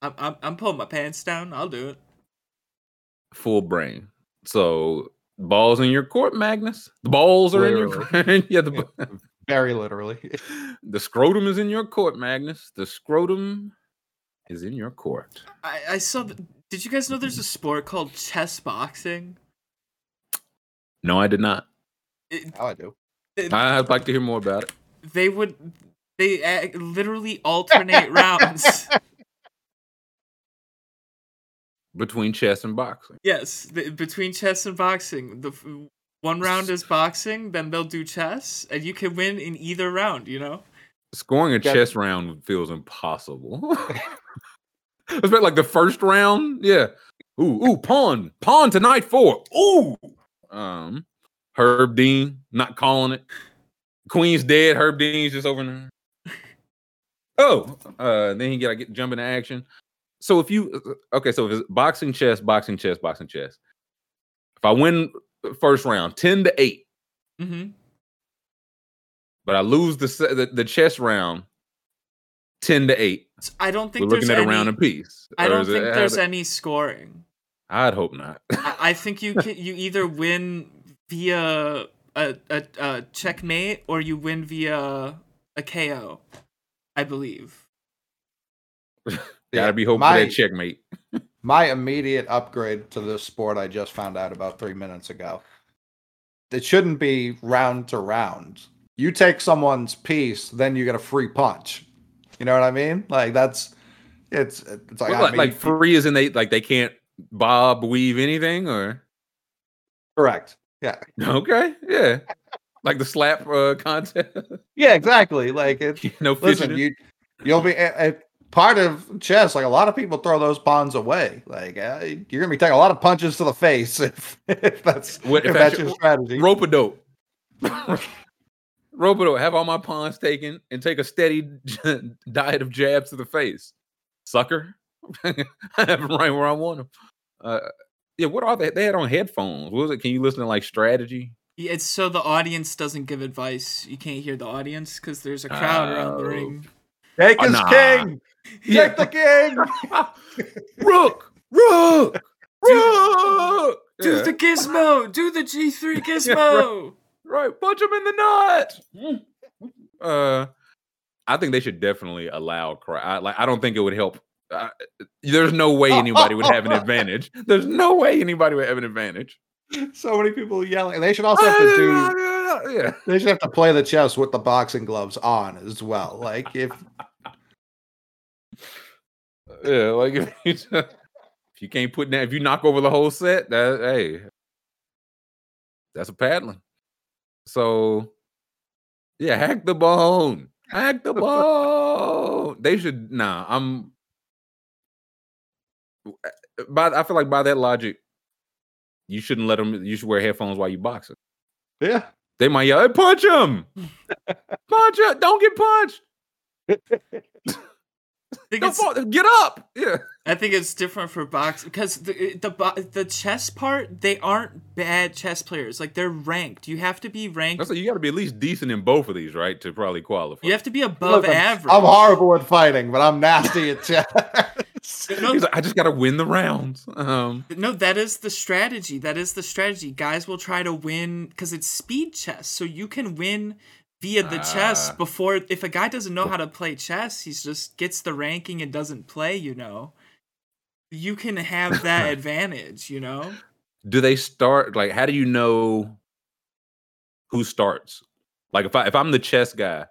I'm, I'm I'm pulling my pants down. I'll do it. Full brain. So, balls in your court, Magnus. The balls are literally. In your court. yeah, the, yeah, very literally. The scrotum is in your court, Magnus. The scrotum is in your court. I, I saw, the, did you guys know there's a sport called chess boxing? No, I did not. It, oh, I do. It, I'd like to hear more about it. They would, they act, literally alternate rounds between chess and boxing. Yes, the, between chess and boxing, the one round is boxing, then they'll do chess, and you can win in either round. You know, scoring a chess round feels impossible. It's about like the first round. Yeah. Ooh, ooh, pawn, pawn to knight four. Ooh. Um, Herb Dean not calling it. Queen's dead. Herb Dean's just over there. Oh, uh, then he gotta get jump into action. So if you okay, so if it's boxing, chess, boxing, chess, boxing, chess. If I win first round, ten to eight, mm-hmm. but I lose the, the the chess round, ten to eight. I don't think we're looking at any, a round apiece. I don't think it, there's to, any scoring. I'd hope not. I think you can, you either win via a, a, a checkmate or you win via a K O, I believe. Gotta be hoping my, for that checkmate. My immediate upgrade to this sport I just found out about three minutes ago. It shouldn't be round to round. You take someone's piece, then you get a free punch. You know what I mean? Like that's it's it's like well, I mean, like free isn't they like they can't bob weave anything or correct yeah okay yeah like the slap uh, contest yeah exactly like it no listen you you'll be a, a part of chess like a lot of people throw those pawns away like uh, you're gonna be taking a lot of punches to the face if, if that's what if, if that's, that's your strategy rope-a-dope rope-a-dope have all my pawns taken and take a steady diet of jabs to the face sucker I have them right where I want them. Uh, yeah, what are they? They had on headphones. What was it? Can you listen to like strategy? Yeah, it's so the audience doesn't give advice. You can't hear the audience because there's a crowd uh, around the ring. Take his nah. king. Yeah. Take the king. Rook. Rook. Rook. Do yeah. the gizmo. Do the G three gizmo. Yeah, right. right. Punch him in the nuts. Uh, I think they should definitely allow crowd. I, like, I don't think it would help. Uh, there's no way anybody would have an advantage. There's no way anybody would have an advantage. So many people yelling. They should also have to do. Yeah. They should have to play the chess with the boxing gloves on as well. Like if. Yeah, like if you, just, if you can't put that, if you knock over the whole set, that hey, that's a paddling. So, yeah, hack the bone, hack the bone. They should. Nah, I'm. By I feel like by that logic. You shouldn't let them. You should wear headphones while you boxing. Yeah, they might yell, hey, "Punch him! Punch him! Don't get punched! Don't fall, get up!" Yeah, I think it's different for boxing because the, the the chess part, they aren't bad chess players. Like they're ranked. You have to be ranked. That's like, you got to be at least decent in both of these, right? To probably qualify. You have to be above Look, I'm, average. I'm horrible at fighting, but I'm nasty at chess. No, like, I just got to win the rounds. Um, no, that is the strategy. That is the strategy. Guys will try to win because it's speed chess. So you can win via the uh, chess before. If a guy doesn't know how to play chess, he just gets the ranking and doesn't play, you know. You can have that advantage, you know. Do they start? Like, how do you know who starts? Like, if, I, if I'm the chess guy.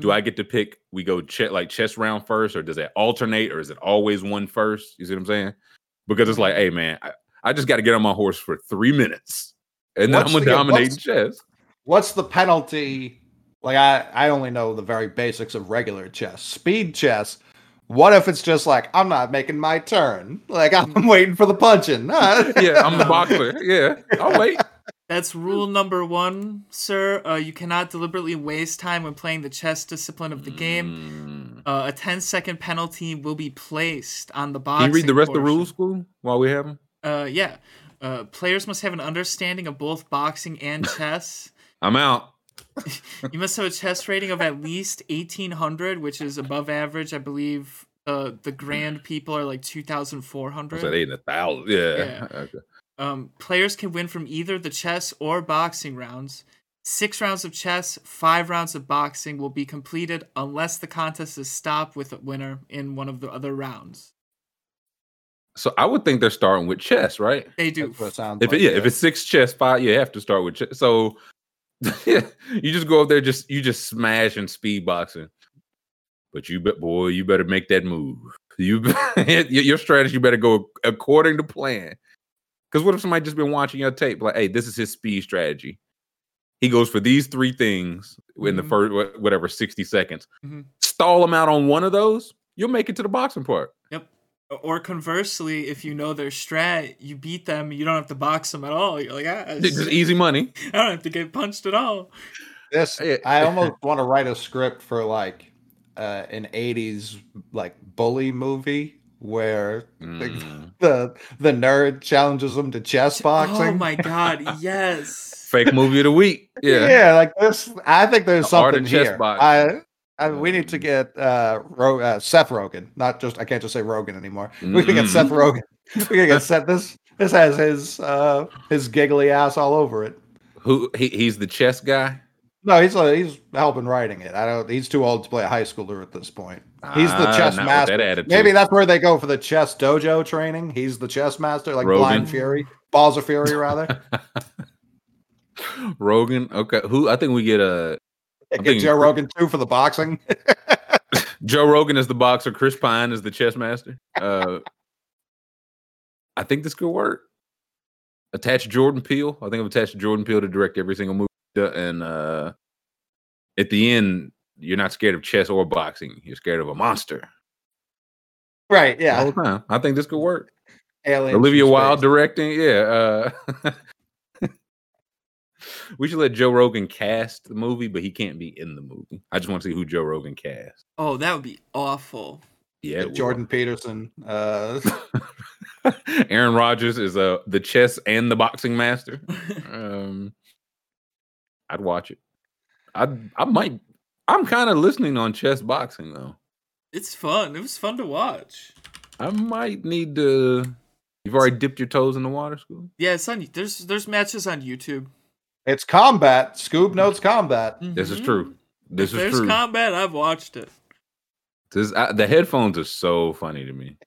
Do I get to pick? We go che- like chess round first, or does that alternate, or is it always one first? You see what I'm saying? Because it's like, hey man, I, I just got to get on my horse for three minutes, and what's then I'm gonna the, dominate what's, chess. What's the penalty? Like I, I only know the very basics of regular chess, speed chess. What if it's just like I'm not making my turn? Like I'm waiting for the punching. Yeah, I'm the boxer. Yeah, I'll wait. That's rule number one, sir. Uh, you cannot deliberately waste time when playing the chess discipline of the game. Uh, a ten-second penalty will be placed on the boxing. Can you read the rest portion. Of the rules, Scoob, while we have them? Uh, yeah. Uh, players must have an understanding of both boxing and chess. I'm out. You must have a chess rating of at least eighteen hundred, which is above average, I believe. Uh, the grand people are like two thousand four hundred. So they ain't a thousand. Yeah. yeah. Okay. Um, players can win from either the chess or boxing rounds. Six rounds of chess, five rounds of boxing will be completed unless the contest is stopped with a winner in one of the other rounds. So I would think they're starting with chess, right? They do. That's what it sounds if, like, yeah, yeah, if it's six chess, five, you have to start with chess. So yeah, you just go up there, just you just smash and speed boxing. But you bet, boy, you better make that move. You your strategy better go according to plan. Because what if somebody just been watching your tape? Like, hey, this is his speed strategy. He goes for these three things in mm-hmm. the first, whatever, sixty seconds. Mm-hmm. Stall him out on one of those, you'll make it to the boxing part. Yep. Or conversely, if you know their strat, you beat them, you don't have to box them at all. You're like, ah, it's just, just easy money. I don't have to get punched at all. This, I almost want to write a script for like uh, an eighties like bully movie. Where mm. the, the the nerd challenges them to chess boxing. Oh my god, yes. Fake movie of the week. Yeah, yeah. Like this, I think there's the something here. I, I we need to get uh, Ro- uh Seth Rogen. Not just I can't just say Rogen anymore. Mm-hmm. We can get Seth Rogen. We can get Seth. This this has his uh his giggly ass all over it. Who he, he's the chess guy. No, he's uh, he's helping writing it. I don't. He's too old to play a high schooler at this point. He's the chess uh, master. That Maybe that's where they go for the chess dojo training. He's the chess master, like Rogan. Blind Fury, Balls of Fury, rather. Rogan, okay. Who I think we get a get thinking, Joe Rogan too for the boxing. Joe Rogan is the boxer. Chris Pine is the chess master. Uh, I think this could work. Attach Jordan Peele. I think I've attached Jordan Peele to direct every single movie. And uh, at the end, you're not scared of chess or boxing. You're scared of a monster. Right, yeah. All the time. I think this could work. Aliens Olivia Wilde directing, yeah. Uh, we should let Joe Rogan cast the movie, but he can't be in the movie. I just want to see who Joe Rogan cast. Oh, that would be awful. Yeah, Jordan would. Peterson. Uh... Aaron Rodgers is uh, the chess and the boxing master. Um... I'd watch it. I I might. I'm kind of listening on chess boxing though. It's fun. It was fun to watch. I might need to. You've already dipped your toes in the water, Scoob? Yeah, it's on. There's there's matches on YouTube. It's combat. Scoob knows combat. Mm-hmm. This is true. This if is there's true. There's combat. I've watched it. This I, the headphones are so funny to me.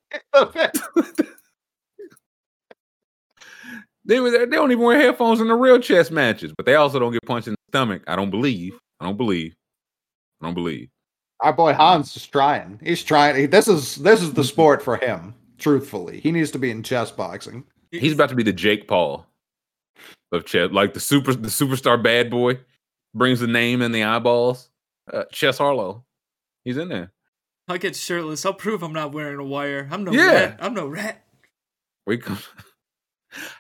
They were they don't even wear headphones in the real chess matches, but they also don't get punched in the stomach. I don't believe. I don't believe. I don't believe. Our boy Hans is trying. He's trying. He, this is this is the sport for him. Truthfully, he needs to be in chess boxing. He's about to be the Jake Paul of chess, like the super the superstar bad boy brings the name and the eyeballs. Uh, Chess Harlow, he's in there. I get shirtless. I'll prove I'm not wearing a wire. I'm no yeah. rat. I'm no rat. We come.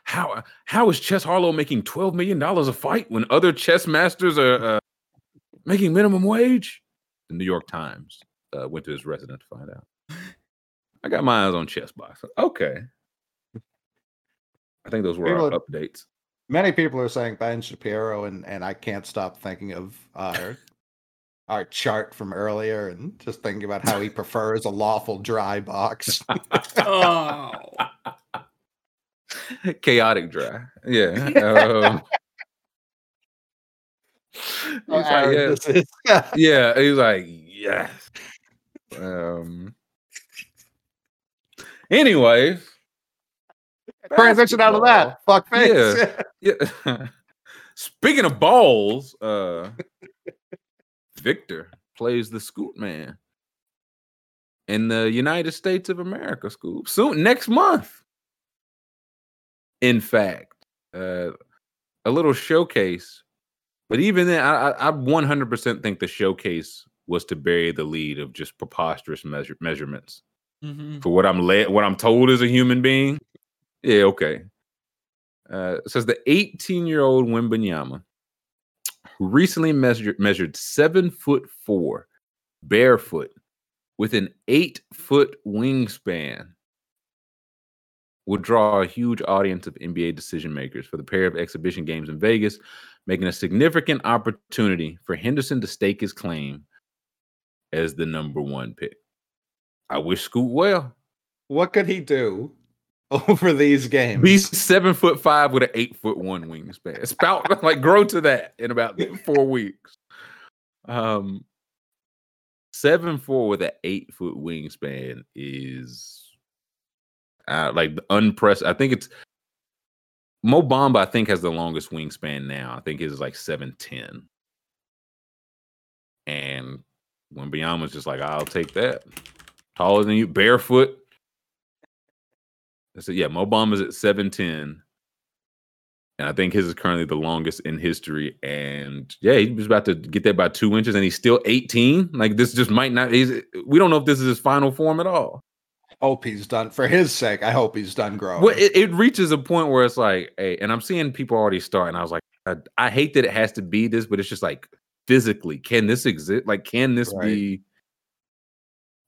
How how is Chess Harlow making twelve million dollars a fight when other chess masters are uh, making minimum wage? The New York Times uh, went to his residence to find out. I got my eyes on chess box. Okay, I think those were people our are, updates. Many people are saying Ben Shapiro, and and I can't stop thinking of our our chart from earlier, and just thinking about how he prefers a lawful dry box. Oh. Chaotic dry, yeah. Um, he's like, yes. Yeah, he's like, yes. Um. Anyway, transition out of that. Fuck face. Yeah. Yeah. Speaking of balls, uh, Victor plays the Scoot Man in the United States of America. Scoop soon next month. In fact, uh, a little showcase, but even then, I, I, I one hundred percent think the showcase was to bury the lead of just preposterous measure, measurements mm-hmm. for what I'm led, what I'm told as a human being. Yeah, okay. Uh, it says the eighteen-year-old Wembanyama, who recently measured measured seven foot four, barefoot, with an eight foot wingspan, would draw a huge audience of N B A decision makers for the pair of exhibition games in Vegas, making a significant opportunity for Henderson to stake his claim as the number one pick. I wish Scoot well. What could he do over these games? He's seven foot five with an eight foot one wingspan. It's about like grow to that in about four weeks. Um, seven four with an eight foot wingspan is. Uh, like the unpressed, I think it's Mo Bamba. I think has the longest wingspan now. I think his is like seven ten, and Wembanyama was just like, "I'll take that." Taller than you, barefoot. I said, "Yeah, Mo Bamba's at seven ten, and I think his is currently the longest in history." And yeah, he was about to get that by two inches, and he's still eighteen. Like this just might not. He's, we don't know if this is his final form at all. Hope he's done for his sake. I hope he's done growing. Well, it, it reaches a point where it's like, hey, and I'm seeing people already start, and I was like, I, I hate that it has to be this, but it's just like physically, can this exist? Like, can this right. be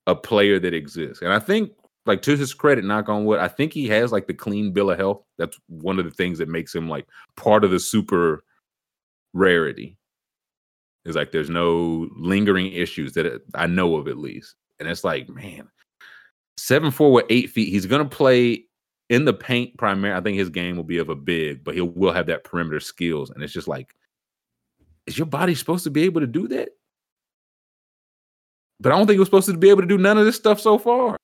a player that exists? And I think, like, to his credit, knock on wood, I think he has like the clean bill of health. That's one of the things that makes him like part of the super rarity. Is like there's no lingering issues that I know of at least, and it's like, man. Seven four with eight feet. He's gonna play in the paint primarily. I think his game will be of a big, but he will have that perimeter skills. And it's just like, is your body supposed to be able to do that? But I don't think it was supposed to be able to do none of this stuff so far.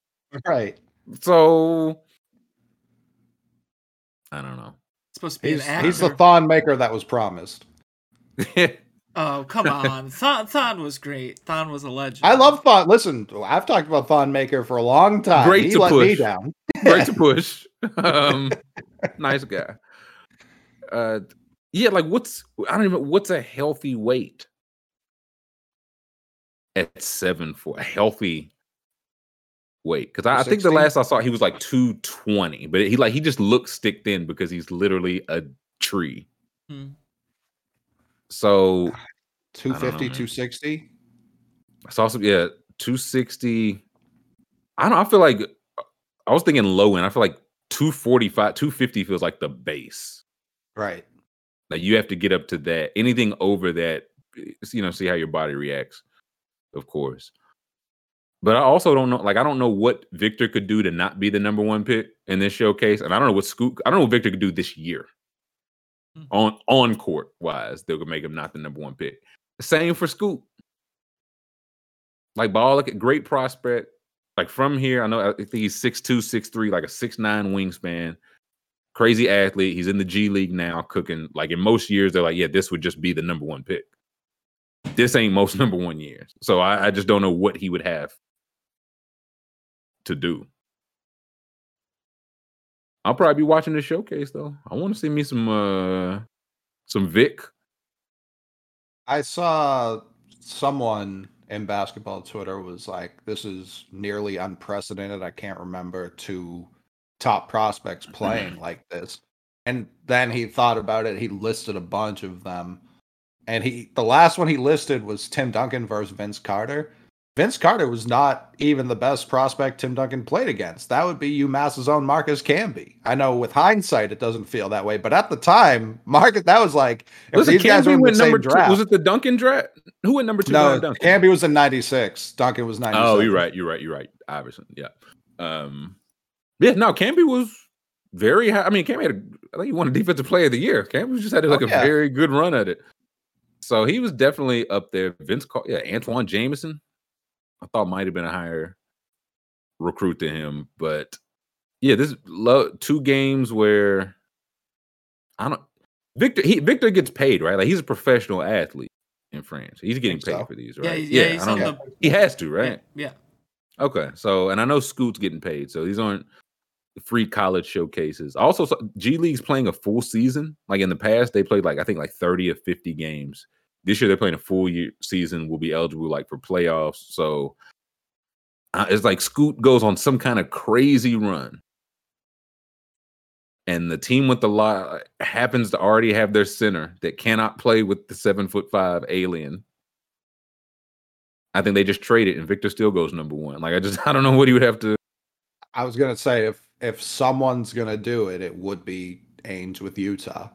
Right. So I don't know. It's supposed to be he's, an actor. He's the Thon maker that was promised. Oh, come on. Thon, Thon was great. Thon was a legend. I love Thon. Listen, I've talked about Thon Maker for a long time. Great he to let push. Me down. Great to push. Um, nice guy. Uh, yeah, like what's, I don't even, what's a healthy weight at seven four? A healthy weight. Because I, I think the last I saw, he was like two twenty. But he like he just looks stick thin because he's literally a tree. Hmm. So two fifty, know, two sixty. I saw some, yeah, two sixty. I don't I feel like I was thinking low end. I feel like two forty-five, two fifty feels like the base. Right. Like you have to get up to that. Anything over that, you know, see how your body reacts, of course. But I also don't know, like, I don't know what Victor could do to not be the number one pick in this showcase. And I don't know what Scoop, I don't know what Victor could do this year. Mm-hmm. On on court wise, they'll make him not the number one pick. Same for Scoop. Like ball, like great prospect. Like from here, I know I think he's six two, six three, like a six nine wingspan. crazy athlete. He's in the G League now cooking. Like in most years, they're like, yeah, this would just be the number one pick. This ain't most number one years. So I, I just don't know what he would have to do. I'll probably be watching this showcase, though. I want to see me some uh, some Vic. I saw someone in basketball Twitter was like, this is nearly unprecedented. I can't remember two top prospects playing like this. And then he thought about it. He listed a bunch of them. And he the last one he listed was Tim Duncan versus Vince Carter. Vince Carter was not even the best prospect Tim Duncan played against. That would be UMass's own Marcus Camby. I know with hindsight it doesn't feel that way, but at the time, Marcus, that was like, if was these guys were in the same draft. Two, was it the Duncan draft? Who went number two? No, Camby was in ninety-six. Duncan was ninety-six. Oh, you're right. You're right. You're right. Obviously, yeah. Um, yeah, no, Camby was very high. I mean, Camby had, a, I think he won a defensive player of the year. Camby just had like oh, yeah. a very good run at it. So he was definitely up there. Vince, yeah, Antoine Jameson. I thought might have been a higher recruit than him, but yeah, this lo- two games where I don't Victor. He, Victor gets paid, right? Like he's a professional athlete in France. He's getting paid so. for these, right? Yeah, yeah. yeah I don't know. The, he has to, right? Yeah, yeah. Okay, so and I know Scoot's getting paid, so these aren't free college showcases. Also, G League's playing a full season. Like in the past, they played like I think like thirty or fifty games. This year they're playing a full year season. Will be eligible like for playoffs. So uh, it's like Scoot goes on some kind of crazy run, and the team with the lot happens to already have their center that cannot play with the seven foot five alien. I think they just trade it, and Victor still goes number one. Like I just I don't know what he would have to. I was gonna say if if someone's gonna do it, it would be Ainge with Utah.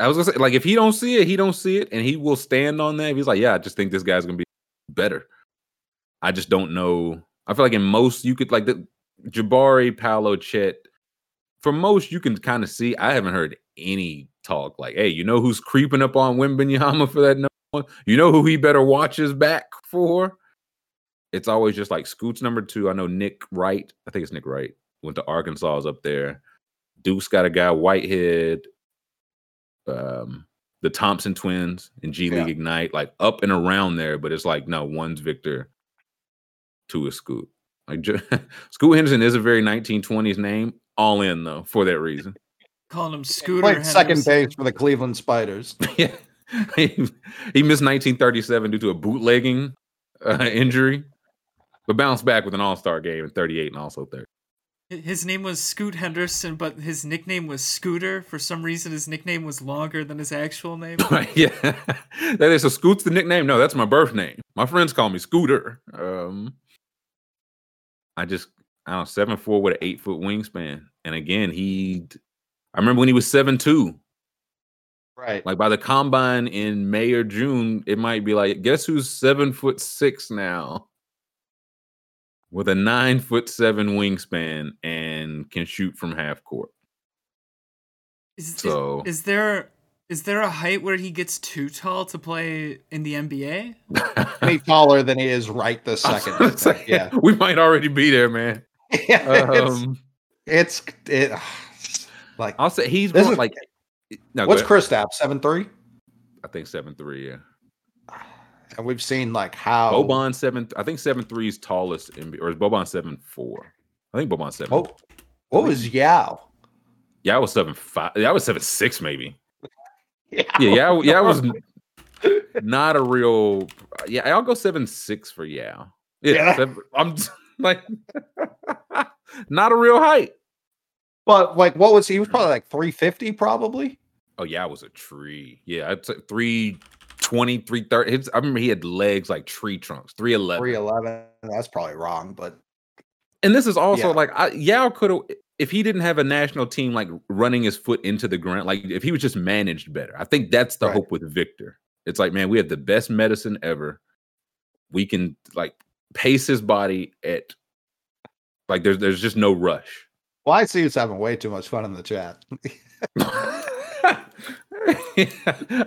I was gonna say, like, if he don't see it, he don't see it, and he will stand on that. He's like, yeah, I just think this guy's gonna be better. I just don't know. I feel like in most you could like the Jabari, Paolo, Chet. For most, you can kind of see. I haven't heard any talk like, hey, you know who's creeping up on Wembanyama for that number one? You know who he better watch his back for? It's always just like Scoot's number two. I know Nick Wright. I think it's Nick Wright. Went to Arkansas, is up there. Duke's got a guy, Whitehead. Um, the Thompson twins and G League yeah. Ignite, like up and around there, but it's like no, one's Victor, two is Scoot. Like J- Scoot Henderson is a very nineteen twenties name, all in though for that reason. Calling him Scooter. He played second base for the Cleveland Spiders. yeah, he, he missed nineteen thirty-seven due to a bootlegging uh, injury, but bounced back with an All Star game in thirty-eight and also thirty. His name was Scoot Henderson, but his nickname was Scooter. For some reason, his nickname was longer than his actual name. yeah. That is, so Scoot's the nickname? No, that's my birth name. My friends call me Scooter. Um, I just, I don't know, seven four with an eight foot wingspan. And again, he, I remember when he was seven two. Right. Like by the combine in May or June, it might be like, guess who's seven foot six now? With a nine foot seven wingspan and can shoot from half court. Is, so is, is there is there a height where he gets too tall to play in the N B A? Any taller than he is right this second. Say, yeah, we might already be there, man. Yeah, um, it's it's it, like I'll say he's more, is, like no, what's Kristaps seven three? I think seven three. Yeah. And we've seen like how Boban seven. I think seven three is tallest, N B A, or is Boban seven four? I think Boban seven. Oh, what was Yao? Yao was seven five. Yao was seven six, maybe. Yao. Yeah, Yao, Yao was not a real. Yeah, I'll go seven six for Yao. Yeah, yeah. Seven, I'm like not a real height. But like, what was he? He was probably like three fifty, probably. Oh, Yao was a tree. Yeah, I'd say three. twenty, three thirty. I remember he had legs like tree trunks. three eleven three eleven That's probably wrong, but and this is also yeah. like I, Yao could have if he didn't have a national team like running his foot into the ground. Like if he was just managed better, I think that's the right. hope with Victor. It's like, man, we have the best medicine ever. We can like pace his body at like there's there's just no rush. Well, I see he's having way too much fun in the chat.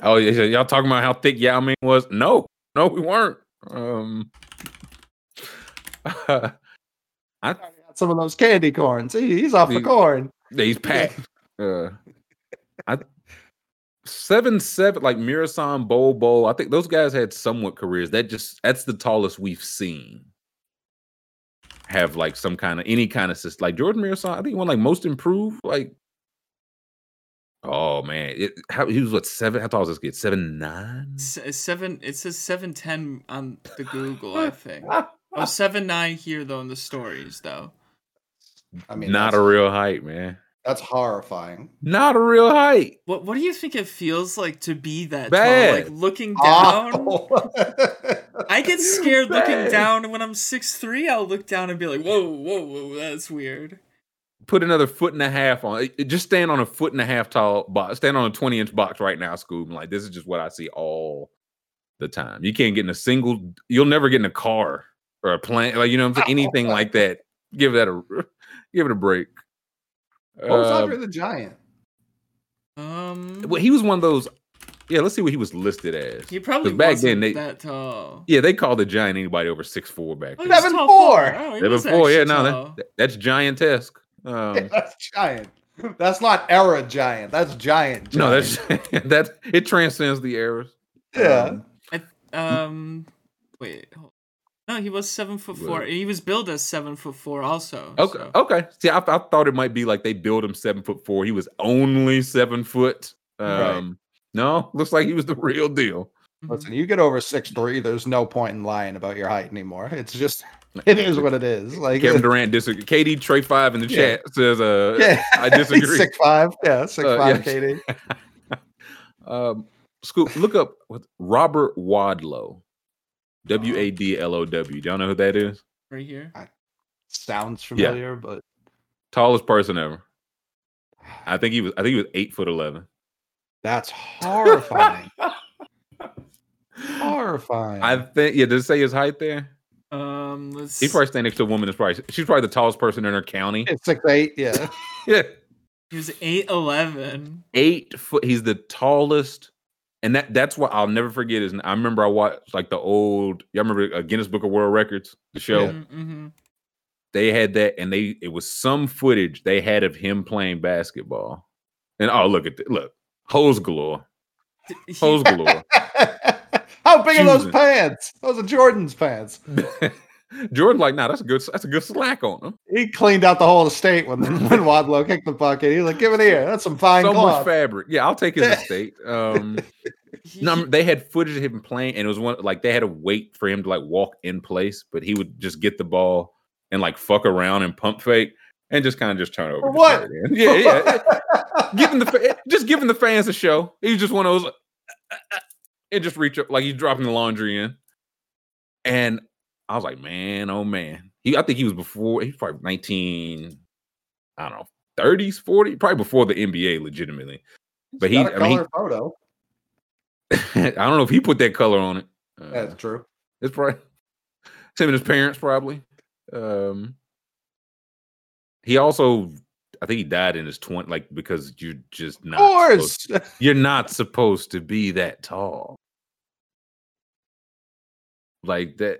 Oh, y'all talking about how thick Yao Ming was? No, no, we weren't. Um, uh, I, I got some of those candy corns. He, he's off the, the corn. Yeah, he's packed. Yeah. Uh, I seven seven like Mirasan, Bol Bol. I think those guys had somewhat careers. That just that's the tallest we've seen have like some kind of any kind of system. Like Jordan Mirasan, I think he won like most improved. Like, oh man, it, how, he was what seven? How tall is this kid? Seven nine? S- seven. It says seven ten on the Google. I think. Oh, seven nine here though in the stories though. I mean, not a real height, man. That's horrifying. Not a real height. What What do you think it feels like to be that bad. Tall? Like looking down. Oh. I get scared bad. Looking down when I'm six three. I'll look down and be like, "Whoa, whoa, whoa, that's weird." Put another foot and a half on. Just stand on a foot and a half tall box. Stand on a twenty inch box right now, Scoob. Like this is just what I see all the time. You can't get in a single. You'll never get in a car or a plane. Like you know, what I'm saying? Anything like that. Give that a. Give it a break. What was uh, Andre the Giant? Um, well, he was one of those. Yeah, let's see what he was listed as. He probably back wasn't then, they, that tall. Yeah, they called the Giant anybody over six four back then. Seven four. Seven four. Yeah, no, that, that, that's giantesque. Um, yeah, that's giant. That's not era giant. That's giant. giant. No, that's that. It transcends the eras. Yeah. Um. I, um wait. Hold on. No, he was seven foot four. Really? He was billed as seven foot four, also. Okay, so. okay. See, I, I thought it might be like they billed him seven foot four. He was only seven foot. Um, right. No, looks like he was the real deal. Listen, you get over six three. There's no point in lying about your height anymore. It's just, it is what it is. Like Kevin Durant disagrees. K D Trey five in the yeah. chat says, "Uh, yeah. I disagree." six five. Yeah, six uh, five. Yeah. K D. um, Scoop, look up Robert Wadlow. W A D L O W. Y'all know who that is? Right here. I, sounds familiar, yeah. But tallest person ever. I think he was. I think he was eight foot eleven. That's horrifying. horrifying. I think. Yeah. Does it say his height there? Um. Let's. He probably standing next to a woman. That's probably. She's probably the tallest person in her county. It's six eight. Yeah. yeah. He was eight eleven. Eight foot. He's the tallest. And that, that's what I'll never forget is I remember I watched like the old, y'all remember uh, Guinness Book of World Records, the show? Mm-hmm. They had that and they it was some footage they had of him playing basketball. And oh, look at that. Look, hose galore. Hose galore. How big Choosing. Are those pants? Those are Jordan's pants. Jordan, like, nah, that's a good that's a good slack on him. He cleaned out the whole estate when, when Wadlow kicked the bucket. He was like, give it here. That's some fine so cloth. Much fabric. Yeah, I'll take his estate. Um, no, they had footage of him playing, and it was one like they had to wait for him to like walk in place, but he would just get the ball and like fuck around and pump fake and just kind of just turn over. What? Yeah, yeah. giving the just giving the fans a show. He's just one of those like, and just reach up like he's dropping the laundry in. And I was like, man, oh man. He, I think he was before, he was probably nineteen, I don't know, thirties, forty, probably before the N B A, legitimately. But he, I mean, he, photo. I don't know if he put that color on it. Uh, That's true. It's probably it's him and his parents, probably. Um, he also, I think he died in his twenties, like because you're just not. Of course, supposed to, you're not supposed to be that tall, like that.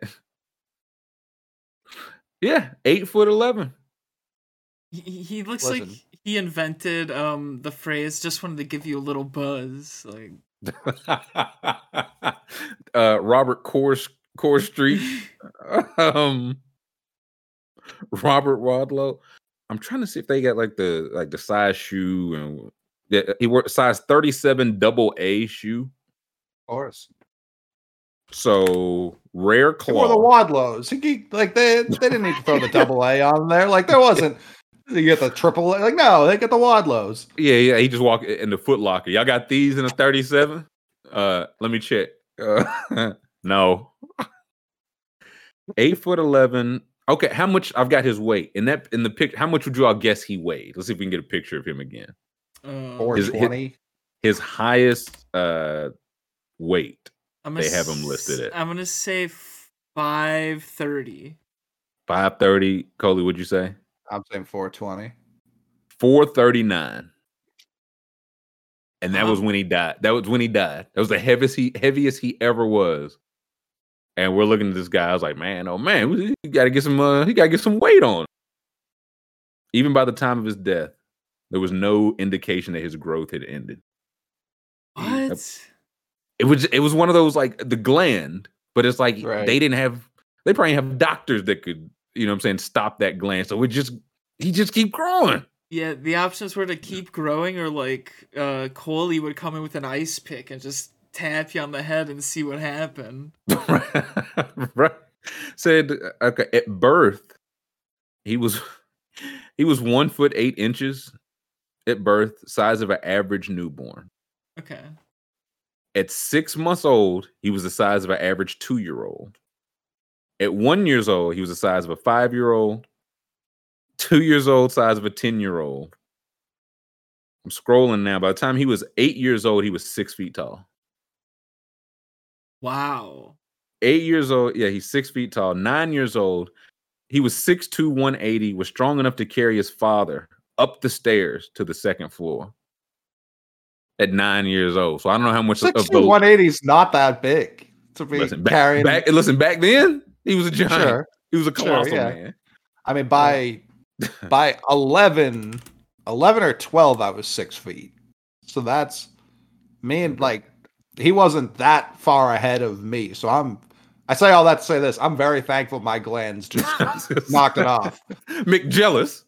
Yeah, eight foot eleven. He, he looks Listen. Like he invented um the phrase. Just wanted to give you a little buzz, like uh, Robert Coors Coors Street, um, Robert Wadlow. I'm trying to see if they got like the like the size shoe and yeah, he wore size thirty-seven double A shoe. Of course. So rare claw. Or the Wadlows. He, like they, they didn't need to throw the double A on there. Like there wasn't. You get the triple A. Like no, they get the Wadlows. Yeah, yeah. He just walked in the Foot Locker. Y'all got these in a thirty-seven? Uh, let me check. Uh, no. Eight foot eleven. Okay, how much? I've got his weight in that in the picture. How much would you all guess he weighed? Let's see if we can get a picture of him again. Um, Four twenty. His, his highest uh weight. I'm they have him listed at. I'm gonna say five thirty. Five thirty, Coley. Would you say? I'm saying four twenty. Four thirty nine. And that um, was when he died. That was when he died. That was the heaviest he heaviest he ever was. And we're looking at this guy. I was like, man, oh man, you gotta get some. Uh, he gotta get some weight on. Even by the time of his death, There was no indication that his growth had ended. What? It was it was one of those, like, the gland, but it's like right. they didn't have, they probably didn't have doctors that could, you know what I'm saying, stop that gland. So it just, he just keep growing. Yeah, the options were to keep growing or, like, uh, Coley would come in with an ice pick and just tap you on the head and see what happened. Right. Said, okay, at birth, he was, he was one foot eight inches at birth, size of an average newborn. Okay. At six months old, he was the size of an average two-year-old. At one years old, he was the size of a five-year-old. Two years old, size of a ten-year-old. I'm scrolling now. By the time he was eight years old, he was six feet tall. Wow. Eight years old, yeah, he's six feet tall. Nine years old, he was six two, one eighty, was strong enough to carry his father up the stairs to the second floor. At nine years old, so I don't know how much of those. one eighty is not that big to be listen, back, carrying. Back, listen, back then he was a giant. Sure. He was a colossal sure, yeah. man. I mean, by by eleven, eleven or twelve, I was six feet. So that's me and like he wasn't that far ahead of me. So I'm. I say all that to say this. I'm very thankful my glands just knocked it off. McJealous.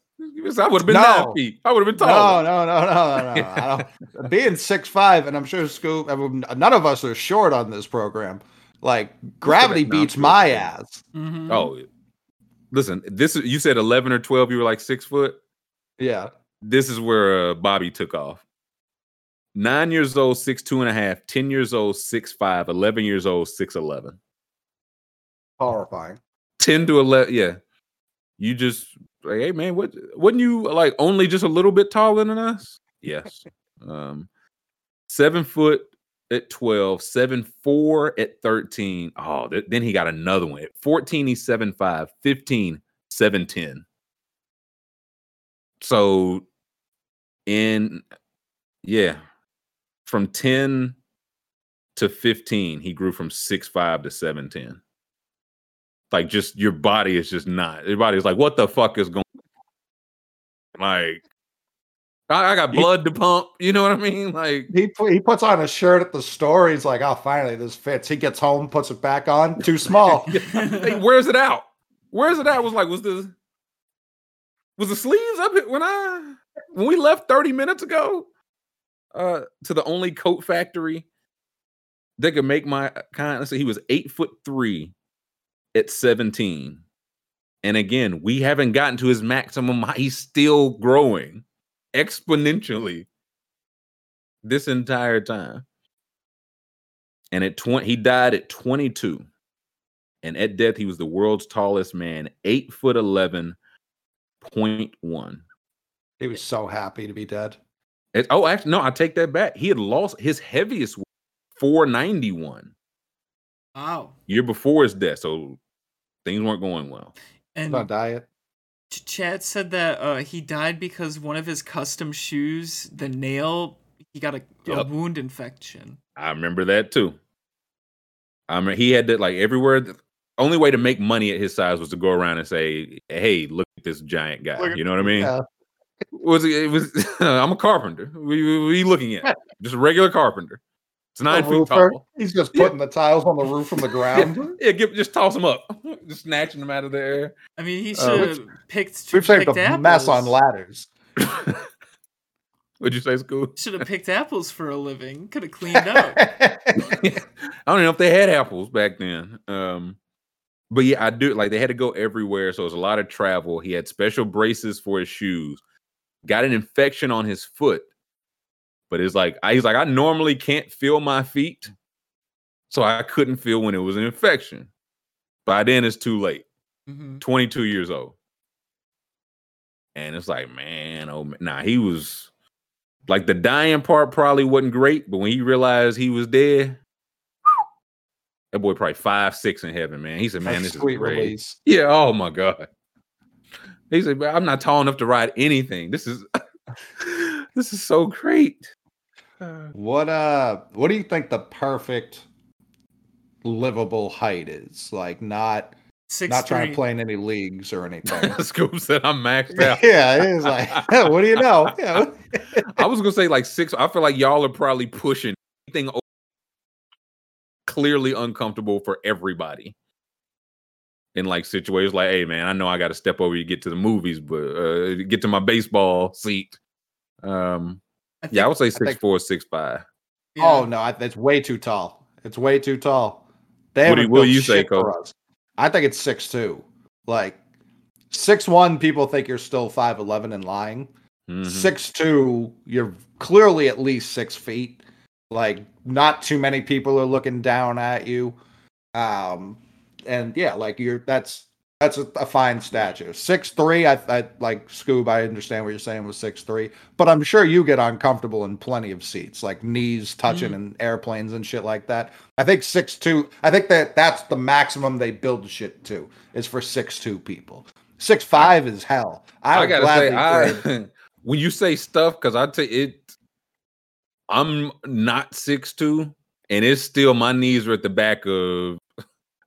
I would have been no. nine feet. I would have been taller. No, no, no, no, no. I don't, being six five, and I'm sure Scoop, none of us are short on this program. Like gravity beats my ass. Mm-hmm. Oh, listen. This is you said eleven or twelve. You were like six foot. Yeah. This is where uh, Bobby took off. Nine years old, six two and a half. Ten years old, six five. Eleven years old, six eleven. Horrifying. Ten to eleven. Yeah. You just. Like, hey man, what wasn't you like only just a little bit taller than us? Yes. Um seven foot at twelve, seven four at thirteen. Oh, th- then he got another one. At fourteen, he's seven five, fifteen, seven ten. So in yeah, from ten to fifteen, he grew from six five to seven ten. Like, just your body is just not. Your body's like, what the fuck is going on? Like, I, I got blood he, to pump. You know what I mean? Like, he he puts on a shirt at the store. He's like, oh, finally, this fits. He gets home, puts it back on. Too small. Hey, where's it out? Where's it out? I was like, was the was the sleeves up when I when we left thirty minutes ago uh, to the only coat factory that could make my kind. Let's say he was eight foot three. At seventeen, and again, we haven't gotten to his maximum. He's still growing exponentially this entire time. And at twenty, he died at twenty-two, and at death, he was the world's tallest man, eight foot eleven point one. He was so happy to be dead. It, oh, actually, no, I take that back. He had lost his heaviest weight, four ninety-one. Wow. Year before his death, so things weren't going well. And about diet. Chad said that uh, he died because one of his custom shoes, the nail, he got a, yep. a wound infection. I remember that too. I mean, he had that like everywhere. The only way to make money at his size was to go around and say, "Hey, look at this giant guy." We're, you know what I mean? Yeah. It was it was? I'm a carpenter. What are you looking at? Just a regular carpenter. It's nine feet tall. He's just putting yeah. the tiles on the roof from the ground. yeah, give, just toss them up. Just snatching them out of the air. I mean, he should uh, have picked We've saved a apples. mess on ladders. What'd you say, Scoob? Should have picked apples for a living. Could have cleaned up. I don't even know if they had apples back then. Um, but yeah, I do. Like, they had to go everywhere, so it was a lot of travel. He had special braces for his shoes. Got an infection on his foot. But it's like, I, he's like, I normally can't feel my feet. So I couldn't feel when it was an infection. By then it's too late. Mm-hmm. twenty-two years old. And it's like, man, oh, man. Nah, he was like the dying part probably wasn't great. But when he realized he was dead, that boy probably five, six in heaven, man. He said, man, That's this sweet is great. Release. Yeah. Oh, my God. He said, I'm not tall enough to ride anything. This is this is so great. What uh what do you think the perfect livable height is? Like, not Six, not three. Trying to play in any league or anything. Scoob said I'm maxed out. Yeah, it is like, hey, what do you know? Yeah. I was gonna say like six. I feel like y'all are probably pushing anything over. Clearly uncomfortable for everybody. In like situations like, hey man, I know I got to step over you to get to the movies, but uh, get to my baseball seat. Um, I think, yeah, I would say six think, four, six five. Yeah. Oh no, I, that's way too tall. It's way too tall. They what do what you say, Coach? I think it's six two. Like, six one, people think you're still five eleven and lying. Mm-hmm. six two, you're clearly at least six feet. Like, not too many people are looking down at you. Um, and, yeah, like, you're that's that's a, a fine stature. six three, I, I like, Scoob, I understand what you're saying with six three. But I'm sure you get uncomfortable in plenty of seats, like knees touching mm-hmm. in airplanes and shit like that. I think six two, I think that that's the maximum they build shit to, is for six two people. six five is hell. I, I gotta say, I, when you say stuff, because I tell you, it, I'm not six two, and it's still my knees are at the back of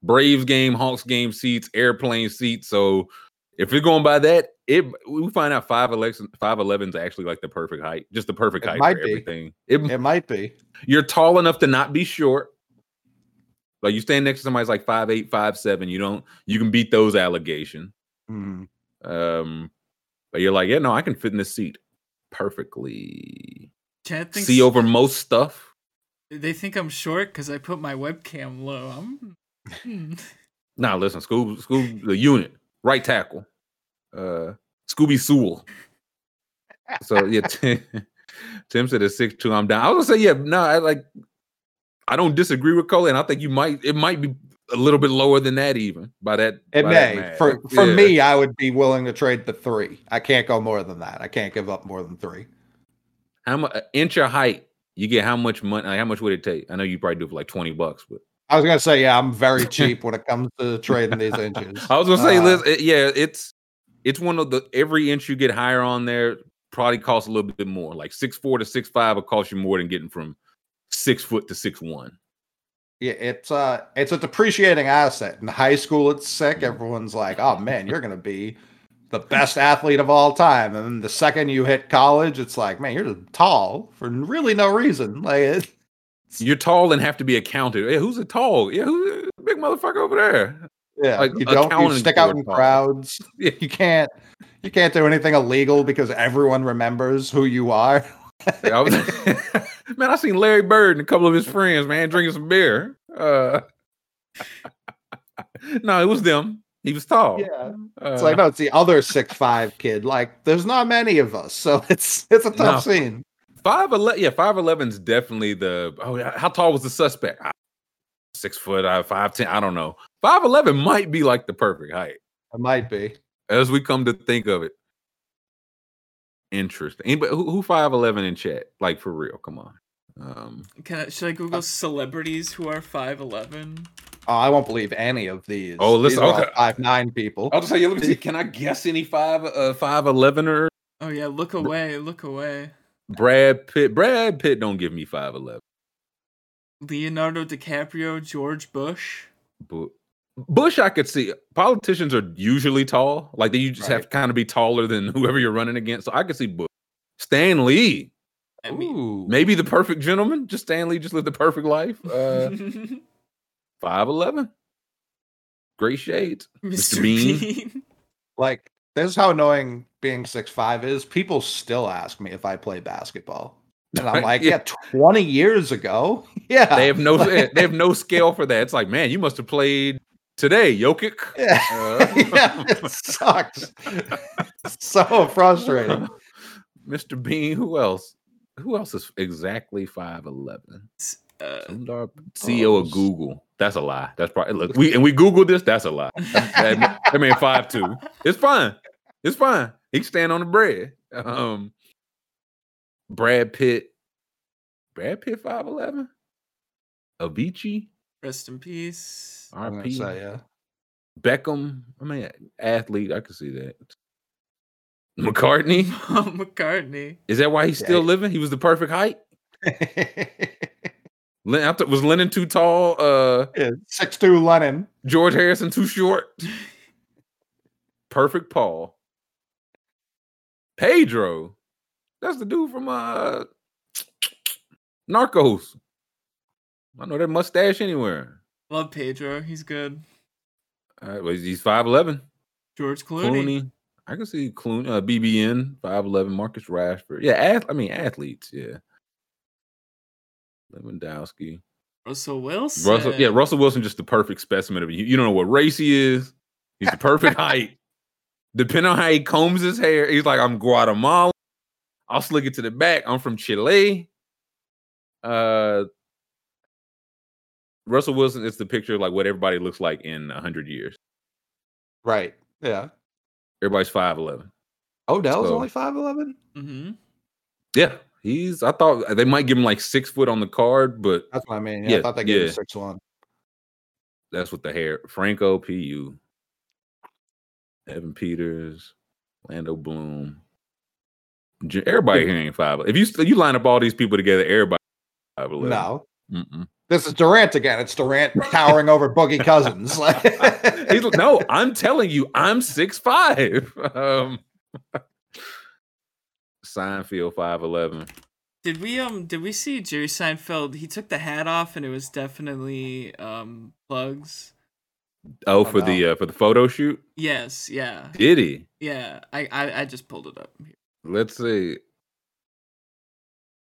Braves game, Hawks game seats, airplane seats. So if you're going by that, it we find out five eleven is actually like the perfect height, just the perfect it height for be. everything. It, it might be. You're tall enough to not be short. Like you stand next to somebody's like five eight, five seven. You don't. You can beat those allegations. Mm. Um, but you're like, yeah, no, I can fit in this seat perfectly. Chad thinks see over most stuff. They think I'm short because I put my webcam low. I'm. Hmm. Nah, listen, Scoob, Scoob, the unit, right tackle, uh, Scooby Sewell. So yeah, Tim, Tim said it's six two. I'm down. I was gonna say yeah. No, nah, I like. I don't disagree with Coley, and I think you might. It might be a little bit lower than that, even by that. It by may. That for for yeah. me, I would be willing to trade the three. I can't go more than that. I can't give up more than three. How much inch of height you get? How much money? Like, how much would it take? I know you probably do for like twenty bucks, but I was gonna say yeah, I'm very cheap when it comes to trading these inches. I was gonna say, uh, Liz, it, yeah, it's it's one of the every inch you get higher on there probably costs a little bit more. Like six four to six five will cost you more than getting from six foot to six one. Yeah, it's uh, it's a depreciating asset. In high school, it's sick. Everyone's like, oh man, you're gonna be the best athlete of all time. And then the second you hit college, it's like, man, you're tall for really no reason. Like you're tall and have to be accounted. Hey, who's a tall? Yeah, who's a big motherfucker over there? Yeah, like, you don't you stick out in tall. crowds. Yeah. You can't you can't do anything illegal because everyone remembers who you are. I was, man, I seen Larry Bird and a couple of his friends, man, drinking some beer. Uh, no, it was them. He was tall. Yeah, it's uh, like no, it's the other six five kid. Like, there's not many of us, so it's it's a tough no, scene. Five eleven, yeah, five eleven's definitely the. Oh, how tall was the suspect? I, six foot, I five ten. I don't know. Five eleven might be like the perfect height. It might be as we come to think of it. Interesting. Anybody who, who five eleven in chat? Like for real? Come on. Um, Can I, should I Google uh, celebrities who are five eleven? Oh, I won't believe any of these. Oh, listen, these okay. Five nine people. I'll just say, let me see. Can I guess any five uh five eleven or? Oh yeah, look away, look away. Brad Pitt, Brad Pitt, don't give me five eleven. Leonardo DiCaprio, George Bush. Bush, I could see. Politicians are usually tall, like they you just right. have to kind of be taller than whoever you're running against. So I could see Bush. Stan Lee, I mean, ooh, maybe the perfect gentleman. Just Stan Lee, just lived the perfect life. Uh, five eleven, gray shades, Mister, Mister Bean. Bean. Like, this is how annoying being six five is. People still ask me if I play basketball, and I'm like, yeah, yeah twenty years ago, yeah. They have no, they have no scale for that. It's like, man, you must have played today, Jokic. Yeah, uh. yeah it sucks. So frustrating. Mister Bean. Who else? Who else is exactly five eleven? Uh, C E O of Google. That's a lie. That's probably look. We and we Googled this. That's a lie. That, I mean, five two. It's fine. It's fine. He can stand on the bread. Um, Brad Pitt. Brad Pitt five eleven. Avicii. Rest in peace. R P. Yeah. Beckham. I mean, athlete. I can see that. McCartney. McCartney. Is that why he's still yeah. living? He was the perfect height. Was Lennon too tall? Uh, yeah, six two Lennon. George Harrison too short? Perfect Paul. Pedro. That's the dude from uh, Narcos. I know that mustache anywhere. Love Pedro. He's good. All right, well, he's five eleven. George Clooney. Clooney. I can see Clooney. Uh, B B N, five eleven. Marcus Rashford. Yeah, ath- I mean, athletes. Yeah. Lewandowski. Russell Wilson. Russell, yeah, Russell Wilson, just the perfect specimen of you. You don't know what race he is. He's the perfect height. Depending on how he combs his hair, he's like, I'm Guatemalan. I'll slick it to the back. I'm from Chile. Uh, Russell Wilson is the picture of like what everybody looks like in one hundred years. Right. Yeah. Everybody's five eleven. Odell's so, only five eleven? Mm-hmm. Yeah. He's, I thought they might give him like six foot on the card, but that's what I mean. Yeah, yeah I thought they gave yeah. him six one. That's with the hair. Franco P U, Evan Peters, Lando Bloom. Everybody here ain't five. If you if you line up all these people together, everybody five eleven. No, Mm-mm. This is Durant again. It's Durant towering over Boogie Cousins. He's, no, I'm telling you, I'm six five. Um, Seinfeld five eleven. Did we um did we see Jerry Seinfeld? He took the hat off and it was definitely um plugs. Oh, for know. the uh, for the photo shoot? Yes, yeah. Did he? Yeah, I I, I just pulled it up. Here. Let's see.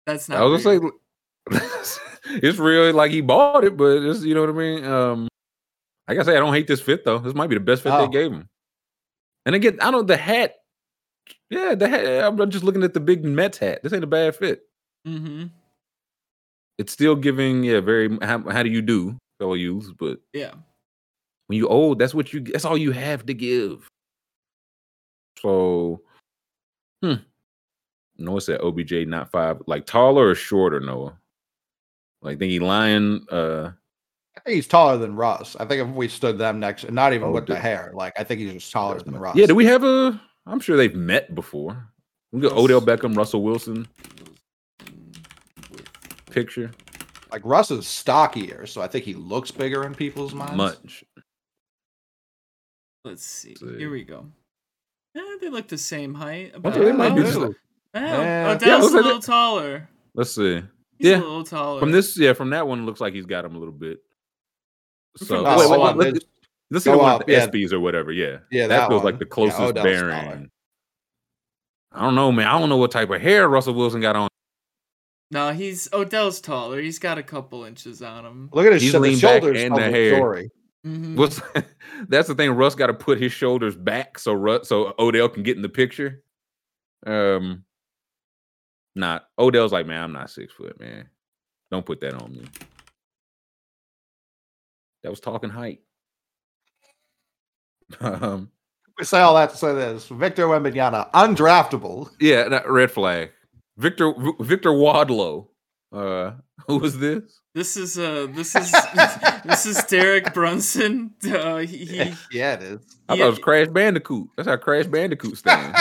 That's not. I was weird. Gonna say it's really like he bought it, but it's, you know what I mean. Um, like I say, I don't hate this fit though. This might be the best fit oh. they gave him. And again, I don't the hat. Yeah, the hat, I'm just looking at the big Mets hat. This ain't a bad fit. Mm-hmm. It's still giving, yeah, very. How, how do you do, fellow youths? But yeah, when you old, that's what you. That's all you have to give. So, hmm. Noah said O B J not five, like taller or shorter. Noah, like think he lying. Uh, I think he's taller than Russ. I think if we stood them next, not even oh, with dude. the hair, like I think he's just taller than Russ. Yeah, do we have a? I'm sure they've met before. We got Odell Beckham, Russell Wilson picture. Like Russ is stockier, so I think he looks bigger in people's minds. Much. Let's see. Let's see. Here we go. Eh, they look the same height. About they might be just like, oh, yeah. Odell's yeah, a little like taller. Let's see. He's yeah. a little taller. From this, yeah, from that one, it looks like he's got him a little bit. So no, wait, wait, wait, wait, wait. Let's see the one at the yeah. S Bs or whatever, yeah. Yeah, that, that feels one. like the closest yeah, bearing. I don't know, man. I don't know what type of hair Russell Wilson got on. No, he's Odell's taller. He's got a couple inches on him. Look at his, he's sh- his shoulders and the hair. Mm-hmm. What's, that's the thing. Russ got to put his shoulders back so Russ, so Odell can get in the picture. Um, not nah, Odell's like, man, I'm not six foot, man. Don't put that on me. That was talking height. Um, we say all that to say this: Victor Wembanyama, undraftable. Yeah, that red flag. Victor v- Victor Wadlow. Uh, who was this? This is uh, this is this is Derek Brunson. Uh, he, he, yeah, it is. I yeah. thought it was Crash Bandicoot. That's how Crash Bandicoot stands.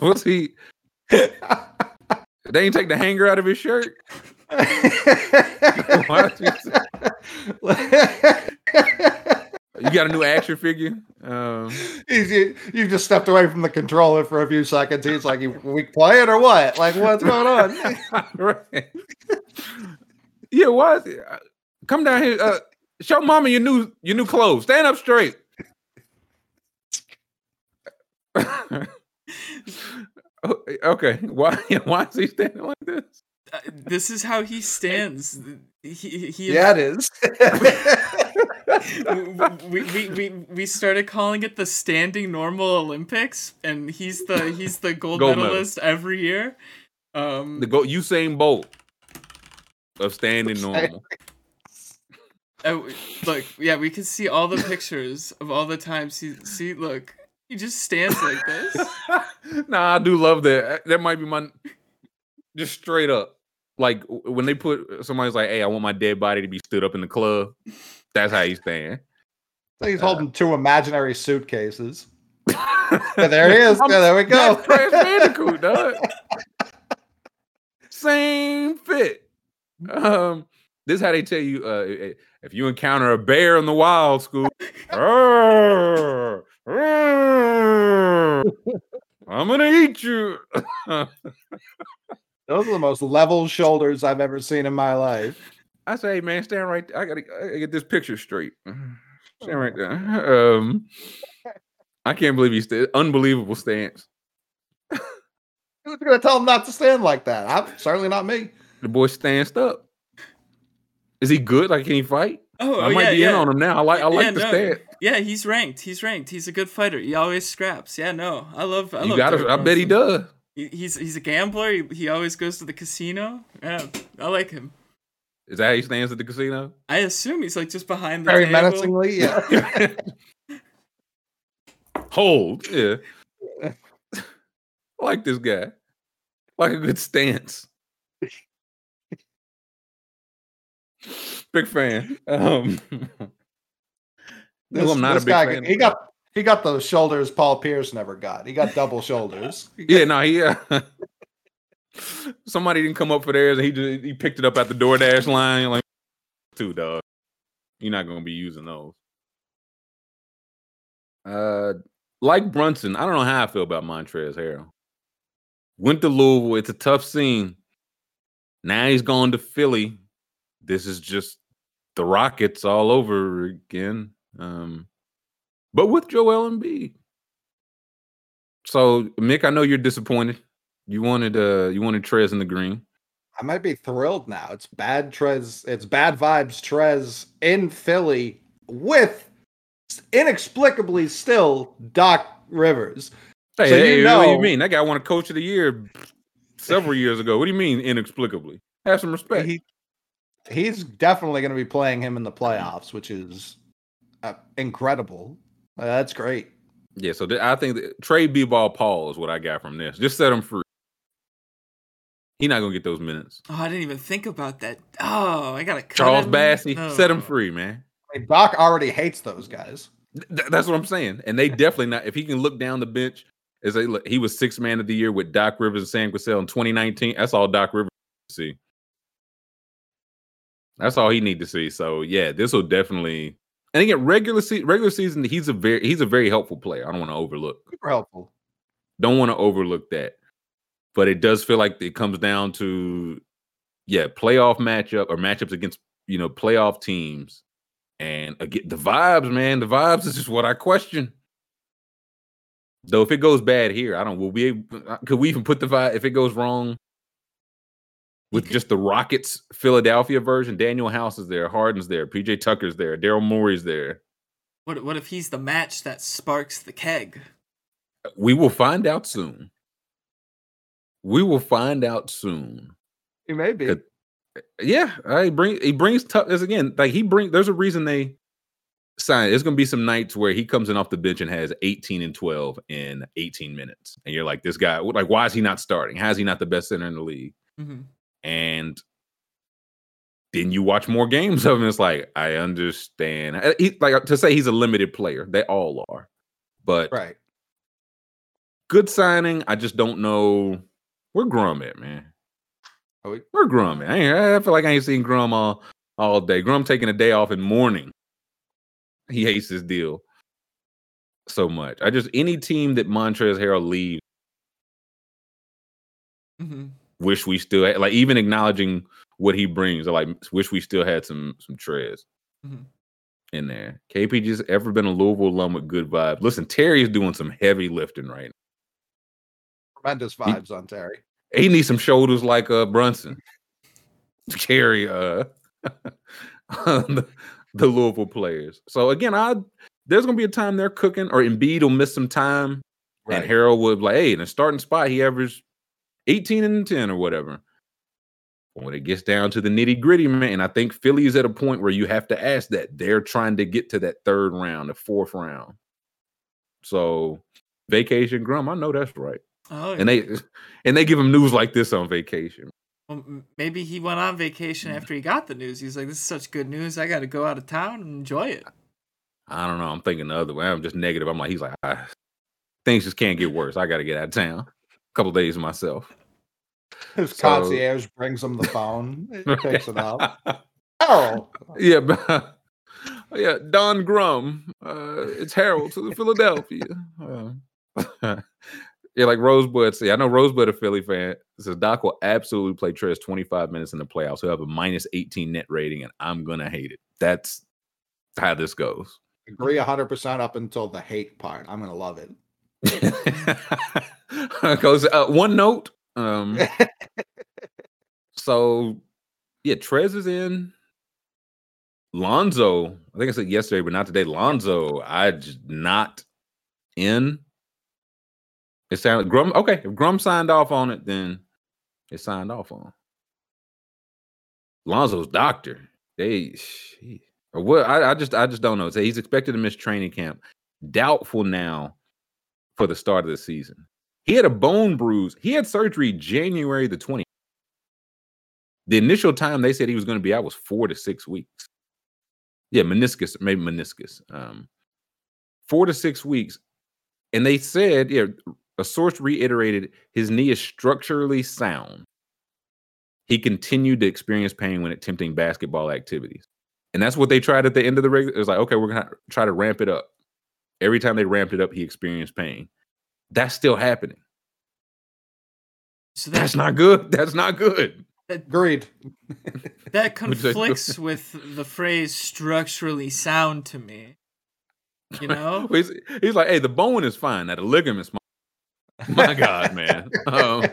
What's he? They ain't take the hanger out of his shirt. Why you, you got a new action figure. Um, you, you just stepped away from the controller for a few seconds. He's like, "We play it or what? Like, what's going on?" Right. Yeah, why? Is it? Come down here. Uh, show mama your new your new clothes. Stand up straight. Okay, why why is he standing like this? Uh, this is how he stands. He, he yeah, it is. we, we we we started calling it the standing normal Olympics, and he's the he's the gold, gold medalist medal. every year. Um, the gold Usain Bolt of standing normal. Uh, look, yeah, we can see all the pictures of all the times he see. Look, he just stands like this. Nah, I do love that. That might be my. Just straight up, like when they put somebody's like, "Hey, I want my dead body to be stood up in the club." That's how he's standing. So he's uh, holding two imaginary suitcases. So there he is. So there we go. That's Crash Bandicoot, dog. same fit. Um, this is how they tell you, uh, if you encounter a bear in the wild, Scoob, I'm gonna eat you. Those are the most level shoulders I've ever seen in my life. I say, hey, man, stand right there. I gotta, I gotta get this picture straight. Stand right there. Um, I can't believe he's st- unbelievable stance. Who's gonna tell him not to stand like that? I'm certainly not me. The boy stands up. Is he good? Like, can he fight? Oh, I oh, might yeah, be yeah. in on him now. I like, I like yeah, the no. stand. Yeah, he's ranked. He's ranked. He's a good fighter. He always scraps. Yeah, no, I love. I, you love gotta, I bet he does. He, he's he's a gambler. He, he always goes to the casino. Yeah, I like him. Is that how he stands at the casino? I assume he's like just behind the Very table. Menacingly, yeah. Hold, yeah. I like this guy. Like a good stance. Big fan. Um, this, I'm not this a big guy, fan. He got he got those shoulders Paul Pierce never got. He got double shoulders. Yeah, no, he. Uh, Somebody didn't come up for theirs, and he just, he picked it up at the DoorDash line. Like, too, dog. You're not gonna be using those. Uh, like Brunson, I don't know how I feel about Montrezl Harrell. Went to Louisville. It's a tough scene. Now he's going to Philly. This is just the Rockets all over again. Um, but with Joel Embiid. So Mick, I know you're disappointed. You wanted uh you wanted Trez in the green. I might be thrilled now. It's bad Trez, it's bad vibes Trez in Philly with inexplicably still Doc Rivers. Hey, so hey, you know, what do you mean? That guy won a coach of the year several years ago. What do you mean inexplicably? Have some respect. He, he's definitely going to be playing him in the playoffs, which is uh, incredible. Uh, that's great. Yeah, so th- I think that Trey B-Ball Paul is what I got from this. Just set him free. He's not going to get those minutes. Oh, I didn't even think about that. Oh, I got to cut Charles him. Bassey, no. Set him free, man. I mean, Doc already hates those guys. Th- that's what I'm saying. And they definitely not. If he can look down the bench, as they look, he was sixth man of the year with Doc Rivers and Sam Cassell in twenty nineteen. That's all Doc Rivers to see. That's all he need to see. So, yeah, this will definitely. And again, regular, se- regular season, he's a very he's a very helpful player. I don't want to overlook. Super helpful. Don't want to overlook that. But it does feel like it comes down to, yeah, playoff matchup or matchups against, you know, playoff teams. And again, the vibes, man, the vibes is just what I question. Though if it goes bad here, I don't, will we, could we even put the vibe, if it goes wrong with just the Rockets Philadelphia version? Daniel House is there, Harden's there, P J Tucker's there, Daryl Morey's there. What, what if he's the match that sparks the keg? We will find out soon. We will find out soon. He may be. Yeah, I bring. He brings toughness again. Like he bring. There's a reason they sign. There's gonna be some nights where he comes in off the bench and has eighteen and twelve in eighteen minutes, and you're like, this guy. Like, why is he not starting? How is he not the best center in the league? Mm-hmm. And then you watch more games of him. It's like I understand. He, like to say he's a limited player. They all are, but right. Good signing. I just don't know. We're Grum at, man. We're Grum at. I, ain't, I feel like I ain't seen Grum all, all day. Grum taking a day off in mourning. He hates this deal so much. I just, any team that Montrezl Harrell leaves, mm-hmm. wish we still had, like even acknowledging what he brings, I like wish we still had some some Trez mm-hmm. in there. K P just ever been a Louisville alum with good vibes. Listen, Terry is doing some heavy lifting right now. Tremendous vibes he, on Terry. He needs some shoulders like uh, Brunson to carry uh, the, the Louisville players. So again, I there's gonna be a time they're cooking, or Embiid will miss some time, right. And Harold would like, hey, in a starting spot, he averaged eighteen and ten or whatever. But when it gets down to the nitty gritty, man, I think Philly is at a point where you have to ask that. They're trying to get to that third round, the fourth round. So vacation Grum, I know that's right. Oh, and they and they give him news like this on vacation. Well, maybe he went on vacation after he got the news. He's like, "This is such good news. I got to go out of town and enjoy it." I don't know. I'm thinking the other way. I'm just negative. I'm like, he's like, I, things just can't get worse. I got to get out of town. A couple of days myself. His so, concierge brings him the phone. He picks it up. Oh. Yeah, but, yeah. Don Grum. Uh, it's Harold to Philadelphia. Uh, yeah, like Rosebud. See, I know Rosebud a Philly fan. Says Doc will absolutely play Trez twenty-five minutes in the playoffs. He'll have a minus eighteen net rating, and I'm gonna hate it. That's how this goes. Agree one hundred percent up until the hate part. I'm gonna love it. Goes uh, one note. Um, so yeah, Trez is in. Lonzo, I think I said yesterday, but not today. Lonzo, I just not in. It sounded Grum. Okay, if Grum signed off on it, then it signed off on. Lonzo's doctor. They or what? I, I just I just don't know. So he's expected to miss training camp. Doubtful now for the start of the season. He had a bone bruise. He had surgery January the twentieth. The initial time they said he was going to be out was four to six weeks. Yeah, meniscus, maybe meniscus. Um, four to six weeks. And they said, yeah, a source reiterated his knee is structurally sound. He continued to experience pain when attempting basketball activities. And that's what they tried at the end of the regular. It was like, okay, we're going to try to ramp it up. Every time they ramped it up, he experienced pain. That's still happening. So that, that's not good. That's not good. Agreed. That conflicts with the phrase structurally sound to me. You know? he's, he's like, hey, the bone is fine. Now the ligament's my, my God, man. Um,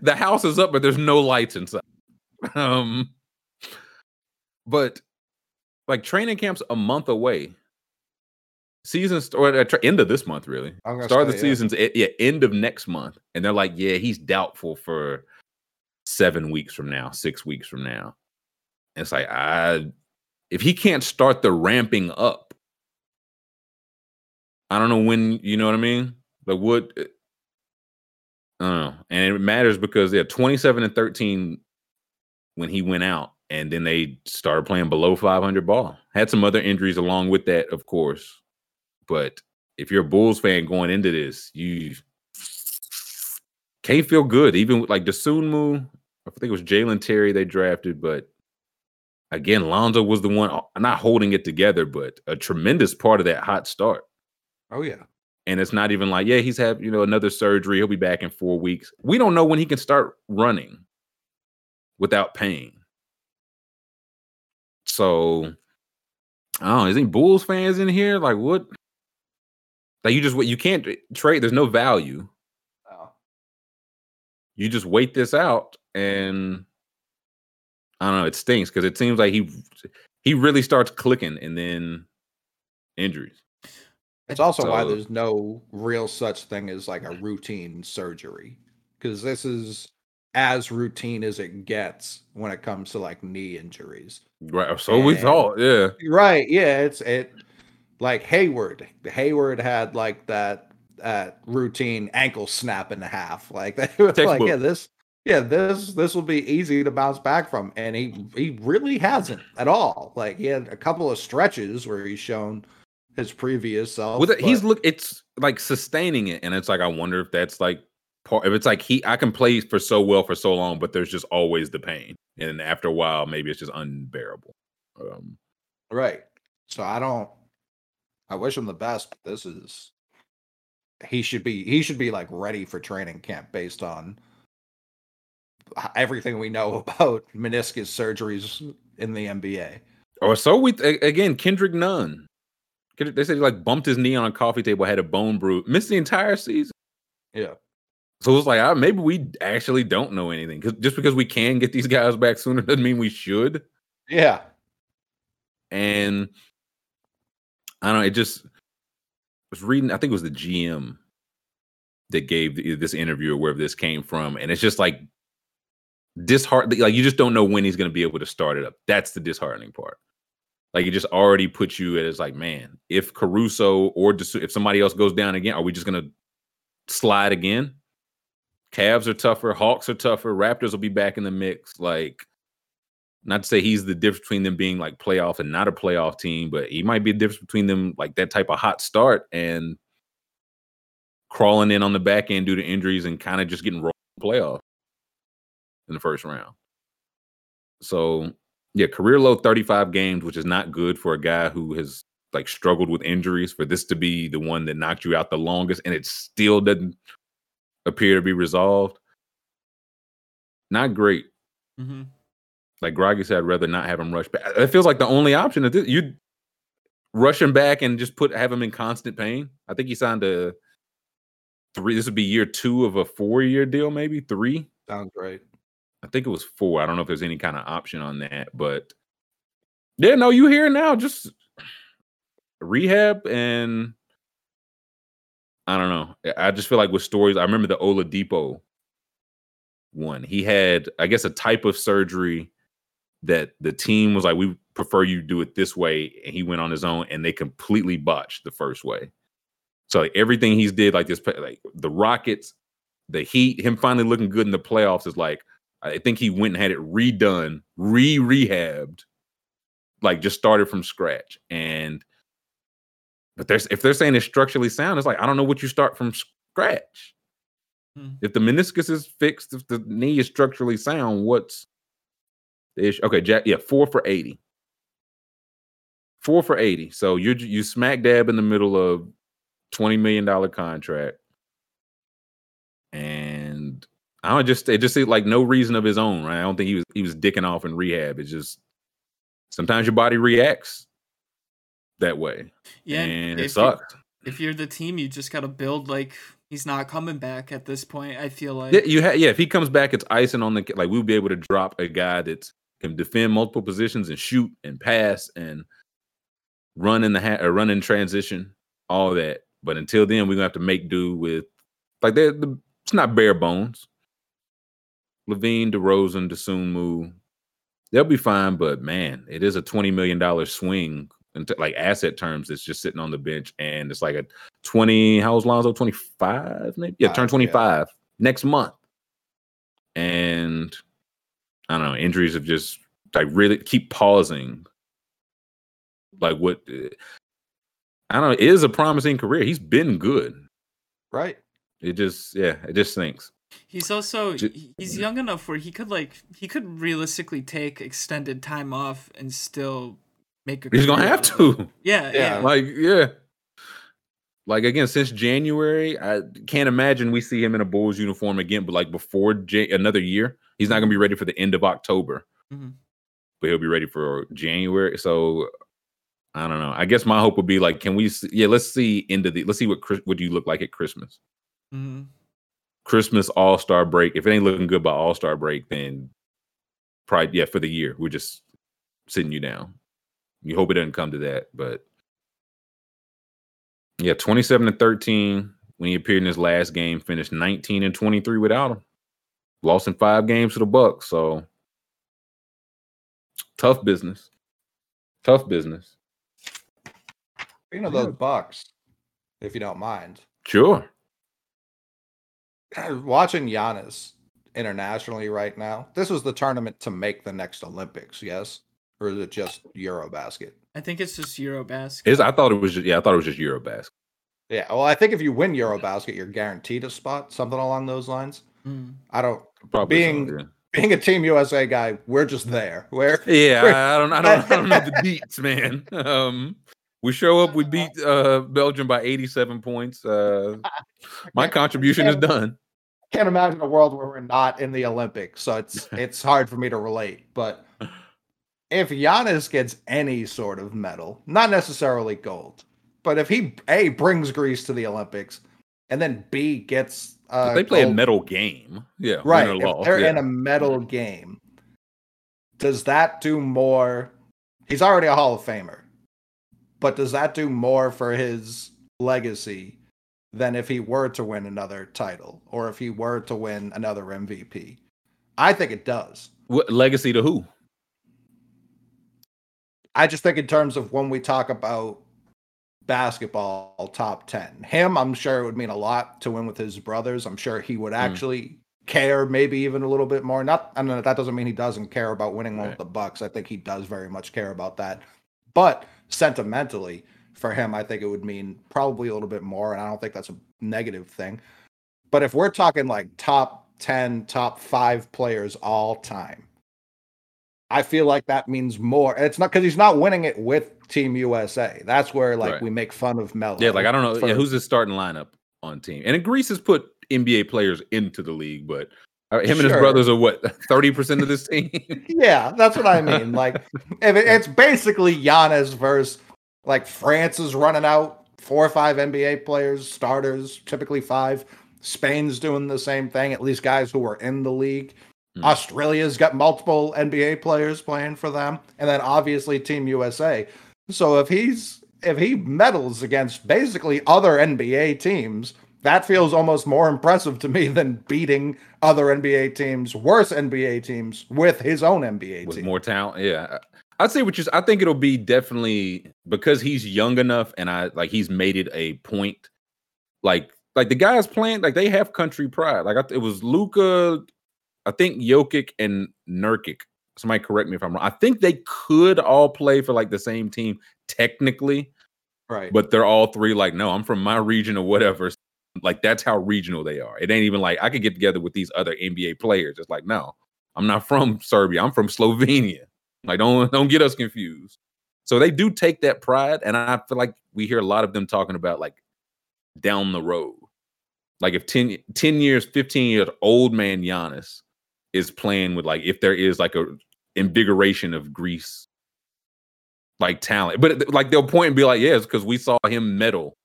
the house is up, but there's no lights inside. Um, but like training camp's a month away. Season start at end of this month, really. Start say, of the yeah. season's yeah, end of next month. And they're like, yeah, he's doubtful for seven weeks from now, six weeks from now. And it's like, I if he can't start the ramping up, I don't know when, you know what I mean? Like what I don't know. And it matters because they're twenty-seven and thirteen when he went out, and then they started playing below five hundred ball. Had some other injuries along with that, of course. But if you're a Bulls fan going into this, you can't feel good. Even with like Dosunmu, I think it was Jalen Terry they drafted. But again, Lonzo was the one not holding it together, but a tremendous part of that hot start. Oh, yeah. And it's not even like, yeah, he's had, you know, another surgery. He'll be back in four weeks. We don't know when he can start running without pain. So, I don't know. Is any Bulls fans in here? Like, what? Like you just you can't trade. There's no value. Oh. You just wait this out, and I don't know. It stinks because it seems like he he really starts clicking, and then injuries. It's also so, why there's no real such thing as like a routine surgery, because this is as routine as it gets when it comes to like knee injuries. Right. So and, we thought, yeah. Right. Yeah. It's it. Like Hayward, Hayward had like that uh, routine ankle snap in half. Like they were like, yeah, this, yeah, this, this will be easy to bounce back from, and he he really hasn't at all. Like he had a couple of stretches where he's shown his previous self. Well, but he's look, it's like sustaining it, and it's like I wonder if that's like part. If it's like he, I can play for so well for so long, but there's just always the pain, and after a while, maybe it's just unbearable. Um, right. So I don't. I wish him the best. But this is he should be he should be like ready for training camp based on everything we know about meniscus surgeries in the N B A. Or oh, so we again Kendrick Nunn. They said he like bumped his knee on a coffee table, had a bone bruise, missed the entire season. Yeah. So it's like I, maybe we actually don't know anything because just because we can get these guys back sooner doesn't mean we should. Yeah. And. I don't know, it just I was reading, I think it was the G M that gave the, this interview or wherever this came from. And it's just like disheartening. Like you just don't know when he's going to be able to start it up. That's the disheartening part. Like it just already puts you at it's like, man, if Caruso or Desu, if somebody else goes down again, are we just going to slide again? Cavs are tougher. Hawks are tougher. Raptors will be back in the mix. Like. Not to say he's the difference between them being like playoff and not a playoff team, but he might be the difference between them like that type of hot start and crawling in on the back end due to injuries and kind of just getting rolled in the playoff. in the first round. So, yeah, career low thirty-five games, which is not good for a guy who has like struggled with injuries. For this to be the one that knocked you out the longest, and it still doesn't appear to be resolved. Not great. Mm-hmm. Like Groggy said, I'd rather not have him rush back. It feels like the only option is this, you rush him back and just put have him in constant pain. I think he signed a three. This would be year two of a four-year deal, maybe three. Sounds right. I think it was four. I don't know if there's any kind of option on that, but yeah, no, you here now. Just rehab, and I don't know. I just feel like with stories, I remember the Oladipo one. He had, I guess, a type of surgery that the team was like, we prefer you do it this way, and he went on his own, and they completely botched the first way. So like, everything he's did, like this, like the Rockets, the Heat, him finally looking good in the playoffs is like, I think he went and had it redone, re-rehabbed, like just started from scratch. And but there's if they're saying it's structurally sound, it's like, I don't know what you start from scratch. Hmm. If the meniscus is fixed, if the knee is structurally sound, what's the issue? Okay, Jack, yeah, four for eighty. Four for eighty. So you're you smack dab in the middle of twenty million dollars contract. And I don't just it just seemed like no reason of his own, right? I don't think he was he was dicking off in rehab. It's just sometimes your body reacts that way. Yeah, and it sucked. If you're the team, you just gotta build like he's not coming back at this point. I feel like yeah, you ha- yeah. If he comes back, it's icing on the like we'll be able to drop a guy that can defend multiple positions and shoot and pass and run in the ha- or run in transition, all that. But until then, we're gonna have to make do with like they're the, it's not bare bones. Levine, DeRozan, Dosunmu, they'll be fine, but man, it is a twenty million dollars swing in t- like asset terms that's just sitting on the bench, and it's like a twenty, how old's Lonzo, twenty-five maybe? Yeah, turn twenty-five yeah. next month. And I don't know, injuries have just like really keep pausing. Like what, I don't know, it is a promising career. He's been good. Right. It just, yeah, it just stinks. He's also he's young enough where he could like he could realistically take extended time off and still make a. He's gonna have to. Yeah, yeah, yeah, like yeah, like again since January, I can't imagine we see him in a Bulls uniform again. But like before J- another year, he's not gonna be ready for the end of October, mm-hmm. but he'll be ready for January. So I don't know. I guess my hope would be like, can we? See, yeah, let's see into the let's see what what you look like at Christmas. Mm-hmm. Christmas All-Star break. If it ain't looking good by All-Star break, then probably, yeah, for the year, we're just sitting you down. You hope it doesn't come to that, but yeah, twenty-seven and thirteen when he appeared in his last game, finished nineteen and twenty-three without him. Lost in five games to the Bucks, so tough business. Tough business. You know those Bucks, if you don't mind. Sure. Watching Giannis internationally right now, this was the tournament to make the next Olympics, yes? Or is it just Eurobasket? I think it's just Eurobasket. It's, I thought it was just, yeah, I thought it was just Eurobasket. Yeah, well, I think if you win Eurobasket, you're guaranteed a spot, something along those lines. Mm. I don't probably being so, yeah. being a Team U S A guy, we're just there. We're yeah, we're, I don't I don't, I don't know the beats, man. Um We show up, we beat uh, Belgium by eighty-seven points. Uh, my contribution is done. I can't imagine a world where we're not in the Olympics, so it's it's hard for me to relate. But if Giannis gets any sort of medal, not necessarily gold, but if he, A, brings Greece to the Olympics, and then B, gets uh, they play gold, a medal game. Yeah, right. If loss, they're yeah. in a medal game, does that do more? He's already a Hall of Famer. But does that do more for his legacy than if he were to win another title or if he were to win another M V P? I think it does. What legacy to who? I just think in terms of when we talk about basketball top ten, him, I'm sure it would mean a lot to win with his brothers. I'm sure he would actually mm. care, maybe even a little bit more. Not, I mean, that doesn't mean he doesn't care about winning one right. with the Bucks. I think he does very much care about that. But sentimentally, for him, I think it would mean probably a little bit more, and I don't think that's a negative thing. But if we're talking like top ten, top five players all time. I feel like that means more. It's not because he's not winning it with Team U S A. That's where like right. we make fun of Melo. Yeah, like I don't know for, yeah, who's his starting lineup on team. And Greece has put N B A players into the league, but him sure. and his brothers are what thirty percent of this team. Yeah, that's what I mean. Like if it, it's basically Giannis versus like France is running out four or five N B A players, starters, typically five. Spain's doing the same thing, at least guys who are in the league. Australia's got multiple N B A players playing for them, and then obviously Team U S A. So if he's if he medals against basically other N B A teams, that feels almost more impressive to me than beating other N B A teams, worse N B A teams with his own N B A with team. More talent, yeah. I'd say what you I think it'll be definitely because he's young enough, and I like he's made it a point. Like like the guys playing, like they have country pride. Like I, it was Luka. I think Jokic and Nurkic, somebody correct me if I'm wrong. I think they could all play for like the same team technically, right? But they're all three like, no, I'm from my region or whatever. Like that's how regional they are. It ain't even like I could get together with these other N B A players. It's like, no, I'm not from Serbia. I'm from Slovenia. Like don't don't get us confused. So they do take that pride, and I feel like we hear a lot of them talking about like down the road. Like if ten, ten years, fifteen years, old man Giannis is playing with like if there is like a invigoration of Greece like talent, but like they'll point and be like, yeah, it's because we saw him medal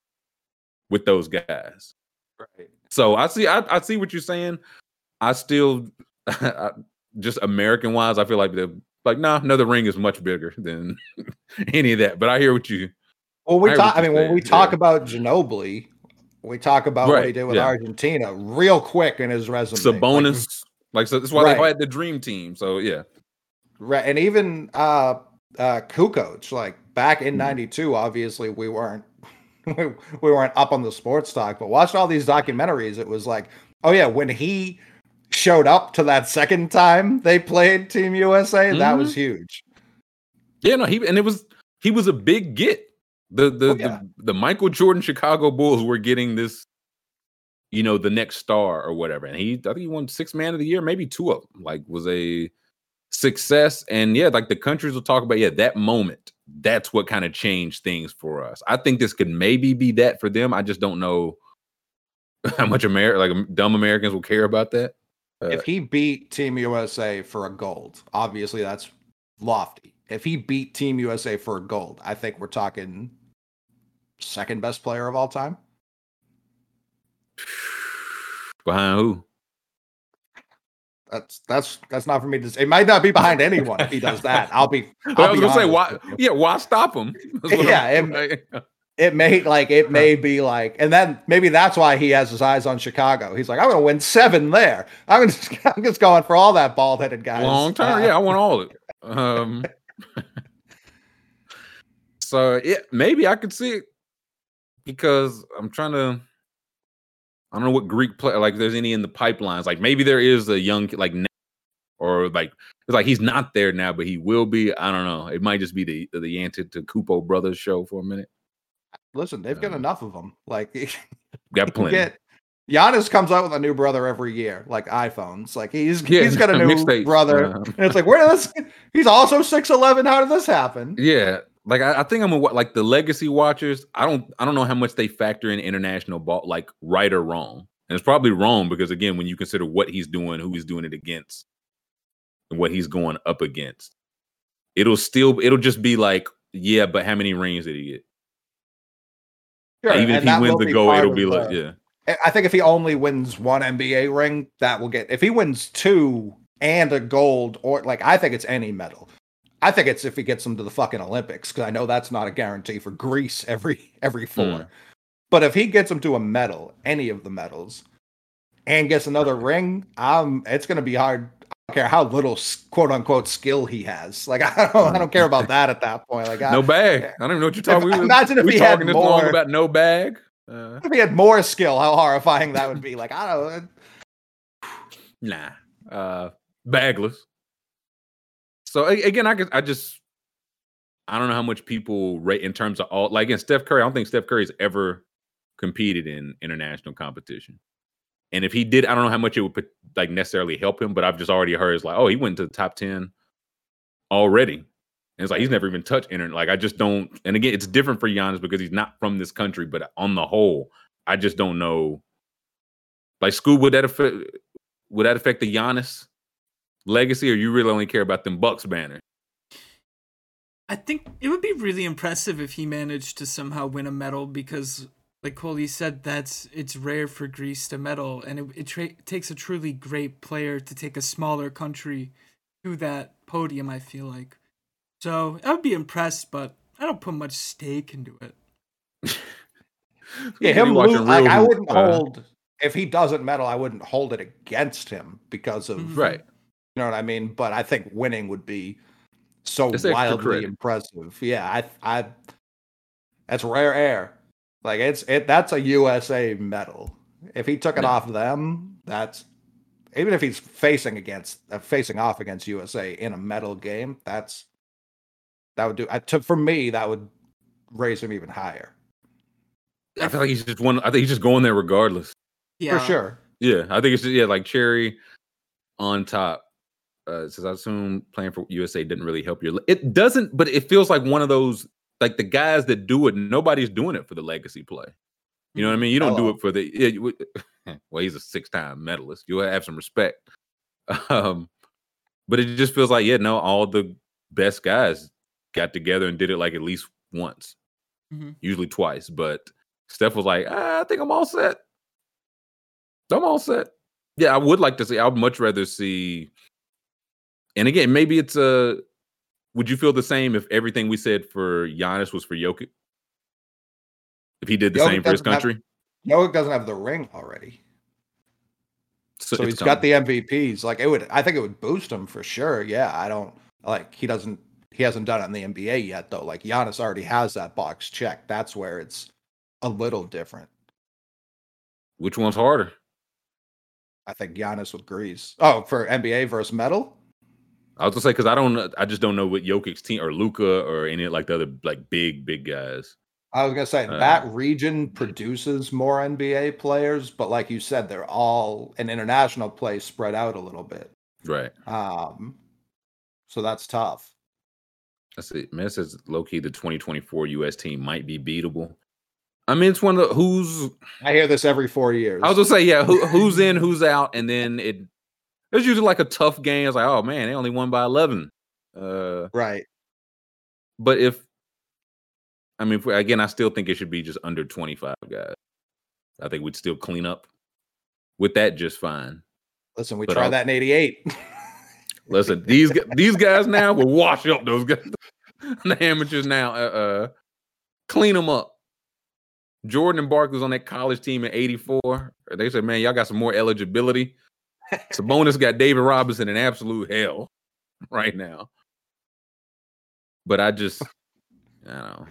with those guys, right? So I see, I, I see what you're saying. I still I, just American wise, I feel like they're like, nah, no, the ring is much bigger than any of that. But I hear what you. Well, we I talk. I mean, saying. when we talk yeah. about Ginobili, we talk about right. what he did with yeah. Argentina real quick in his resume. Sabonis. Like, Like, so that's why right. they had the dream team. So, yeah. Right. And even uh, uh, Kukoc, like back in ninety-two, mm-hmm. obviously we weren't, we, we weren't up on the sports talk, but watching all these documentaries, it was like, oh yeah, when he showed up to that second time they played Team U S A, mm-hmm. that was huge. Yeah, no, he, and it was, he was a big get. The, the, oh, yeah. the, the Michael Jordan Chicago Bulls were getting this, you know, the next star or whatever. And he, I think he won six man of the year, maybe two of them, like was a success. And yeah, like the countries will talk about, yeah, that moment, that's what kind of changed things for us. I think this could maybe be that for them. I just don't know how much America, like dumb Americans will care about that. Uh, if he beat Team U S A for a gold, obviously that's lofty. If he beat Team U S A for a gold, I think we're talking second best player of all time. Behind who? That's that's that's not for me to say. It might not be behind anyone if he does that. I'll be. I'll well, I was be gonna say why? Yeah, why stop him? Yeah, it, it may like it may be like, and then maybe that's why he has his eyes on Chicago. He's like, I'm gonna win seven there. I'm just I'm just going for all that bald headed guys. Long time, uh, yeah, I want all of it. Um, so yeah, maybe I could see it because I'm trying to. I don't know what Greek play like. If there's any in the pipelines, like maybe there is a young like, or like it's like he's not there now, but he will be. I don't know. It might just be the the answer to Kupo Brothers show for a minute. Listen, they've um, got enough of them. Like, got plenty. Get, Giannis comes out with a new brother every year, like iPhones. Like he's yeah, he's got a new brother, uh-huh. and it's like where did this? He's also six eleven. How did this happen? Yeah. Like I, I think I'm a, like the legacy watchers. I don't I don't know how much they factor in international ball, like right or wrong, and it's probably wrong because again, when you consider what he's doing, who he's doing it against, and what he's going up against, it'll still it'll just be like yeah, but how many rings did he get? Sure, like, even if he wins the gold, it'll be the, like yeah. I think if he only wins one N B A ring, that will get. If he wins two and a gold, or like I think it's any medal. I think it's if he gets them to the fucking Olympics, because I know that's not a guarantee for Greece every every four. Mm. But if he gets them to a medal, any of the medals, and gets another ring, um, it's going to be hard. I don't care how little quote unquote skill he has. Like I don't, I don't care about that at that point. Like I, no bag. I don't even know what you're talking about. Imagine if we he talking had this more long about no bag. Uh, if he had more skill, how horrifying that would be. Like I don't. Nah, uh, bagless. So again, I could, I just I don't know how much people rate in terms of all like in Steph Curry. I don't think Steph Curry's ever competed in international competition. And if he did, I don't know how much it would like necessarily help him, but I've just already heard it's like, oh, he went to the top ten already. And it's like, he's never even touched internet. Like, I just don't. And again, it's different for Giannis because he's not from this country, but on the whole, I just don't know. Like, Scoob, would that affect, would that affect the Giannis legacy, or you really only care about them Bucks banner? I think it would be really impressive if he managed to somehow win a medal because, like Coley said, that's it's rare for Greece to medal, and it, it tra- takes a truly great player to take a smaller country to that podium, I feel like. So I would be impressed, but I don't put much stake into it. Yeah, him lose, like, I wouldn't uh, hold, if he doesn't medal, I wouldn't hold it against him because of, right. You know what I mean? But I think winning would be so it's wildly impressive. Yeah, I, I, that's rare air. Like, it's it. That's a U S A medal. If he took it yeah. off them, that's, even if he's facing against uh, facing off against U S A in a medal game, that's that would do. I took for me that would raise him even higher. I feel like he's just one. I think he's just going there regardless. Yeah, for sure. Yeah, I think it's just, yeah, like cherry on top. Uh, since I assume playing for U S A didn't really help your. Le- it doesn't, but it feels like one of those. Like, the guys that do it, nobody's doing it for the legacy play. You know what I mean? You don't Hello. do it for the... Yeah, you, well, he's a six-time medalist. You have some respect. Um, but it just feels like, yeah, no, all the best guys got together and did it, like, at least once. Mm-hmm. Usually twice. But Steph was like, ah, I think I'm all set. I'm all set. Yeah, I would like to see... I would much rather see... And again, maybe it's a... Would you feel the same if everything we said for Giannis was for Jokic? If he did the Jokic same for his country? Have, Jokic doesn't have the ring already. So, so he's coming. Got the M V Ps. Like, it would, I think it would boost him for sure. Yeah, I don't, like, he doesn't, he hasn't done it in the N B A yet, though. Like, Giannis already has that box checked. That's where it's a little different. Which one's harder? I think Giannis with Greece. Oh, for N B A versus medal? I was gonna say, because I don't, I just don't know what Jokic's team or Luka or any like the other like big, big guys. I was gonna say uh, that region produces more N B A players, but like you said, they're all an international play spread out a little bit, right? Um, so that's tough. That's it. Man, it says low key the twenty twenty-four U S team might be beatable. I mean, it's one of the, who's. I hear this every four years. I was gonna say, yeah, who, who's in, who's out, and then it. It's usually like a tough game. It's like, oh, man, they only won by eleven. Uh, right. But if, I mean, if we, again, I still think it should be just under twenty-five guys. I think we'd still clean up with that just fine. Listen, we but tried I'll, that in eighty-eight. Listen, these these guys now will wash up those guys. The amateurs now. Uh, uh, clean them up. Jordan and Barkley was on that college team in eighty-four. They said, man, y'all got some more eligibility. Sabonis got David Robinson in absolute hell right now. But I just, I don't know.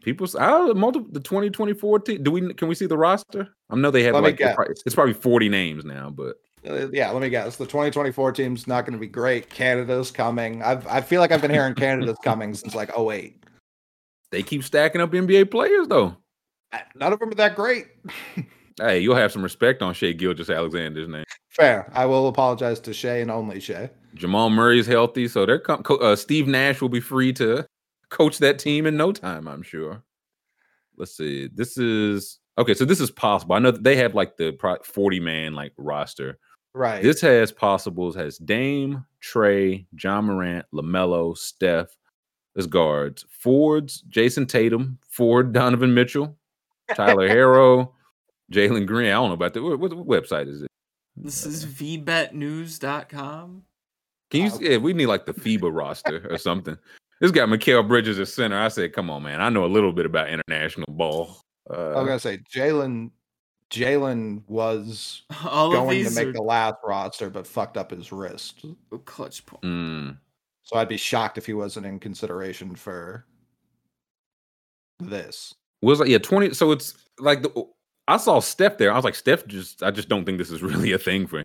People, I multiple the twenty twenty-four team. Do we can we see the roster? I know they have let like it's probably forty names now, but uh, yeah, let me guess. The twenty twenty-four team's not going to be great. Canada's coming. I've I feel like I've been hearing Canada's coming since like oh eight. They keep stacking up N B A players though. None of them are that great. Hey, you'll have some respect on Shai Gilgeous-Alexander's name. Fair. I will apologize to Shai and only Shai. Jamal Murray's healthy, so they're com- uh, Steve Nash will be free to coach that team in no time, I'm sure. Let's see. This is okay. So this is possible. I know that they have like the forty man like roster. Right. This has possibles. Has Dame, Trey, John Morant, LaMelo, Steph as guards, Fords, Jason Tatum, Ford, Donovan Mitchell, Tyler Herro. Jalen Green. I don't know about that. What, what website is it? This is v bet news dot com. Can you? Oh. Yeah, we need like the FIBA roster or something. This got Mikal Bridges at center. I said, come on, man. I know a little bit about international ball. Uh, I was gonna say Jalen. Jalen was going to make are... the last roster, but fucked up his wrist. Clutch point. Mm. So I'd be shocked if he wasn't in consideration for this. Was like yeah twenty. So it's like the. I saw Steph there. I was like, Steph, just I just don't think this is really a thing for him.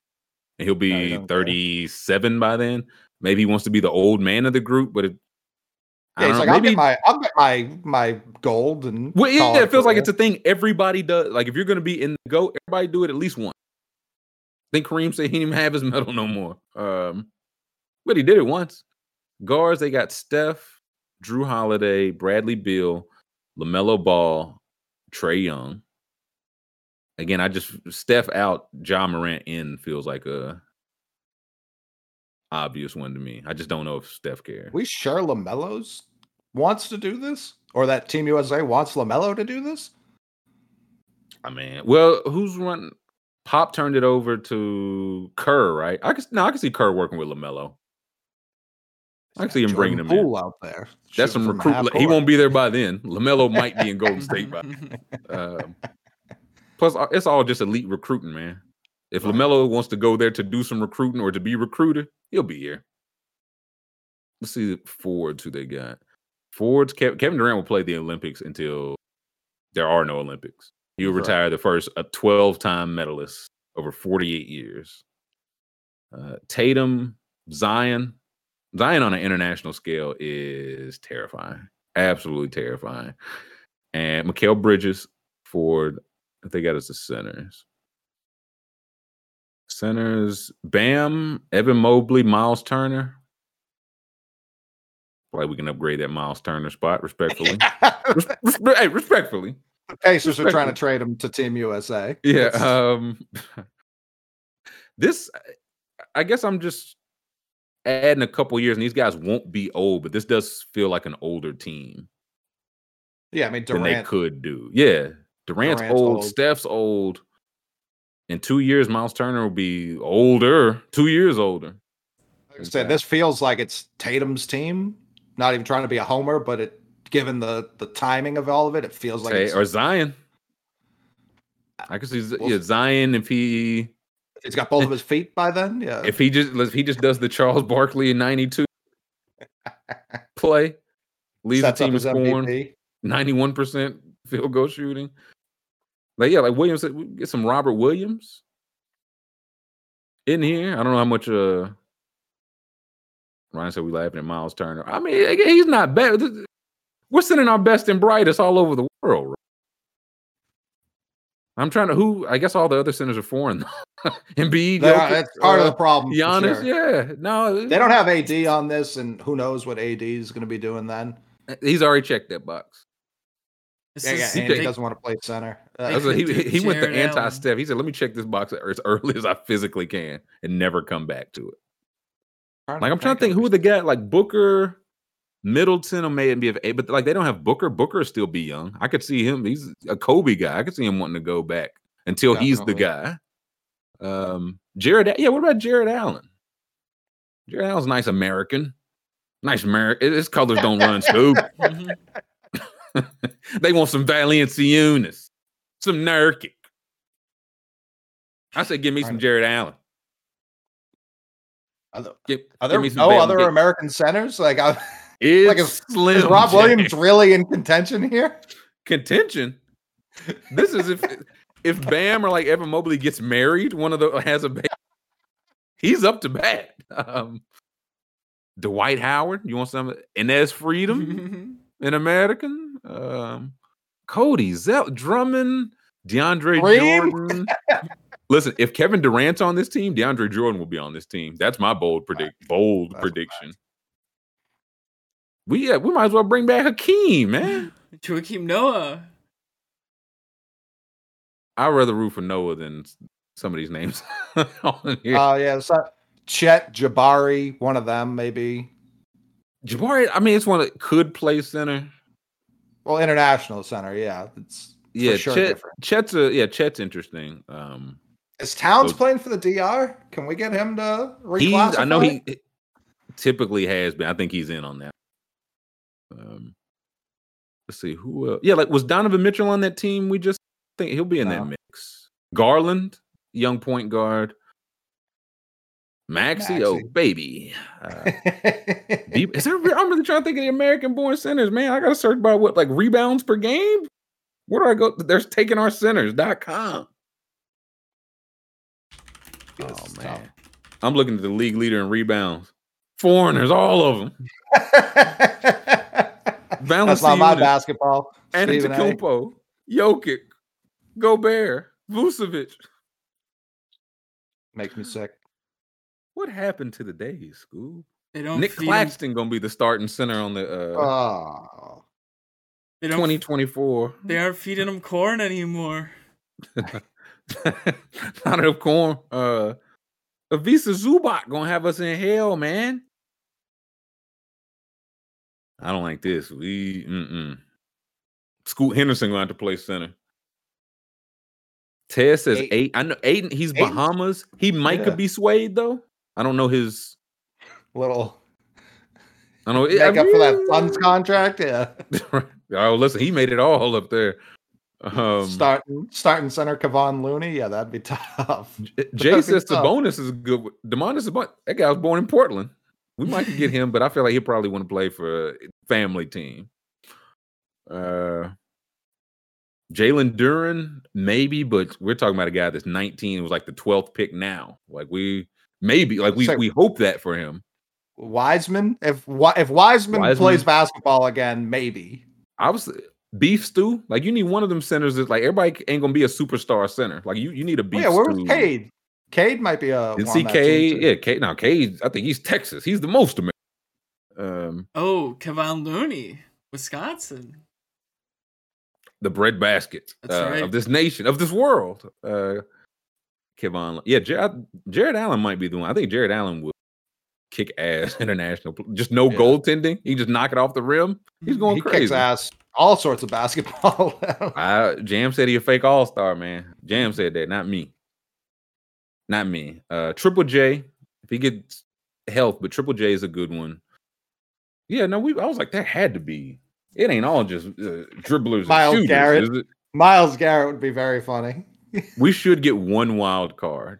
And he'll be thirty-seven care. By then. Maybe he wants to be the old man of the group, but it, yeah, he's like, maybe, I'll get my, I'll get my, my gold and. Well, yeah, it feels like it's a thing everybody does. Like if you're going to be in the go, everybody do it at least once. I think Kareem said he didn't even have his medal no more. Um, but he did it once. Guards, they got Steph, Drew Holiday, Bradley Beal, LaMelo Ball, Trae Young. Again, I just Steph out, Ja Morant in feels like a obvious one to me. I just don't know if Steph cares. We sure LaMelo's wants to do this? Or that Team U S A wants LaMelo to do this? I mean, well, who's running? Pop turned it over to Kerr, right? I could, no, I could see Kerr working with LaMelo. I could see him Jordan bringing him Poole in. out there. That's some recruit. He won't be there by then. LaMelo might be in Golden State by then. Um, plus, it's all just elite recruiting, man. If right. LaMelo wants to go there to do some recruiting or to be recruited, he'll be here. Let's see Fords, who they got. Fords, Kevin Durant will play the Olympics until there are no Olympics. He'll retire right. the first a twelve-time medalist over forty-eight years. Uh, Tatum, Zion. Zion on an international scale is terrifying. Absolutely terrifying. And Mikal Bridges for, I think that is the centers. Centers, Bam, Evan Mobley, Miles Turner. Probably we can upgrade that Miles Turner spot, respectfully. Res- res- hey, respectfully. The Pacers are trying to trade him to Team U S A. Yeah. Um, this, I guess I'm just adding a couple years, and these guys won't be old, but this does feel like an older team. Yeah, I mean, Durant. Than they could do. Yeah. Durant's, Durant's old, old. Steph's old. In two years, Miles Turner will be older, two years older. Like I said, this feels like it's Tatum's team. Not even trying to be a homer, but it. Given the, the timing of all of it, it feels like hey, it's... Or Zion. I could see we'll yeah, Zion if he... He's got both of his feet by then, yeah. If he just if he just does the Charles Barkley in ninety-two play, leads the team scoring, ninety-one percent field goal shooting. Like, yeah, like Williams, we get some Robert Williams in here. I don't know how much... Uh, Ryan said we laughing at Miles Turner. I mean, again, he's not bad. We're sending our best and brightest all over the world. Right? I'm trying to who? I guess all the other centers are foreign. Embiid, that's part uh, of the problem. Giannis, sure. yeah, no, they don't have A D on this, and who knows what A D is going to be doing then? He's already checked that box. Yeah, yeah, he Andy doesn't want to play center. Uh, so he he went the anti-Steph. He said, "Let me check this box as early as I physically can, and never come back to it." Like I'm trying to think, who the guy like Booker. Middleton or may be of eight, but like they don't have Booker. Booker still be young. I could see him. He's a Kobe guy. I could see him wanting to go back until Definitely. he's the guy. Um, Jared, yeah. What about Jared Allen? Jared Allen's a nice American. Nice American. His colors don't run, Scoob. Mm-hmm. They want some Valenciunas, some Nurkic. I said, give me some Jared Allen. Are there, give, are there no Val- other get, American centers? Like I. Is, like is, slim is Rob James. Williams really in contention here? Contention. This is if if Bam or like Evan Mobley gets married, one of the has a baby. He's up to bat. Um, Dwight Howard, you want some Inez Freedom, an American. Um, Cody Zell, Drummond, DeAndre Green? Jordan. Listen, if Kevin Durant's on this team, DeAndre Jordan will be on this team. That's my bold predict. Bold That's prediction. Right. We yeah, we might as well bring back Hakeem, man. Joakim Noah. I'd rather root for Noah than some of these names. Oh uh, yeah, so Chet Jabari, one of them maybe. Jabari, I mean, it's one that could play center. Well, international center, yeah, it's yeah. For sure Chet, different. Chet's a, yeah, Chet's interesting. Um, Is Towns so, playing for the D R? Can we get him to reclassify? I know he typically has been. I think he's in on that. Um, let's see who else. Yeah, like was Donovan Mitchell on that team? We just think he'll be in no. that mix. Garland, young point guard. Maxie, Maxie. oh baby. Uh, deep, is there? I'm really trying to think of the American-born centers, man. I gotta search by what like rebounds per game. Where do I go? There's taking our centers dot com. Oh man, tough. I'm looking at the league leader in rebounds. Foreigners, all of them. That's not my basketball. Antetokounmpo, Jokic, Gobert, Vucevic. Makes me sick. What happened to the days, Scoob? They don't Nick Claxton him. Gonna be the starting center on the uh oh. they don't twenty twenty-four. They aren't feeding him corn anymore. Not enough corn. Uh, Avisa Zubac gonna have us in hell, man. I don't like this. We mm-mm. Scoot Henderson gonna have to play center. Ted says Aiden. eight. I know Aiden. He's Aiden. Bahamas. He might yeah. could be swayed though. I don't know his little. I don't know. Make I mean, up for that funds contract. Yeah. Oh, listen. He made it all up there. Um, starting starting center Kevon Looney. Yeah, that'd be tough. Jay says Sabonis is good. Demonis Sabonis. That guy was born in Portland. We might get him, but I feel like he probably want to play for a family team. Uh, Jalen Duren, maybe, but we're talking about a guy that's nineteen. It was like the twelfth pick now. Like we maybe like we, so, we hope that for him. Wiseman, if if Wiseman, Wiseman plays basketball again, maybe. I was beef stew. Like you need one of them centers that like everybody ain't gonna be a superstar center. Like you, you need a beef. Yeah, where was Cade? Cade might be a. Didn't see Cade? Yeah, Cade. Now Cade, I think he's Texas. He's the most American. Um, oh, Kevon Looney, Wisconsin. The breadbasket uh, right. of this nation, of this world. Uh, Kevon, yeah, Jared, Jared Allen might be the one. I think Jared Allen would kick ass international. Just no yeah. goaltending. He just knock it off the rim. He's going he crazy. He kicks ass all sorts of basketball. I, Jam said he a fake all-star, man. Jam said that, not me. Not me. Uh, Triple J, if he gets health, but Triple J is a good one. Yeah, no, we. I was like, that had to be. It ain't all just uh, dribblers Miles and shooters. Garrett. Is it? Miles Garrett would be very funny. We should get one wild card.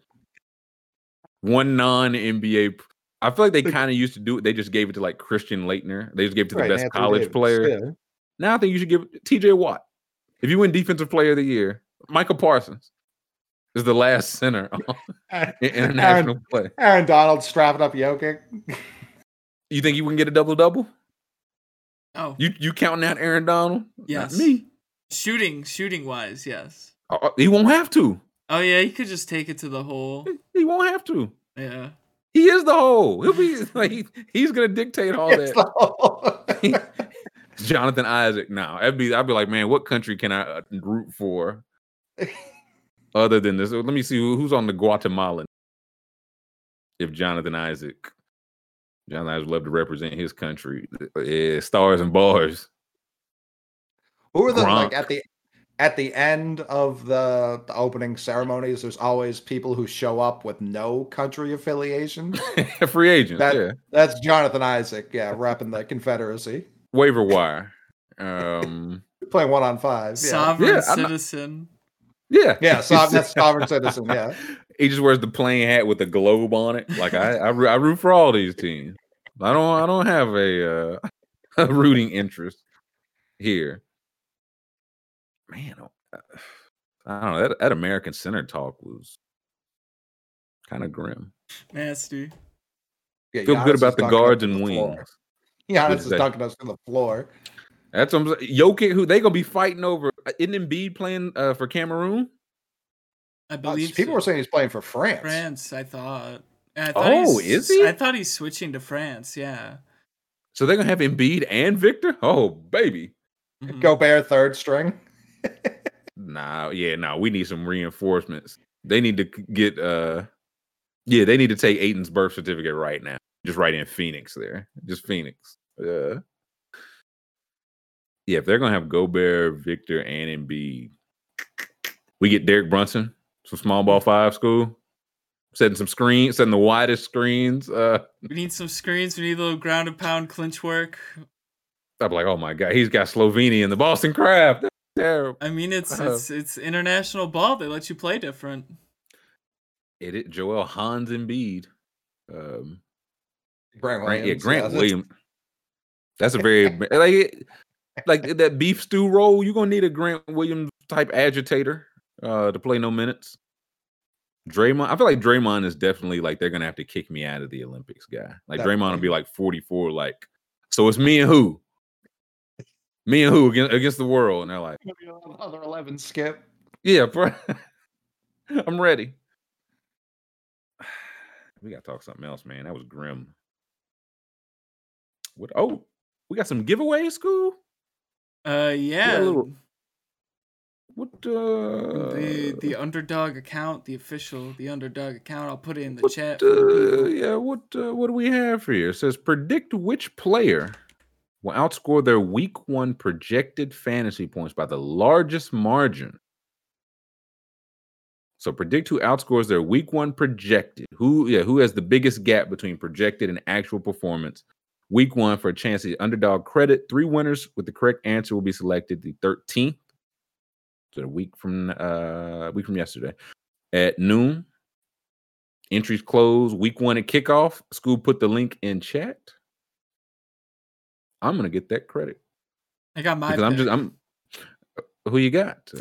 One non-N B A. I feel like they kind of used to do it. They just gave it to like Christian Laettner. They just gave it to right, the best Anthony college Davis. Player. Yeah. Now I think you should give it to T J Watt. If you win Defensive Player of the Year, Michael Parsons is the last center on international Aaron, play. Aaron Donald strapping up Jokic. You think you can get a double-double? Oh, you you counting out Aaron Donald? Yes. Not me. Shooting, shooting wise, yes. Uh, he won't have to. Oh yeah, he could just take it to the hole. He, he won't have to. Yeah. He is the hole. He'll be like he, he's gonna dictate all it's that. Jonathan Isaac. Now I'd be I'd be like, man, what country can I root for? Other than this, let me see who, who's on the Guatemalan. If Jonathan Isaac. John Isaac would love to represent his country. Yeah, stars and bars. Who are the Gronk. Like at the at the end of the, the opening ceremonies? There's always people who show up with no country affiliation. Free agents. That, yeah, that's Jonathan Isaac. Yeah, repping the Confederacy. Waiver wire. Um, playing one on five. Yeah. Sovereign yeah, citizen. Not, yeah, yeah. So, that's sovereign citizen. Yeah. He just wears the plain hat with a globe on it. Like I, I, I root for all these teams. I don't, I don't have a, uh, a rooting interest here. Man, I don't know. That, that American center talk was kind of grim. Nasty. Yeah, feel good about the guards and wings. Yeah, this is dunking us on the floor. That's what I'm saying. Jokic, who they gonna be fighting over? Isn't Embiid playing uh, for Cameroon? I believe uh, people so. were saying he's playing for France. France, I thought. I thought oh, is he? I thought he's switching to France. Yeah. So they're gonna have Embiid and Victor. Oh, baby. Mm-hmm. Gobert third string. nah, yeah, no. Nah, we need some reinforcements. They need to get. uh Yeah, they need to take Aiton's birth certificate right now. Just write in Phoenix there. Just Phoenix. Uh, yeah, if they're gonna have Gobert, Victor, and Embiid, we get Derek Brunson. Some small ball five school. Setting some screens, setting the widest screens. Uh, we need some screens. We need a little ground and pound clinch work. I'm like, oh my God, he's got Slovenia in the Boston Crab. That's terrible. I mean, it's uh, it's it's international ball. They let you play different. It is Joel Hans Embiid. Um, Grant Williams. Yeah, Grant yeah, Williams. That's a very like like that beef stew role. You're gonna need a Grant Williams type agitator. Uh, to play no minutes. Draymond, I feel like Draymond is definitely like they're gonna have to kick me out of the Olympics, guy. Like that Draymond would be like forty-four, like so it's me and who, me and who against, against the world, and they're like another eleven skip. Yeah, bro. I'm ready. we gotta talk something else, man. That was grim. What? Oh, we got some giveaways, Scoob? Uh, yeah. Little, what? Uh, the the underdog account, the official, the underdog account. I'll put it in the what, chat. Uh, yeah. What? Uh, what do we have here? It says predict which player will outscore their week one projected fantasy points by the largest margin. So predict who outscores their week one projected. Who, yeah, who has the biggest gap between projected and actual performance? Week one for a chance at underdog credit. Three winners with the correct answer will be selected the thirteenth. So a week from uh week from yesterday at noon. Entries close week one at kickoff. Scoob put the link in chat. I'm gonna get that credit. I got my. I'm just I'm. Who you got? Uh,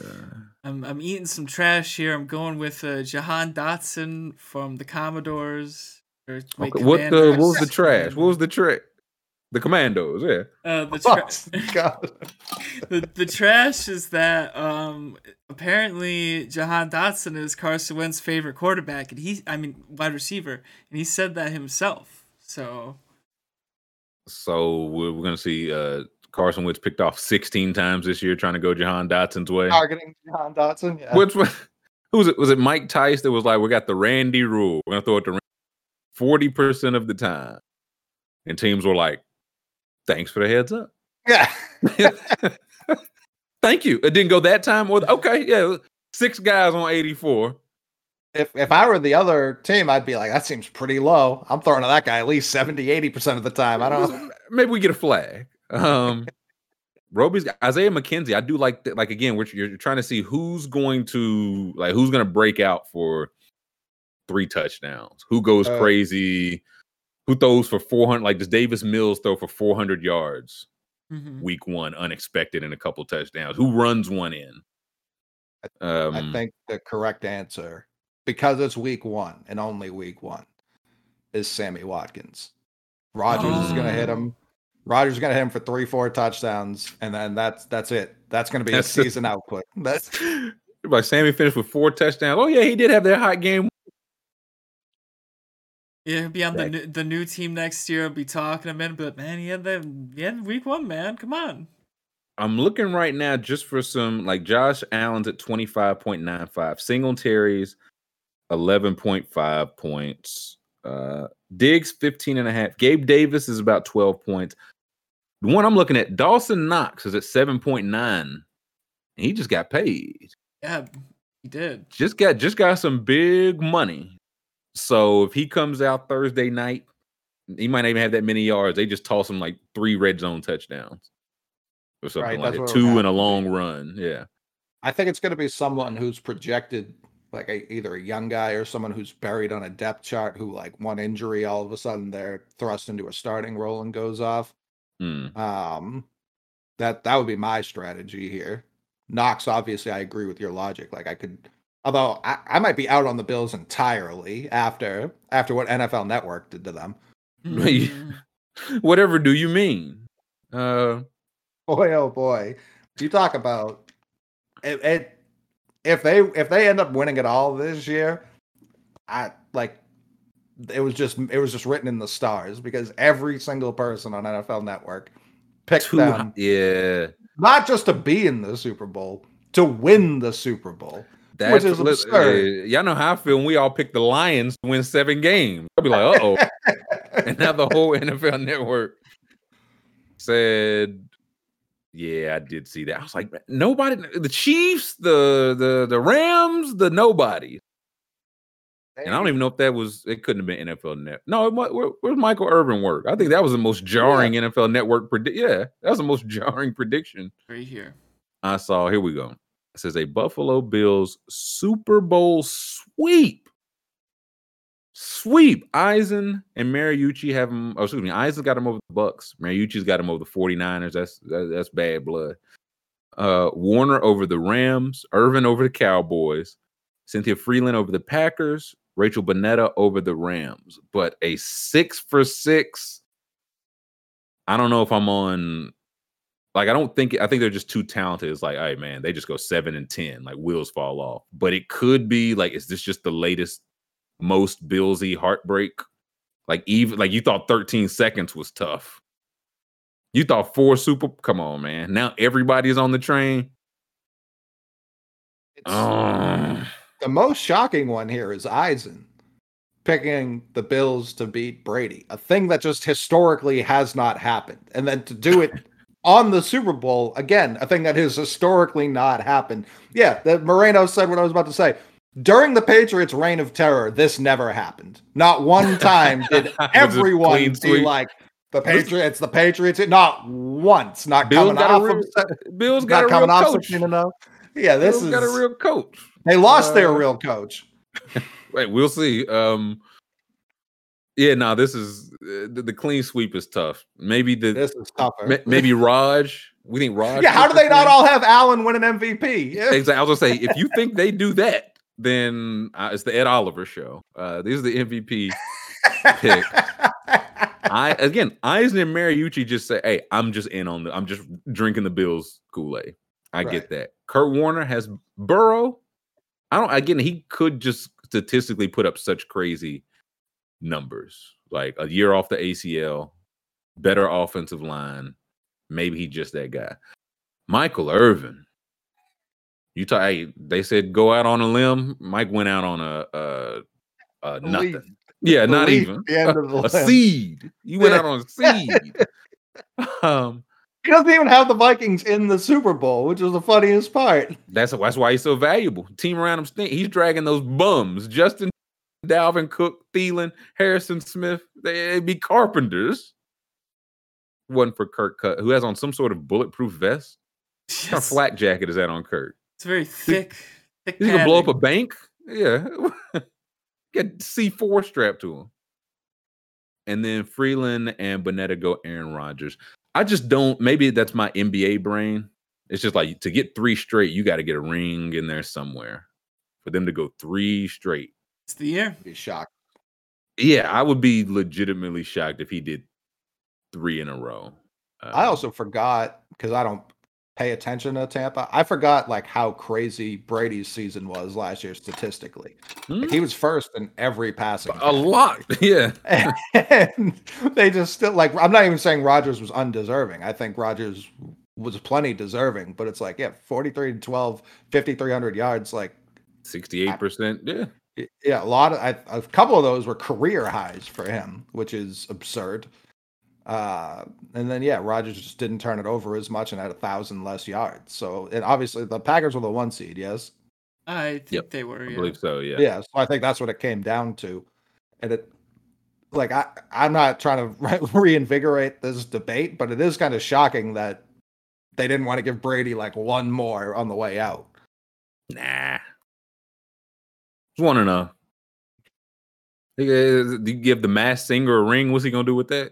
I'm I'm eating some trash here. I'm going with uh, Jahan Dotson from the Commodores. Or okay, what the? What was the trash? What was the trick? The Commandos, yeah. Uh, the trash. Oh, God. the the trash is that um, apparently Jahan Dotson is Carson Wentz's favorite quarterback, and he I mean wide receiver, and he said that himself. So. So we're, we're gonna see. Uh, Carson Wentz picked off sixteen times this year, trying to go Jahan Dotson's way. Targeting Jahan Dotson, yeah. Which was, who was it? Was it Mike Tice that was like, "We got the Randy rule. We're gonna throw it to forty percent of the time," and teams were like, "Thanks for the heads up." Yeah. Thank you. It didn't go that time. Or okay, yeah, six guys on eighty-four. If if I were the other team, I'd be like, that seems pretty low. I'm throwing to that guy at least seventy, eighty percent of the time. I don't know. Maybe we get a flag. Um, Roby's Isaiah McKenzie. I do like that. Like again, which you're trying to see who's going to like who's going to break out for three touchdowns. Who goes uh, crazy? Who throws for four hundred? Like does Davis Mills throw for four hundred yards mm-hmm. week one, unexpected, and a couple touchdowns? Who runs one in? Um, I think the correct answer, because it's week one and only week one, is Sammy Watkins. Rodgers oh. is going to hit him. Rodgers going to hit him for three, four touchdowns, and then that's that's it. That's going to be his season output. That's like Sammy finished with four touchdowns. Oh yeah, he did have that hot game. Yeah, he'll be on the new, the new team next year. I'll be talking to him, but man, he had that he had week one, man. Come on. I'm looking right now just for some like Josh Allen's at twenty five point nine five, Singletary's eleven point five points, uh, Diggs fifteen and a half, Gabe Davis is about twelve points. The one I'm looking at, Dawson Knox, is at seven point nine. And he just got paid. Yeah, he did. Just got just got some big money. So if he comes out Thursday night, he might not even have that many yards. They just toss him like three red zone touchdowns or something right, like that. Two in a long run. Yeah. I think it's going to be someone who's projected like a, either a young guy or someone who's buried on a depth chart who like one injury, all of a sudden they're thrust into a starting role and goes off. Mm. Um, that that would be my strategy here. Knox, obviously, I agree with your logic. Like I could, although I, I might be out on the Bills entirely after after what N F L Network did to them. Whatever do you mean? Uh, boy, oh boy, you talk about it, it. If they if they end up winning it all this year, I like. It was just it was just written in the stars because every single person on N F L Network picked Too, them, yeah, not just to be in the Super Bowl, to win the Super Bowl, That's, which is absurd. Uh, y'all know how I feel when we all pick the Lions to win seven games. I'll be like, uh oh, and now the whole N F L Network said, yeah, I did see that. I was like, nobody, the Chiefs, the the the Rams, the nobody. And I don't even know if that was, it couldn't have been N F L Net. No, it, where, where's Michael Irvin work? I think that was the most jarring yeah. N F L Network. Predi- yeah, that was the most jarring prediction. Right here. I saw, here we go. It says a Buffalo Bills Super Bowl sweep. Sweep. Eisen and Mariucci have him, oh, excuse me, Eisen's got him over the Bucks. Mariucci's got him over the 49ers. That's, that, that's bad blood. Uh, Warner over the Rams. Irvin over the Cowboys. Cynthia Freeland over the Packers, Rachel Bonetta over the Rams, but a six for six. I don't know if I'm on, like, I don't think, I think they're just too talented. It's like, all right, man, they just go seven and ten, like wheels fall off, but it could be like, is this just the latest most Billsy heartbreak. Like even like you thought thirteen seconds was tough. You thought four super. Come on, man. Now everybody's on the train. It's, um, the most shocking one here is Eisen picking the Bills to beat Brady, a thing that just historically has not happened. And then to do it on the Super Bowl, again, a thing that has historically not happened. Yeah, that Moreno said what I was about to say. During the Patriots' reign of terror, this never happened. Not one time did everyone be like, the Patriots, the Patriots. Not once. Not Bill's coming off real, of... Bill's got a real coach. You know? Yeah, this Bill's is... got a real coach. They lost uh, their real coach. Wait, we'll see. Um, yeah, no, nah, this is... Uh, the, the clean sweep is tough. Maybe the... This is tougher. Ma- maybe Raj... We think Raj... Yeah, how do they not all have Allen win an M V P? Yeah. Exactly. I was going to say, if you think they do that, then uh, it's the Ed Oliver show. Uh, these are the M V P pick. I again, Eisen and Mariucci just say, "Hey, I'm just in on the. I'm just drinking the Bills Kool-Aid." I right. get that. Kurt Warner has Burrow. I don't. Again, he could just statistically put up such crazy numbers, like a year off the A C L, better offensive line. Maybe he's just that guy. Michael Irvin. You talk, hey, they said go out on a limb. Mike went out on a, a, a nothing. Leaf. Yeah, the not leaf, even a, a seed. You went out on a seed. um, he doesn't even have the Vikings in the Super Bowl, which is the funniest part. That's that's why he's so valuable. Team around him stink. He's dragging those bums: Justin, Dalvin Cook, Thielen, Harrison Smith. They'd be carpenters. One for Kirk, who has on some sort of bulletproof vest. Yes. What kind of flak jacket is that on Kirk? It's very thick. thick He's going to blow up a bank? Yeah. Get C four strapped to him. And then Freeland and Bonetta go Aaron Rodgers. I just don't. Maybe that's my N B A brain. It's just like to get three straight, you got to get a ring in there somewhere. For them to go three straight. It's the year. I'd be shocked. Yeah, I would be legitimately shocked if he did three in a row. Uh, I also forgot, because I don't pay attention to Tampa. I forgot like how crazy Brady's season was last year statistically. Hmm? Like, he was first in every passing. A game. lot, yeah. And they just still like. I'm not even saying Rodgers was undeserving. I think Rodgers was plenty deserving, but it's like yeah, forty-three and twelve, fifty-three hundred yards, like sixty-eight percent. Yeah, yeah. A lot of I, a couple of those were career highs for him, which is absurd. Uh, and then, yeah, Rodgers just didn't turn it over as much and had a thousand less yards. So, and obviously the Packers were the one seed, yes? I think yep. they were, yeah. I believe so, yeah. Yeah, so I think that's what it came down to. And it, like, I, I'm not trying to re- reinvigorate this debate, but it is kind of shocking that they didn't want to give Brady, like, one more on the way out. Nah. Just want to know. Do you give the Masked Singer a ring? What's he going to do with that?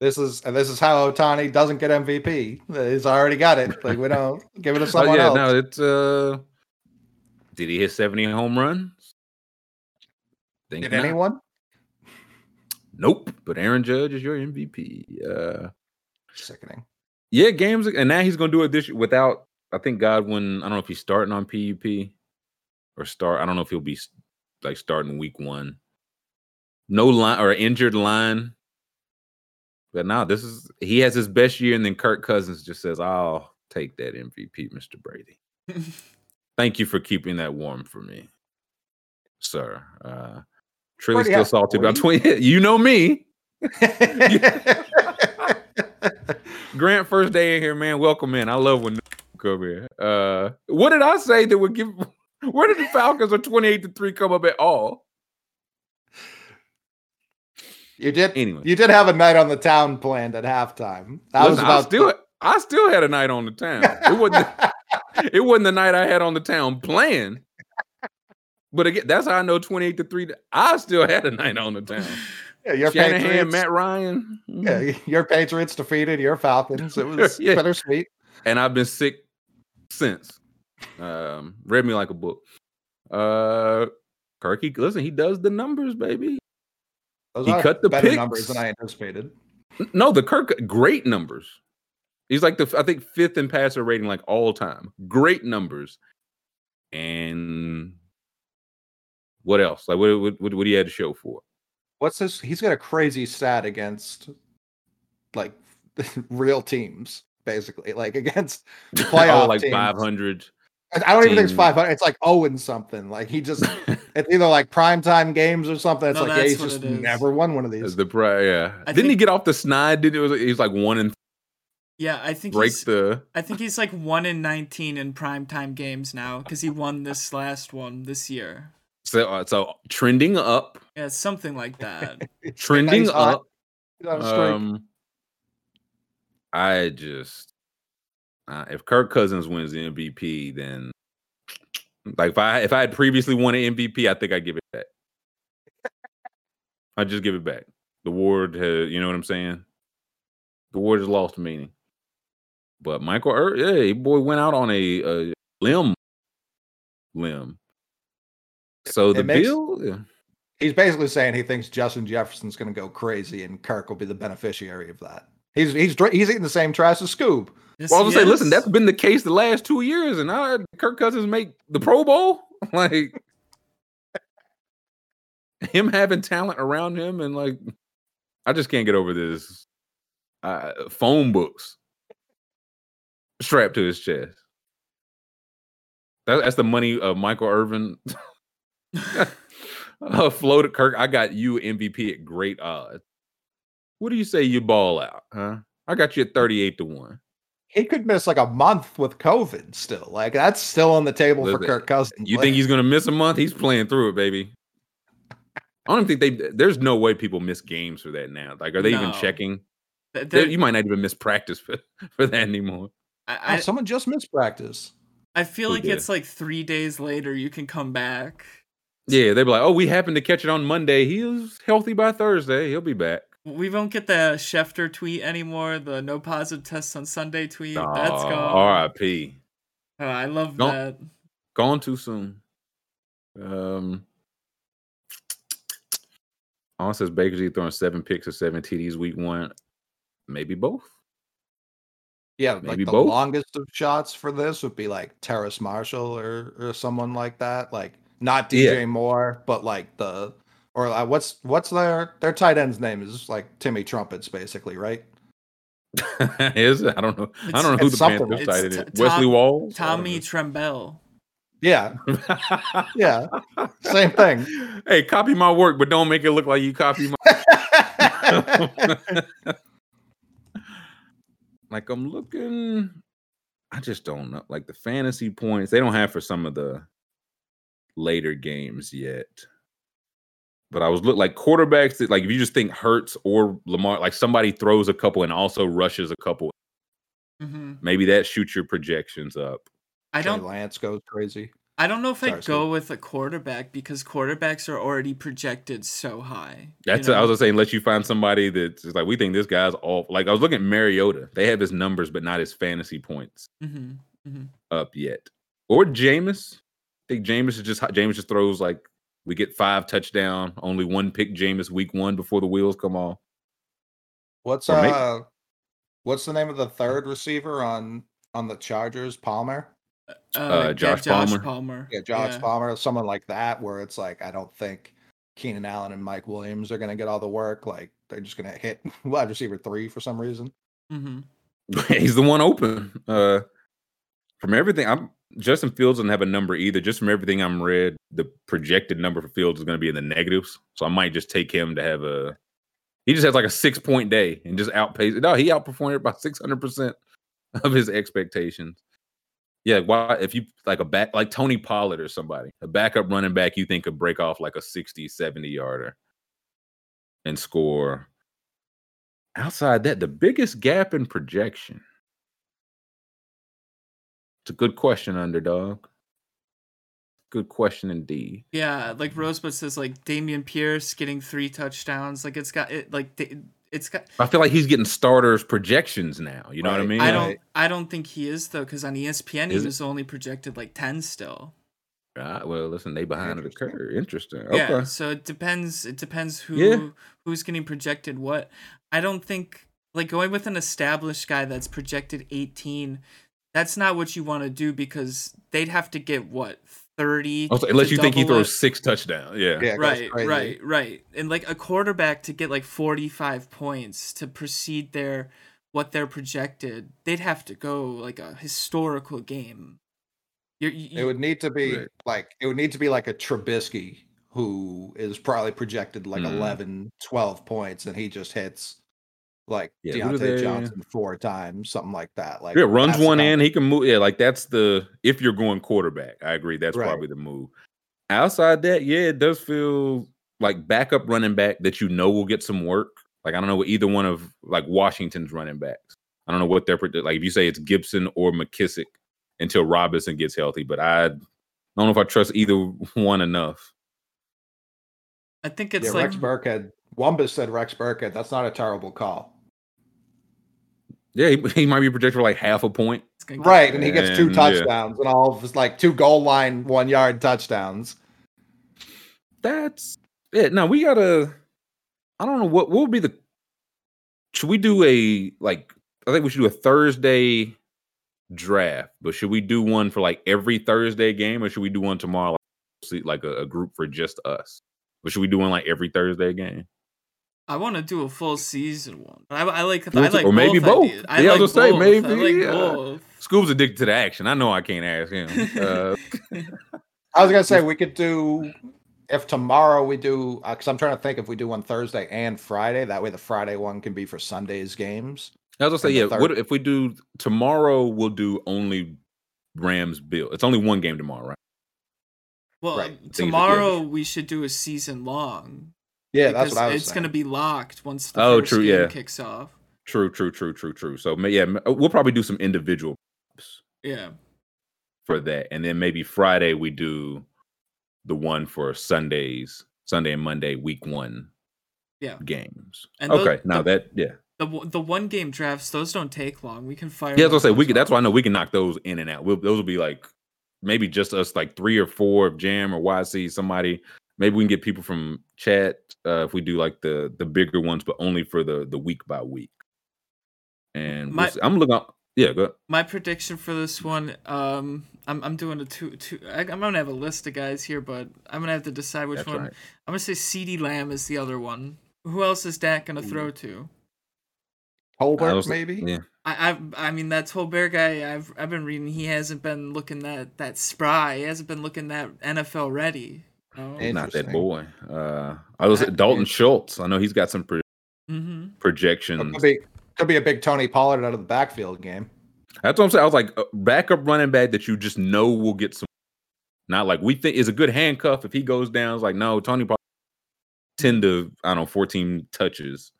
This is and this is how Otani doesn't get M V P. He's already got it. Like we don't give it to someone oh, yeah, else. No, it's uh, did he hit seventy home runs? Think did not. Anyone? Nope. But Aaron Judge is your M V P. Uh, Sickening. Yeah, games, and now he's gonna do it this year without. I think Godwin. I don't know if he's starting on P U P or start. I don't know if he'll be like starting week one. No line or injured line. But now this is he has his best year, and then Kirk Cousins just says, "I'll take that M V P, Mister Brady. Thank you for keeping that warm for me, sir." Uh, Trilly's still salty about twenty. You know me. Grant, first day in here, man. Welcome in. I love when come here. Uh, what did I say that would give? Where did the Falcons are twenty-eight to three come up at all? You did anyway. You did have a night on the town planned at halftime. I Listen, was about I still, to... I still had a night on the town. It wasn't the, it wasn't the night I had on the town planned. But again, that's how I know twenty-eight to three. I still had a night on the town. Yeah, your Shanahan, Patriots, Matt Ryan. Yeah, your Patriots defeated your Falcons. It was yeah. bittersweet. And I've been sick since. Um, read me like a book. Uh, Kirky, listen, he does the numbers, baby. Those he cut the better picks. Numbers than I anticipated. No, the Kirk great numbers. He's like the I think fifth in passer rating, like all time. Great numbers, and What else? Like, what what, what, what he had to show for? What's his? He's got a crazy stat against like real teams, basically, like against playoff oh, like teams. five hundred. I don't even think it's five hundred. It's like oh and something. Like he just, it's either like primetime games or something. It's no, like yeah, he's just never won one of these. The pri- yeah. I Didn't think, he get off the snide? Did it was he was like one and. Th- yeah, I think break he's, the. I think he's like one in nineteen in primetime games now because he won this last one this year. So uh, so trending up. Yeah, something like that. Trending nice up. Um, I just. Uh, if Kirk Cousins wins the M V P, then like if I if I had previously won an M V P, I think I'd give it back. I'd just give it back. The award has, you know what I'm saying? The award has lost meaning. But Michael Earth, yeah, boy went out on a, a limb. Limb. So it, the it makes, bill yeah. He's basically saying he thinks Justin Jefferson's gonna go crazy and Kirk will be the beneficiary of that. He's he's he's eating the same trash as Scoob. Yes, well, I was gonna say, listen, that's been the case the last two years, and I Kirk Cousins make the Pro Bowl. Like him having talent around him, and like I just can't get over this uh, phone books strapped to his chest. That, that's the money of Michael Irvin. uh, floated Kirk. I got you M V P at great odds. What do you say you ball out, huh? I got you at thirty-eight to one. He could miss like a month with COVID still. Like that's still on the table Listen, for Kirk Cousins. You like, think he's going to miss a month? He's playing through it, baby. I don't think they, there's no way people miss games for that now. Like, are they no. even checking? They're, they're, you might not even miss practice for, for that anymore. I, I, oh, someone just missed practice. I feel Who like did? It's like three days later you can come back. Yeah, they'd be like, oh, we happened to catch it on Monday. He was healthy by Thursday. He'll be back. We won't get the Schefter tweet anymore. The no positive tests on Sunday tweet. Oh, that's gone. R I P. Oh, I love gone, that. Gone too soon. Um, On says Baker's throwing seven picks or seven T Ds week one. Maybe both. Yeah, Maybe like the both. longest of shots for this would be like Terrace Marshall or, or someone like that. Like not D J yeah. Moore, but like the. Or uh, what's what's their their tight end's name is like Timmy Trumpets basically, right? Is I don't know. It's, I don't know who the Panthers tight end is. T- Wesley Tom, Walls, Tommy Tremble. Yeah, yeah, same thing. Hey, copy my work, but don't make it look like you copy my. Like I'm looking, I just don't know. Like the fantasy points they don't have for some of the later games yet. But I was look like quarterbacks that like if you just think Hurts or Lamar, like somebody throws a couple and also rushes a couple. Mm-hmm. Maybe that shoots your projections up. I don't. Trey Lance goes crazy. I don't know if I go with a quarterback because quarterbacks are already projected so high. That's you know? a, I was just saying, unless you find somebody that's like we think this guy's off. Like I was looking at Mariota, they have his numbers but not his fantasy points mm-hmm. Mm-hmm. up yet. Or Jameis, I think Jameis is just Jameis just throws like. We get five touchdown, only one pick Jameis week one before the wheels come off. What's maybe, uh what's the name of the third receiver on on the Chargers? Palmer? Uh, uh Josh, yeah, Josh Palmer. Palmer. Yeah, Josh yeah. Palmer, someone like that where it's like I don't think Keenan Allen and Mike Williams are gonna get all the work. Like they're just gonna hit wide receiver three for some reason. Mm-hmm. He's the one open. Uh from everything I'm Justin Fields doesn't have a number either. Just from everything I'm read, the projected number for Fields is going to be in the negatives. So I might just take him to have a. He just has like a six point day and just outpays it. No, he outperformed it by six hundred percent of his expectations. Yeah. Why? If you like a back, like Tony Pollard or somebody, a backup running back you think could break off like a sixty, seventy yarder and score. Outside that, the biggest gap in projection. A good question, underdog. Good question indeed. Yeah, like Rosebud says, like Damian Pierce getting three touchdowns. Like it's got it. Like it's got. I feel like he's getting starters projections now. You know right. what I mean? I don't. Right. I don't think he is though, because on E S P N is he was it? only projected like ten still. Right. Well, listen, they behind the curve. Interesting. Okay. Yeah. So it depends. It depends who yeah. who's getting projected. What I don't think like going with an established guy that's projected eighteen. That's not what you want to do because they'd have to get what thirty. Also, unless you think he throws it. six touchdowns. Yeah. yeah right, right, right. And like a quarterback to get like forty-five points to precede their what they're projected, they'd have to go like a historical game. You're, you, it would need to be right. like it would need to be like a Trubisky who is probably projected like mm. eleven, twelve points, and he just hits like yeah, Deontay Johnson four times, something like that. Like yeah, runs one in, he can move. Yeah, like that's the if you're going quarterback, I agree. That's right. probably the move. Outside that, yeah, it does feel like backup running back that you know will get some work. Like I don't know what either one of like Washington's running backs. I don't know what they're like. If you say it's Gibson or McKissick until Robinson gets healthy, but I don't know if I trust either one enough. I think it's yeah, like Rex Burkhead. Wumbus said Rex Burkhead. That's not a terrible call. Yeah, he, he might be projected for like half a point. Right, and he gets two and, touchdowns yeah. and all of his like two goal line, one yard touchdowns. That's it. Now we gotta. I don't know what what would be the. Should we do a like? I think we should do a Thursday draft, but should we do one for like every Thursday game, or should we do one tomorrow? Like, like a, a group for just us. But should we do one like every Thursday game? I want to do a full season one. I, I like, I like, or maybe both. both. I yeah, like I was gonna both. say maybe. Like uh, Scoob's addicted to the action. I know I can't ask him. Uh, I was gonna say we could do if tomorrow we do because uh, I'm trying to think if we do one Thursday and Friday. That way the Friday one can be for Sunday's games. I was gonna say yeah. Third- what if we do tomorrow? We'll do only Rams Bill. It's only one game tomorrow, right? Well, right. tomorrow we should do a season long. Yeah, that's what I was it's saying. It's going to be locked once the oh, first true, game yeah. kicks off. True, true, true, true, true. So, yeah, we'll probably do some individual props yeah. for that. And then maybe Friday we do the one for Sundays, Sunday and Monday, week one yeah. games. And okay, those, now the, that, yeah. The the one-game drafts, those don't take long. We can fire Yeah, that's what I say. We could, that's why I know we can knock those in and out. We'll, those will be like... Maybe just us, like three or four of Jam or Y C, somebody. Maybe we can get people from chat uh, if we do like the the bigger ones, but only for the, the week by week. And my, we'll I'm looking. Out. Yeah, go ahead. My prediction for this one, um, I'm I'm doing a two two. I, I'm gonna have a list of guys here, but I'm gonna have to decide which That's one. Right. I'm gonna say CeeDee Lamb is the other one. Who else is Dak gonna Ooh. throw to? Holbert, was, maybe. Yeah. I, I I mean that Tolbert guy. I've I've been reading. He hasn't been looking that, that spry. He hasn't been looking that N F L ready. Oh, not that boy. Uh, I was at Dalton Schultz. I know he's got some pro- mm-hmm. projections. It could be, could be a big Tony Pollard out of the backfield game. That's what I'm saying. I was like backup running back that you just know will get some. Not like we think is a good handcuff if he goes down. It's like no Tony Pollard ten to I don't know fourteen touches.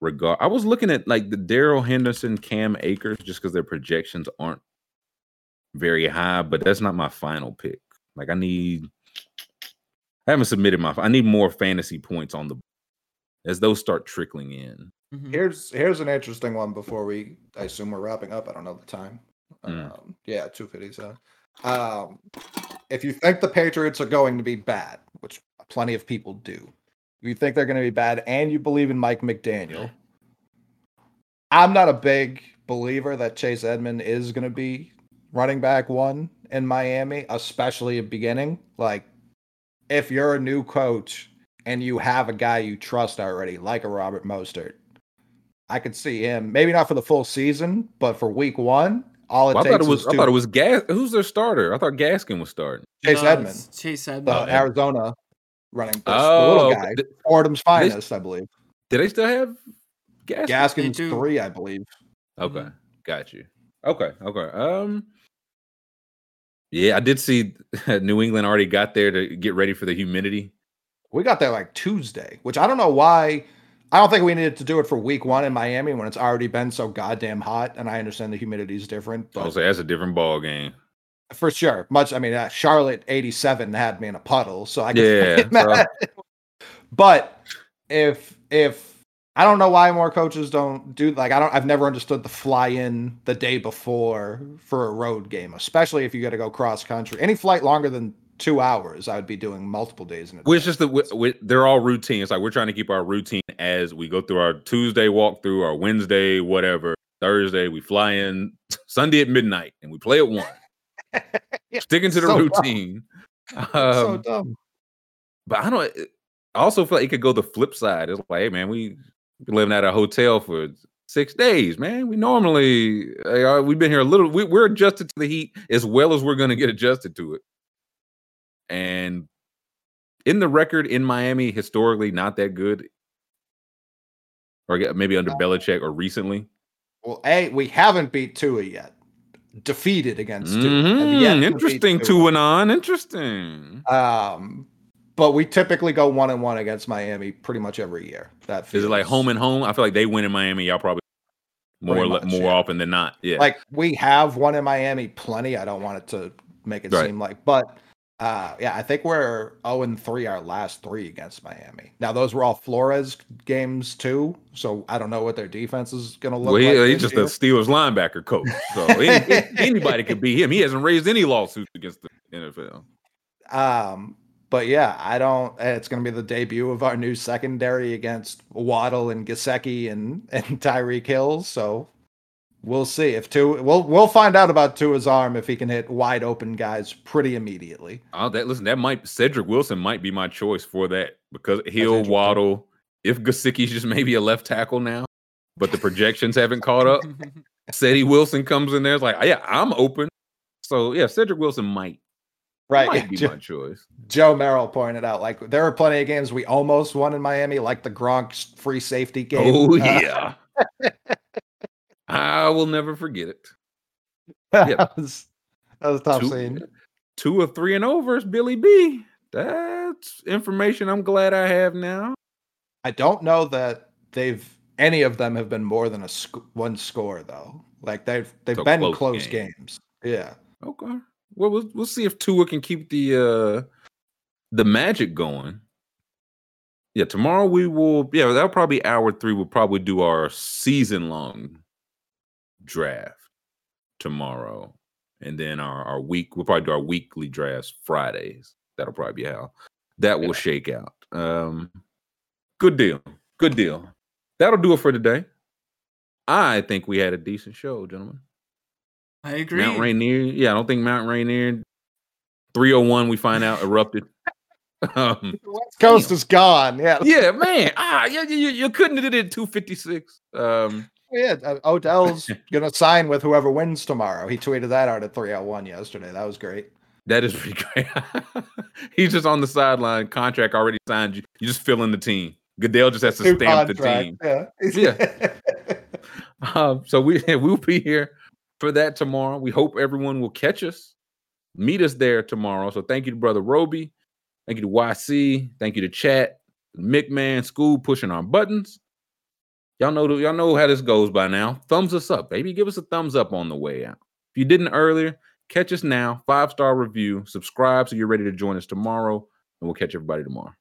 Regard, I was looking at like the Daryl Henderson, Cam Akers, just because their projections aren't very high, but that's not my final pick. Like I need, I haven't submitted my, I need more fantasy points on the as those start trickling in. Here's here's an interesting one before we, I assume we're wrapping up. I don't know the time. Mm. Um, yeah, two fifty seven. Um, if you think the Patriots are going to be bad, which plenty of people do. You think they're going to be bad, and you believe in Mike McDaniel. I'm not a big believer that Chase Edmonds is going to be running back one in Miami, especially at the beginning. Like, if you're a new coach and you have a guy you trust already, like a Robert Mostert, I could see him, maybe not for the full season, but for week one, all it well, takes I thought it was, is two. I thought it was Gas. Who's their starter? I thought Gaskin was starting. Chase no, Edmonds. Chase Edmonds. So, Arizona. Running oh, the little guy, Fordham's finest, they, I believe. Do they still have Gaskin? Gaskin's three, I believe. Okay, mm-hmm. got you. Okay, okay. Um, yeah, I did see New England already got there to get ready for the humidity. We got there like Tuesday, which I don't know why. I don't think we needed to do it for week one in Miami when it's already been so goddamn hot. And I understand the humidity is different. But I was like, that's a different ball game. For sure. Much, I mean, uh, Charlotte eighty-seven had me in a puddle, so I can yeah, But if, if, I don't know why more coaches don't do, like, I don't, I've never understood the fly in the day before for a road game, especially if you got to go cross country. Any flight longer than two hours, I would be doing multiple days in a day. It's just that they're all routine. It's like we're trying to keep our routine as we go through our Tuesday walkthrough, our Wednesday, whatever, Thursday, we fly in Sunday at midnight and we play at one. Yeah, sticking to the so routine. Um, so dumb. But I don't. I also feel like it could go the flip side. It's like, hey man, we living at a hotel for six days, man. We normally uh, we've been here a little. We, we're adjusted to the heat as well as we're going to get adjusted to it. And in the record in Miami, historically not that good, or maybe under Belichick or recently. Well, A, we haven't beat Tua yet. Defeated against Tua. Mm-hmm. Yet Interesting, Tua and on. Interesting. Um, but we typically go one and one against Miami pretty much every year. That feels. Is it like home and home? I feel like they win in Miami. Y'all probably more much, more yeah. often than not. Yeah, like we have won in Miami plenty. I don't want it to make it right. seem like, but uh, yeah, I think we're zero and three our last three against Miami. Now those were all Flores games too, so I don't know what their defense is going to look well, like. Well, he, he's just year. a Steelers linebacker coach, so he, anybody could beat him. He hasn't raised any lawsuits against the N F L. Um. But yeah, I don't. It's going to be the debut of our new secondary against Waddle and Gesicki and, and Tyreek Hill. So we'll see if Tua. We'll we'll find out about Tua's arm if he can hit wide open guys pretty immediately. Oh, that listen, that might Cedric Wilson might be my choice for that because Hill, Waddle, if Gesicki's just maybe a left tackle now, but the projections haven't caught up. Cedric Wilson comes in there, it's like, yeah, I'm open. So yeah, Cedric Wilson might. Right, might be Joe, my choice. Joe Merrill pointed out, like there were plenty of games we almost won in Miami, like the Gronk free safety game. Oh yeah, uh, I will never forget it. Yeah. that was that was a tough two, scene. Two or three and over versus Billy B. That's information I'm glad I have now. I don't know that they've any of them have been more than a sc- one score though. Like they've they've so been close, close game. games. Yeah. Okay. Well, well, we'll see if Tua can keep the uh, the magic going. Yeah, tomorrow we will. Yeah, that'll probably be hour three. We'll probably do our season long draft tomorrow, and then our, our week. We'll probably do our weekly drafts Fridays. That'll probably be how that will yeah. shake out. Um, good deal, good deal. That'll do it for today. I think we had a decent show, gentlemen. I agree. Mount Rainier. Yeah, I don't think Mount Rainier three oh one, we find out, erupted. Um, West Coast damn. is gone. Yeah. Yeah, man. Ah, you, you, you couldn't have did it at two fifty-six. Um, yeah, Odell's going to sign with whoever wins tomorrow. He tweeted that out at three oh one yesterday. That was great. That is pretty great. He's just on the sideline. Contract already signed. You, you just fill in the team. Goodell just has to Two stamp contract. the team. Yeah. yeah. um, so we we'll be here for that tomorrow. We hope everyone will catch us, meet us there tomorrow. So thank you to Brother Roby, thank you to Y C, thank you to Chat, McMahon, Scoob pushing our buttons. Y'all know y'all know how this goes by now. Thumbs us up, baby. Give us a thumbs up on the way out. If you didn't earlier, catch us now. Five star review, subscribe so you're ready to join us tomorrow, and we'll catch everybody tomorrow.